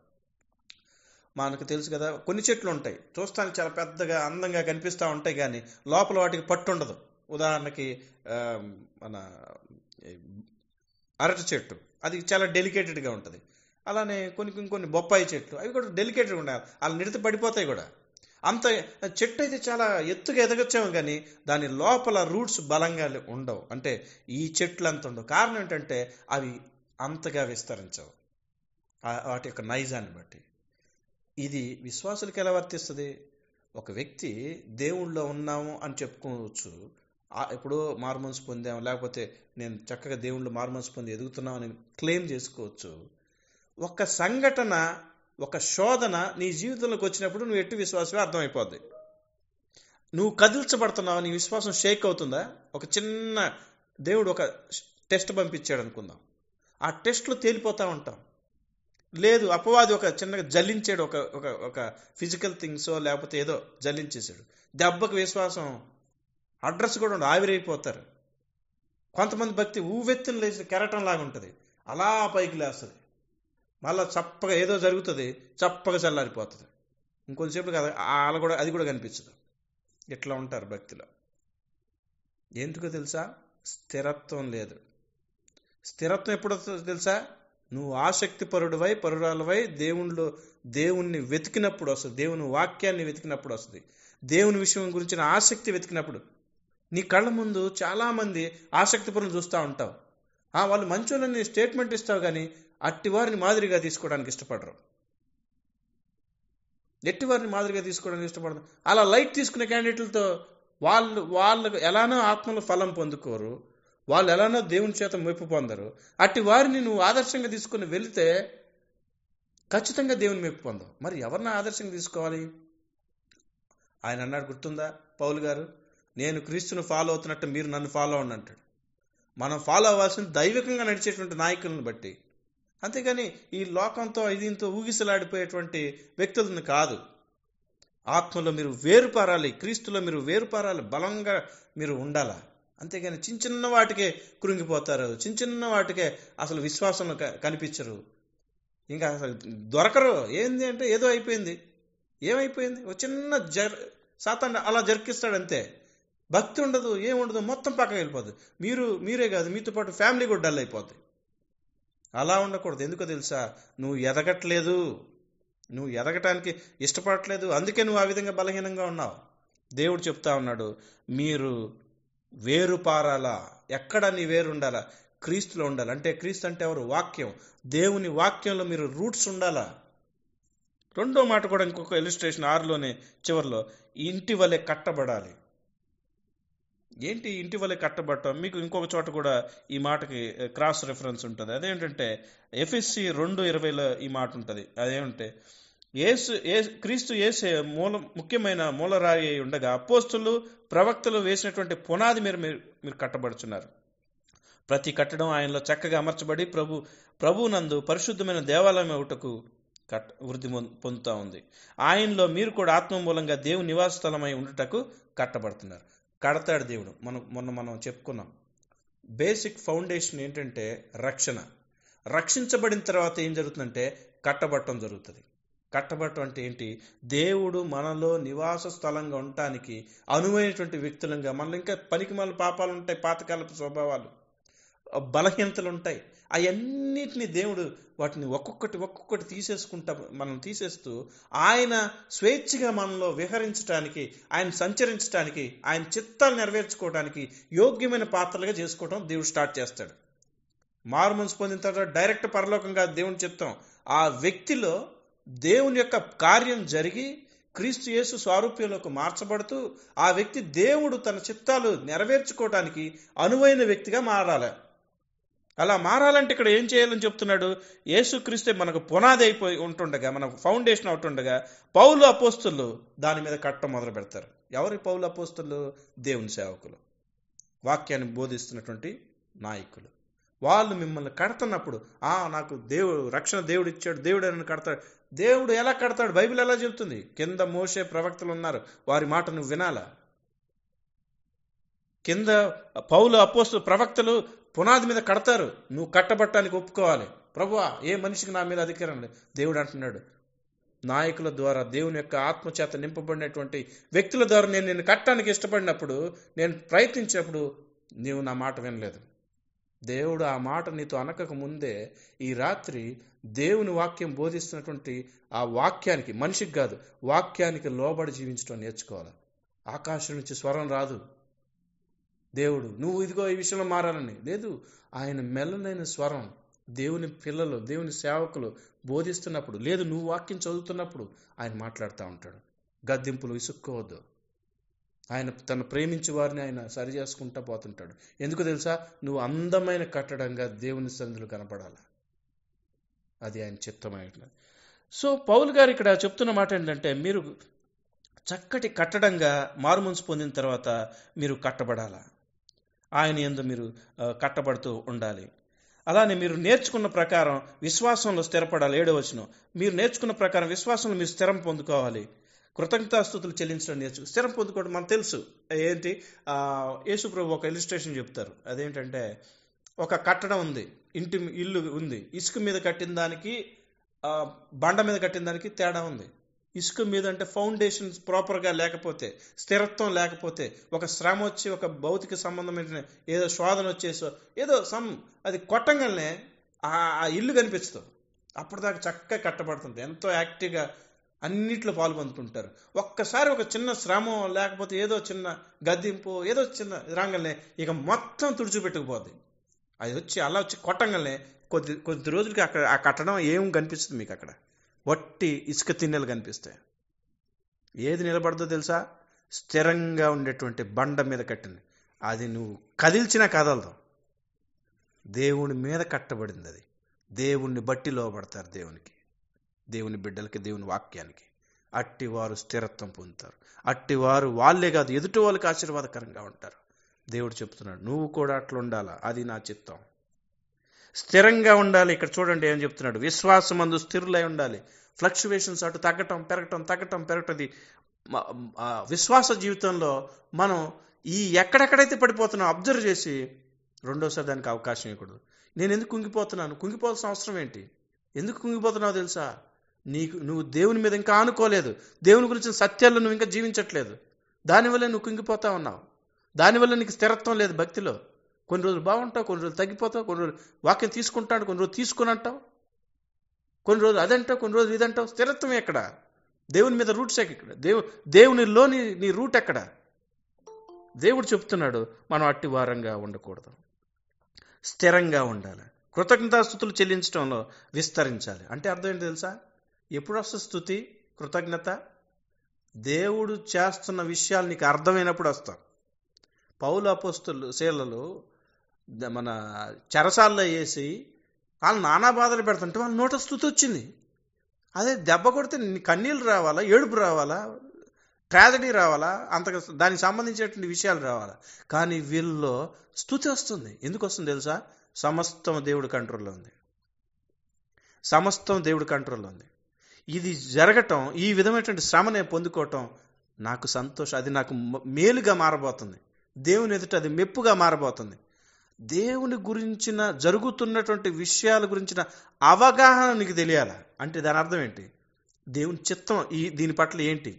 మనకు తెలుసు కదా, కొన్ని చెట్లు ఉంటాయి చూస్తానికి చాలా పెద్దగా అందంగా కనిపిస్తూ ఉంటాయి కానీ లోపల వాటికి పట్టు ఉండదు. ఉదాహరణకి మన అరటి చెట్టు, అది చాలా డెలికేటెడ్గా ఉంటుంది. అలానే కొన్ని బొప్పాయి చెట్లు, అవి కూడా డెలికేటెడ్గా ఉండాలి, అలా నిడితే పడిపోతాయి కూడా. అంత చెట్టు అయితే చాలా ఎత్తుగా ఎదగచ్చాము కానీ దాని లోపల రూట్స్ బలంగా ఉండవు. అంటే ఈ చెట్లు అంత ఉండవు. కారణం ఏంటంటే అవి అంతగా విస్తరించవు, వాటి యొక్క నైజాన్ని బట్టి. ఇది విశ్వాసులకు ఎలా వర్తిస్తుంది? ఒక వ్యక్తి దేవుళ్ళలో ఉన్నాము అని చెప్పుకోవచ్చు, ఎప్పుడో మార్మన్స్ పొందాము, లేకపోతే నేను చక్కగా దేవుళ్ళు మార్మన్స్ పొంది ఎదుగుతున్నాం అని క్లెయిమ్ చేసుకోవచ్చు. ఒక సంఘటన, ఒక శోధన నీ జీవితంలోకి వచ్చినప్పుడు నువ్వు ఎట్టి విశ్వాసమే అర్థమైపోద్ది. నువ్వు కదిల్చబడుతున్నావు, నీ విశ్వాసం షేక్ అవుతుందా? ఒక చిన్న దేవుడు ఒక టెస్ట్ పంపించాడు అనుకుందాం, ఆ టెస్ట్లో తేలిపోతూ ఉంటాం. లేదు, అపవాది ఒక చిన్నగా జల్లించాడు, ఒక ఫిజికల్ థింగ్సో లేకపోతే ఏదో జల్లించేశాడు. దెబ్బకు విశ్వాసం అడ్రస్ కూడా ఉండదు, ఆవిరైపోతారు. కొంతమంది భక్తి ఊవెత్తులు లేచిన కెరటంలాగా ఉంటుంది, అలా పైకి లేస్తుంది, మళ్ళీ చప్పగా ఏదో జరుగుతుంది, చప్పగా చల్లారిపోతుంది. ఇంకొంచెంసేపు కదా అలా కూడా, అది కూడా కనిపించదు. ఇట్లా ఉంటారు భక్తిలో. ఎందుకో తెలుసా? స్థిరత్వం లేదు. స్థిరత్వం ఎప్పుడు తెలుసా? నువ్వు ఆసక్తి పరుడువై పరురాలవై దేవుణ్ణి వెతికినప్పుడు వస్తుంది, దేవుని వాక్యాన్ని వెతికినప్పుడు వస్తుంది, దేవుని విషయం గురించిన ఆసక్తి వెతికినప్పుడు. నీ కళ్ళ ముందు చాలామంది ఆసక్తి పరులను చూస్తూ ఉంటావు, వాళ్ళు మంచోళ్ళని స్టేట్మెంట్ ఇస్తావు కానీ అట్టివారిని మాదిరిగా తీసుకోవడానికి ఇష్టపడరు. ఎట్టివారిని మాదిరిగా తీసుకోవడానికి ఇష్టపడరు. అలా లైట్ తీసుకునే క్యాండిడేట్లతో వాళ్ళకు ఎలానో ఆత్మలో ఫలం పొందుకోరు, వాళ్ళు ఎలానో దేవుని చేత మెప్పు పొందరు. అట్టి వారిని నువ్వు ఆదర్శంగా తీసుకుని వెళితే ఖచ్చితంగా దేవుని మెప్పు పొందవు. మరి ఎవరిని ఆదర్శంగా తీసుకోవాలి? ఆయన అన్నాడు, గుర్తుందా పౌలు గారు, నేను క్రీస్తును ఫాలో అవుతున్నట్టు మీరు నన్ను ఫాలో అవ్వండి అంటాడు. మనం ఫాలో అవ్వాల్సిన దైవికంగా నడిచేటువంటి నాయకులను బట్టి, అంతేగాని ఈ లోకంతో దీంతో ఊగిసలాడిపోయేటువంటి వ్యక్తులను కాదు. ఆత్మలో మీరు వేరుపారాలి, క్రీస్తులో మీరు వేరుపారాలి, బలంగా మీరు ఉండాలా. అంతేగాని చిన్న చిన్న వాటికే కృంగిపోతారు, చిన్న చిన్న వాటికే అసలు విశ్వాసం కనిపించరు, ఇంకా అసలు దొరకరు. ఏంది అంటే ఏదో అయిపోయింది, ఏమైపోయింది, ఒక చిన్న సాతాను అలా జరికిస్తాడు అంతే. భక్తి ఉండదు, ఏముండదు, మొత్తం పక్కకి వెళ్ళిపోద్ది. మీరే కాదు, మీతో పాటు ఫ్యామిలీ కూడా డల్ అయిపోద్ది. అలా ఉండకూడదు. ఎందుకో తెలుసా? నువ్వు ఎదగటానికి ఇష్టపడట్లేదు, అందుకే నువ్వు ఆ విధంగా బలహీనంగా ఉన్నావు. దేవుడు చెప్తా ఉన్నాడు, మీరు వేరుపారాలా. ఎక్కడ నీ వేరుండాలా? క్రీస్తులో ఉండాలి. అంటే క్రీస్తు అంటే ఎవరు? వాక్యం. దేవుని వాక్యంలో మీరు రూట్స్ ఉండాలా. రెండో మాట కూడా ఇంకొక ఇలిస్ట్రేషన్ 6లోనే చివరిలో, ఇంటి వలె కట్టబడాలి. ఏంటి ఇంటి వలె కట్టబడటం? మీకు ఇంకొక చోట కూడా ఈ మాటకి క్రాస్ రెఫరెన్స్ ఉంటుంది. అదేంటంటే ఎఫెసీ 2:20 ఈ మాట ఉంటుంది. అదేమంటే క్రీస్తు యేసే ముఖ్యమైన మూలరాయి అయి ఉండగా అపోస్తలులు ప్రవక్తలు వేసినటువంటి పునాది మీద మీరు కట్టబడుచున్నారు. ప్రతి కట్టడం ఆయనలో చక్కగా అమర్చబడి ప్రభునందు పరిశుద్ధమైన దేవాలయం ఒకటకు వృద్ధి పొందుతూ ఉంది. ఆయనలో మీరు కూడా ఆత్మ మూలంగా దేవుని నివాస స్థలమై ఉండటకు కట్టబడుతున్నారు. కడతాడు దేవుడు. మొన్న మనం చెప్పుకున్నాం, బేసిక్ ఫౌండేషన్ ఏంటంటే రక్షణ. రక్షించబడిన తర్వాత ఏం జరుగుతుందంటే కట్టబట్టడం జరుగుతుంది. కట్టబట్టడం అంటే ఏంటి? దేవుడు మనలో నివాస స్థలంగా ఉండటానికి అనువైనటువంటి వ్యక్తులంగా. మనలో ఇంకా పనికిమాల పాపాలు ఉంటాయి, పాతకాలపు స్వభావాలు, బలహీనతలు ఉంటాయి. అవన్నిటిని దేవుడు వాటిని ఒక్కొక్కటి మనం తీసేస్తూ ఆయన స్వేచ్ఛగా మనలో విహరించడానికి, ఆయన సంచరించడానికి, ఆయన చిత్తాలు నెరవేర్చుకోవడానికి యోగ్యమైన పాత్రలుగా చేసుకోవడం దేవుడు స్టార్ట్ చేస్తాడు. మారు మనసు పొందిన తర్వాత డైరెక్ట్ పరలోకంగా దేవుని చిత్తం, ఆ వ్యక్తిలో దేవుని యొక్క కార్యం జరిగి క్రీస్తు యేసు స్వారూప్యంలోకి మార్చబడుతూ ఆ వ్యక్తి దేవుడు తన చిత్తాలు నెరవేర్చుకోవటానికి అనువైన వ్యక్తిగా మారాలి. అలా మారాలంటే ఇక్కడ ఏం చేయాలని చెప్తున్నాడు? యేసుక్రీస్తే మనకు పునాది అయిపోయి ఉంటుండగా, మనకు ఫౌండేషన్ అవుతుండగా పౌలు అపోస్తులు దాని మీద కట్టడం మొదలు పెడతారు. ఎవరి పౌలు అపోస్తులు? దేవుని సేవకులు, వాక్యాన్ని బోధిస్తున్నటువంటి నాయకులు. వాళ్ళు మిమ్మల్ని కడుతున్నప్పుడు నాకు దేవుడు రక్షణ దేవుడు ఇచ్చాడు, దేవుడు అని కడతాడు. దేవుడు ఎలా కడతాడు? బైబిల్ ఎలా చెబుతుంది? కింద మోషే ప్రవక్తలు ఉన్నారు, వారి మాట నువ్వు వినాలా? కింద పౌలు అపోస్తలు ప్రవక్తలు పునాది మీద కడతారు, నువ్వు కట్టబట్టడానికి ఒప్పుకోవాలి. ప్రభువా, ఏ మనిషికి నా మీద అధికారం లేదు. దేవుడు అంటున్నాడు, నాయకుల ద్వారా, దేవుని యొక్క ఆత్మచేత నింపబడినటువంటి వ్యక్తుల ద్వారా నేను నిన్ను కట్టడానికి ఇష్టపడినప్పుడు, నేను ప్రయత్నించినప్పుడు నీవు నా మాట వినలేదు. దేవుడు ఆ మాట నీతో అనకక ముందే ఈ రాత్రి దేవుని వాక్యం బోధిస్తున్నటువంటి ఆ వాక్యానికి, మనిషికి కాదు, వాక్యానికి లోబడి జీవించడం నేర్చుకోవాలి. ఆకాశం నుంచి స్వరం రాదు. దేవుడు నువ్వు ఇదిగో ఈ విషయంలో మారాలని లేదు. ఆయన మెల్లనైన స్వరం దేవుని పిల్లలు, దేవుని సేవకులు బోధిస్తున్నప్పుడు, లేదు నువ్వు వాక్యం చదువుతున్నప్పుడు ఆయన మాట్లాడుతూ ఉంటాడు. గద్దింపులు విసుక్కోవద్దు. ఆయన తను ప్రేమించే వారిని ఆయన సరి చేసుకుంటా పోతుంటాడు. ఎందుకు తెలుసా? నువ్వు అందమైన కట్టడంగా దేవుని సందులు కనపడాలి. అది ఆయన చిత్తమైనది. సో పౌలు గారు ఇక్కడ చెప్తున్న మాట ఏంటంటే, మీరు చక్కటి కట్టడంగా మారుమనసు పొందిన తర్వాత మీరు కట్టబడాలా, ఆయన యందు మీరు కట్టబడుతూ ఉండాలి. అలానే మీరు నేర్చుకున్న ప్రకారం విశ్వాసంలో స్థిరపడాలి. 7వ వచనం, మీరు నేర్చుకున్న ప్రకారం విశ్వాసంలో మీరు స్థిరం పొందుకోవాలి. కృతజ్ఞతాస్తుతులు చెల్లించడం నేర్చుకు స్థిరం పొందుకోవడం మనకు తెలుసు. ఏంటి? యేసు ప్రభు ఒక ఇలిస్ట్రేషన్ చెప్తారు. అదేంటంటే, ఒక కట్టడం ఉంది, ఇల్లు ఉంది. ఇసుక మీద కట్టిన దానికి, బండ మీద కట్టిన దానికి తేడా ఉంది. ఇసుక మీద అంటే ఫౌండేషన్ ప్రాపర్గా లేకపోతే, స్థిరత్వం లేకపోతే, ఒక శ్రమ వచ్చి, ఒక భౌతిక సంబంధమైన ఏదో శోధన వచ్చేసో ఏదో అది కొట్టంగానే ఆ ఇల్లు కనిపిస్తుంది. అప్పటిదాకా చక్కగా కట్టబడుతుంది, ఎంతో యాక్టివ్గా అన్నిట్లో పాల్పొందుతుంటారు. ఒక్కసారి ఒక చిన్న శ్రమ లేకపోతే ఏదో చిన్న గద్దింపు ఏదో చిన్న రాగానే ఇక మొత్తం తుడిచిపెట్టుకుపోద్ది. అది వచ్చి అలా వచ్చి కొట్టంగానే కొద్ది రోజులకి అక్కడ ఆ కట్టడం ఏం కనిపిస్తుంది మీకు? అక్కడ వట్టి ఇసుక తిన్నెలు కనిపిస్తాయి. ఏది నిలబడదో తెలుసా? స్థిరంగా ఉండేటువంటి బండ మీద కట్టింది. అది నువ్వు కదిల్చినా కదలదు. దేవుని మీద కట్టబడింది. అది దేవుణ్ణి బట్టి లోబడతారు, దేవునికి, దేవుని బిడ్డలకి, దేవుని వాక్యానికి. అట్టివారు స్థిరత్వం పొందుతారు. అట్టివారు వాళ్ళే కాదు, ఎదుటి వాళ్ళకి ఆశీర్వాదకరంగా ఉంటారు. దేవుడు చెప్తున్నాడు, నువ్వు కూడా అట్లా ఉండాలా. అది నా చిత్తం. స్థిరంగా ఉండాలి. ఇక్కడ చూడండి ఏం చెప్తున్నాడు, విశ్వాసం అందు స్థిరులై ఉండాలి. ఫ్లక్చువేషన్స్ అటు తగ్గటం పెరగటం, తగ్గటం పెరగటం, అది విశ్వాస జీవితంలో మనం ఎక్కడెక్కడైతే పడిపోతున్నాం అబ్జర్వ్ చేసి రెండోసారి దానికి అవకాశం ఇవ్వకూడదు. నేను ఎందుకు కుంగిపోతున్నాను? కుంగిపోవాల్సిన అవసరం ఏంటి? ఎందుకు కుంగిపోతున్నావు తెలుసా? నువ్వు దేవుని మీద ఇంకా ఆనుకోలేదు, దేవుని గురించిన సత్యాల్లో నువ్వు ఇంకా జీవించట్లేదు. దానివల్ల నువ్వు కుంగిపోతా ఉన్నావు. దానివల్ల నీకు స్థిరత్వం లేదు భక్తిలో. కొన్ని రోజులు బాగుంటావు, కొన్ని రోజులు తగ్గిపోతావు, కొన్ని రోజులు వాక్యం తీసుకుంటాడు, కొన్ని రోజులు తీసుకుని అంటావు, కొన్ని రోజులు అదంటావు, కొన్ని రోజులు ఇదంటావు. స్థిరత్వం ఎక్కడ? దేవుని మీద రూట్స్ ఎక్కడ? దేవునిలోని నీ రూట్ ఎక్కడ? దేవుడు చెప్తున్నాడు, మనం అట్టి వారంగా ఉండకూడదు, స్థిరంగా ఉండాలి. కృతజ్ఞతాస్తుతులు చెల్లించడంలో విస్తరించాలి. అంటే అర్థం ఏంటి తెలుసా? ఎప్పుడు వస్తుంది స్తుతి, కృతజ్ఞత? దేవుడు చేస్తున్న విషయాలు నీకు అర్థమైనప్పుడు వస్తాం. పౌలు అపోస్తులు శీలలు మన చెరసాల్లో వేసి వాళ్ళు నానా బాధలు పెడుతుంటే వాళ్ళ నోట స్తుతి వచ్చింది. అదే దెబ్బ కొడితే కన్నీళ్ళు రావాలా, ఏడుపు రావాలా, ట్రాజడీ రావాలా, అంతగా దానికి సంబంధించినటువంటి విషయాలు రావాలా. కానీ వీళ్ళలో స్తుతి వస్తుంది. ఎందుకు వస్తుంది తెలుసా? సమస్తం దేవుడి కంట్రోల్లో ఉంది. సమస్తం దేవుడి కంట్రోల్లో ఉంది. ఇది జరగటం, ఈ విధమైనటువంటి శ్రమ నేను పొందుకోవటం నాకు సంతోషం. అది నాకు మేలుగా మారబోతుంది. దేవుని ఎదుట అది మెప్పుగా మారబోతుంది. దేవుని గురించిన జరుగుతున్నటువంటి విషయాల గురించిన అవగాహన నీకు తెలియాలా? అంటే దాని అర్థం ఏంటి? దేవుని చిత్తం దీని పట్ల ఏంటి?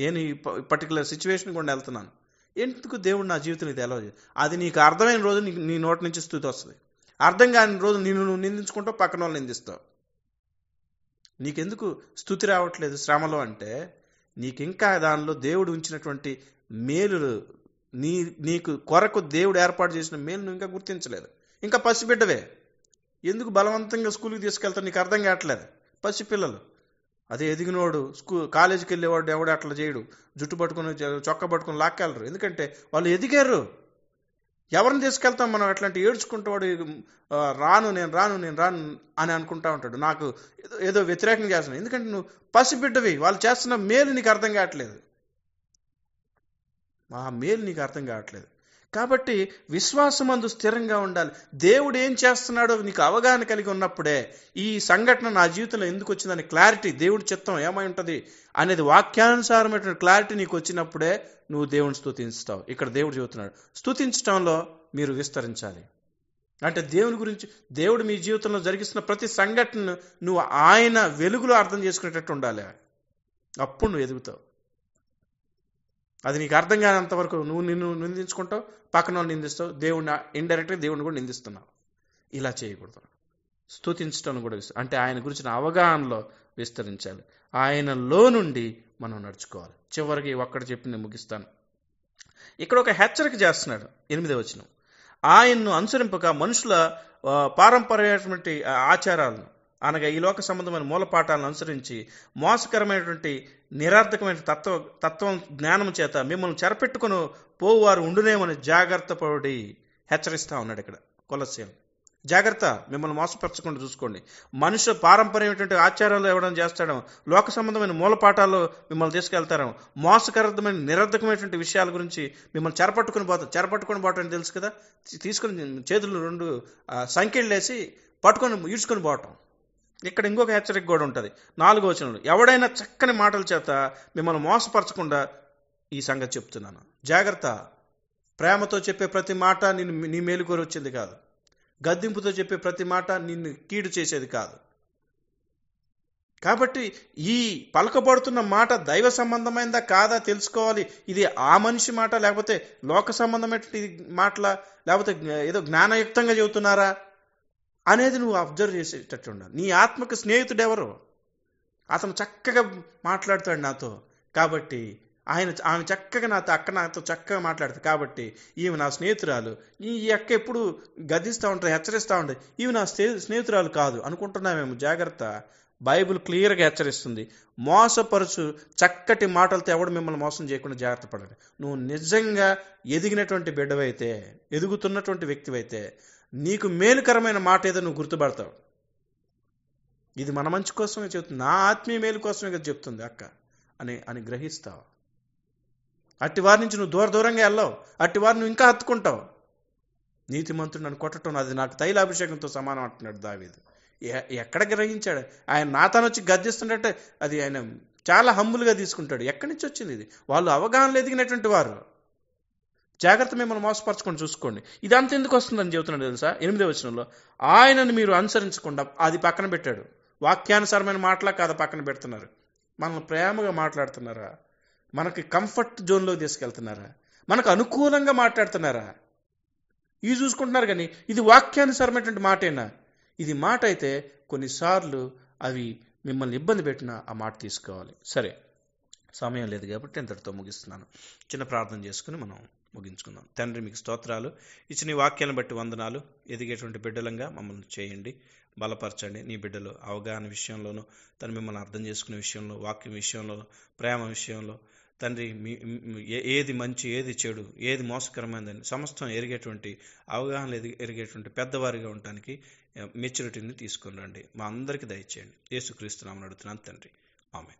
నేను ఈ పర్టికులర్ సిచ్యువేషన్ కూడా వెళ్తున్నాను, ఎందుకు దేవుడు నా జీవితంలో ఇది ఎలా? అది నీకు అర్థమైన రోజు నీకు నీ నోటి నుంచి స్తుతి వస్తుంది. అర్థం కాని రోజు నువ్వు నిందించుకుంటావు, పక్కన వాళ్ళు నిందిస్తావు. నీకెందుకు స్తుతి రావట్లేదు శ్రమలో అంటే, నీకింకా దానిలో దేవుడు ఉంచినటువంటి మేలులు, నీకు కొరకు దేవుడు ఏర్పాటు చేసిన మేలు నువ్వు ఇంకా గుర్తించలేదు. ఇంకా పసిబిడ్డవే. ఎందుకు బలవంతంగా స్కూల్కి తీసుకెళ్తావు? నీకు అర్థం కావట్లేదు. పసిపిల్లలు అదే ఎదిగినోడు కాలేజీకి వెళ్ళేవాడు ఎవడో అట్లా చేయడు, జుట్టు పట్టుకుని చొక్క పట్టుకుని లాక్కెళ్ళరు. ఎందుకంటే వాళ్ళు ఎదిగారు. ఎవరిని తీసుకెళ్తాం మనం? అట్లాంటి ఏడ్చుకుంటూ వాడు నేను రాను అని అనుకుంటా ఉంటాడు, నాకు ఏదో వ్యతిరేకం చేస్తున్నాను. ఎందుకంటే నువ్వు పసిబిడ్డవి, వాళ్ళు చేస్తున్న మేలు నీకు అర్థం కావట్లేదు, ఆ మేలు నీకు అర్థం కావట్లేదు. కాబట్టి విశ్వాసమందు స్థిరంగా ఉండాలి. దేవుడు ఏం చేస్తున్నాడో నీకు అవగాహన కలిగి ఉన్నప్పుడే ఈ సంఘటన నా జీవితంలో ఎందుకు వచ్చిందని క్లారిటీ, దేవుడి చిత్తం ఏమై ఉంటుంది అనేది వాక్యానుసారమైన క్లారిటీ నీకు వచ్చినప్పుడే నువ్వు దేవుని స్తుతిస్తావు. ఇక్కడ దేవుడు చెబుతున్నాడు, స్తుతించడంలో మీరు విస్తరించాలి. అంటే దేవుని గురించి, దేవుడు మీ జీవితంలో జరిగిస్తున్న ప్రతి సంఘటనను నువ్వు ఆయన వెలుగులో అర్థం చేసుకునేటట్టు ఉండాలి. అప్పుడు నువ్వు ఎదుగుతావు. అది నీకు అర్థం కానంత వరకు నువ్వు నిన్ను నిందించుకుంటావు, పక్కన వాళ్ళు నిందిస్తావు, దేవుడిని ఇండైరెక్ట్గా దేవుడిని కూడా నిందిస్తున్నావు. ఇలా చేయకూడదు. స్తుతించడం కూడా అంటే ఆయన గురించిన అవగాహనలో విస్తరించాలి. ఆయనలో నుండి మనం నడుచుకోవాలి. చివరికి ఒక్కటి చెప్పి నేను ముగిస్తాను. ఇక్కడ ఒక హెచ్చరిక చేస్తున్నాడు 8వ వచనం. ఆయన్ను అనుసరింపక మనుషుల పారంపర్యమైనటువంటి ఆచారాలను అనగా ఈ లోక సంబంధమైన మూలపాఠాలను అనుసరించి మోసకరమైనటువంటి నిరర్థకమైన తత్వం జ్ఞానం చేత మిమ్మల్ని చెరపెట్టుకుని పోవారు ఉండునేమని జాగ్రత్త పడి హెచ్చరిస్తా ఉన్నాడు. ఇక్కడ కొలస్యన్, జాగ్రత్త, మిమ్మల్ని మోసపరచకుండా చూసుకోండి. మనుషుల పారంపర్యమైనటువంటి ఆచారాలు ఇవ్వడం చేస్తాడు, లోక సంబంధమైన మూలపాఠాలు మిమ్మల్ని తీసుకెళ్తారు, మోసకరమైన నిరర్థకమైనటువంటి విషయాల గురించి మిమ్మల్ని చెరపట్టుకుని పోవటం తెలుసు కదా, తీసుకుని చేతులు 2 సంఖ్యలు వేసి పట్టుకొని ఈడ్చుకొని పోవటం. ఇక్కడ ఇంకొక హెచ్చరిక కూడా ఉంటుంది 4వ వచనంలో, ఎవడైనా చక్కని మాటల చేత మిమ్మల్ని మోసపరచకుండా ఈ సంగతి చెప్తున్నాను. జాగ్రత్త, ప్రేమతో చెప్పే ప్రతి మాట నీ మేలు కోరి వచ్చింది కాదు, గద్దింపుతో చెప్పే ప్రతి మాట నిన్ను కీడు చేసేది కాదు. కాబట్టి ఈ పలకబడుతున్న మాట దైవ సంబంధమైందా కాదా తెలుసుకోవాలి. ఇది ఆ మనిషి మాట, లేకపోతే లోక సంబంధమైన మాటల, లేకపోతే ఏదో జ్ఞానయుక్తంగా చెబుతున్నారా అనేది నువ్వు అబ్జర్వ్ చేసేటట్టు ఉండాలి. నీ ఆత్మకు స్నేహితుడు ఎవరు? అతను చక్కగా మాట్లాడతాడు నాతో, కాబట్టి ఆమె చక్కగా నాతో చక్కగా మాట్లాడుతుంది, కాబట్టి ఈమె నా స్నేహితురాలు. ఈ అక్క ఎప్పుడు గదిస్తూ ఉంటుంది, హెచ్చరిస్తూ ఉంటుంది, ఈమె నా స్నేహితురాలు కాదు అనుకుంటున్నామేమో. జాగ్రత్త, బైబుల్ క్లియర్గా హెచ్చరిస్తుంది, మోసపరుచు చక్కటి మాటలతో ఎవడు మిమ్మల్ని మోసం చేయకుండా జాగ్రత్త పడండి. నువ్వు నిజంగా ఎదిగినటువంటి బిడ్డవైతే, ఎదుగుతున్నటువంటి వ్యక్తివైతే నీకు మేలుకరమైన మాట ఏదో నువ్వు గుర్తుపడతావు. ఇది మన మంచి కోసమే చెబుతుంది, నా ఆత్మీయ మేలు కోసమే కదా చెప్తుంది అక్క అని గ్రహిస్తావు. అట్టి వారి నుంచి నువ్వు దూరంగా వెళ్ళావు, అట్టి వారిని నువ్వు ఇంకా హత్తుకుంటావు. నీతిమంతుడు నన్ను కొట్టడం అది నాకు తైలాభిషేకంతో సమానం అంటున్నాడు దావీదు. ఎక్కడ గ్రహించాడు? ఆయన నాతను వచ్చి గర్జిస్తుంటే అది ఆయన చాలా హంబుల్గా తీసుకుంటాడు. ఎక్కడి నుంచి వచ్చింది ఇది? వాళ్ళు అవగాహనలు ఎదిగినటువంటి వారు. జాగ్రత్త, మిమ్మల్ని మోసపరచుకొని చూసుకోండి. ఇదంతా ఎందుకు వస్తుందని చెబుతున్నాడు తెలుసా? 8వ వచనంలో, ఆయనను మీరు అనుసరించకుండా, అది పక్కన పెట్టాడు, వాక్యానుసారమైన మాటలా కాదా పక్కన పెడుతున్నారు, మనల్ని ప్రేమగా మాట్లాడుతున్నారా, మనకి కంఫర్ట్ జోన్లో తీసుకెళ్తున్నారా, మనకు అనుకూలంగా మాట్లాడుతున్నారా, ఇవి చూసుకుంటున్నారు. కానీ ఇది వాక్యానుసారమైనటువంటి మాటేనా? ఇది మాట అయితే కొన్నిసార్లు అవి మిమ్మల్ని ఇబ్బంది పెట్టినా ఆ మాట తీసుకోవాలి. సరే, సమయం లేదు కాబట్టి ఇంతటితో ముగిస్తున్నాను. చిన్న ప్రార్థన చేసుకుని మనం ముగించుకుందాం. తండ్రి, మీకు స్తోత్రాలు, ఇచ్చిన ఈ వాక్యాలను బట్టి వందనాలు. ఎదిగేటువంటి బిడ్డలంగా మమ్మల్ని చేయండి, బలపరచండి. నీ బిడ్డలు అవగాహన విషయంలోనూ, తను మిమ్మల్ని అర్థం చేసుకునే విషయంలో, వాక్యం విషయంలో, ప్రేమ విషయంలో తండ్రి, మీ ఏది మంచి, ఏది చెడు, ఏది మోసకరమైనదని సమస్తం ఎరిగేటువంటి అవగాహనలు ఎరిగేటువంటి పెద్దవారిగా ఉండటానికి మెచ్యూరిటీని తీసుకుని రండి. మా అందరికీ దయచేయండి. యేసుక్రీస్తు నామమున అడుగుతున్నాను తండ్రి, ఆమేన్.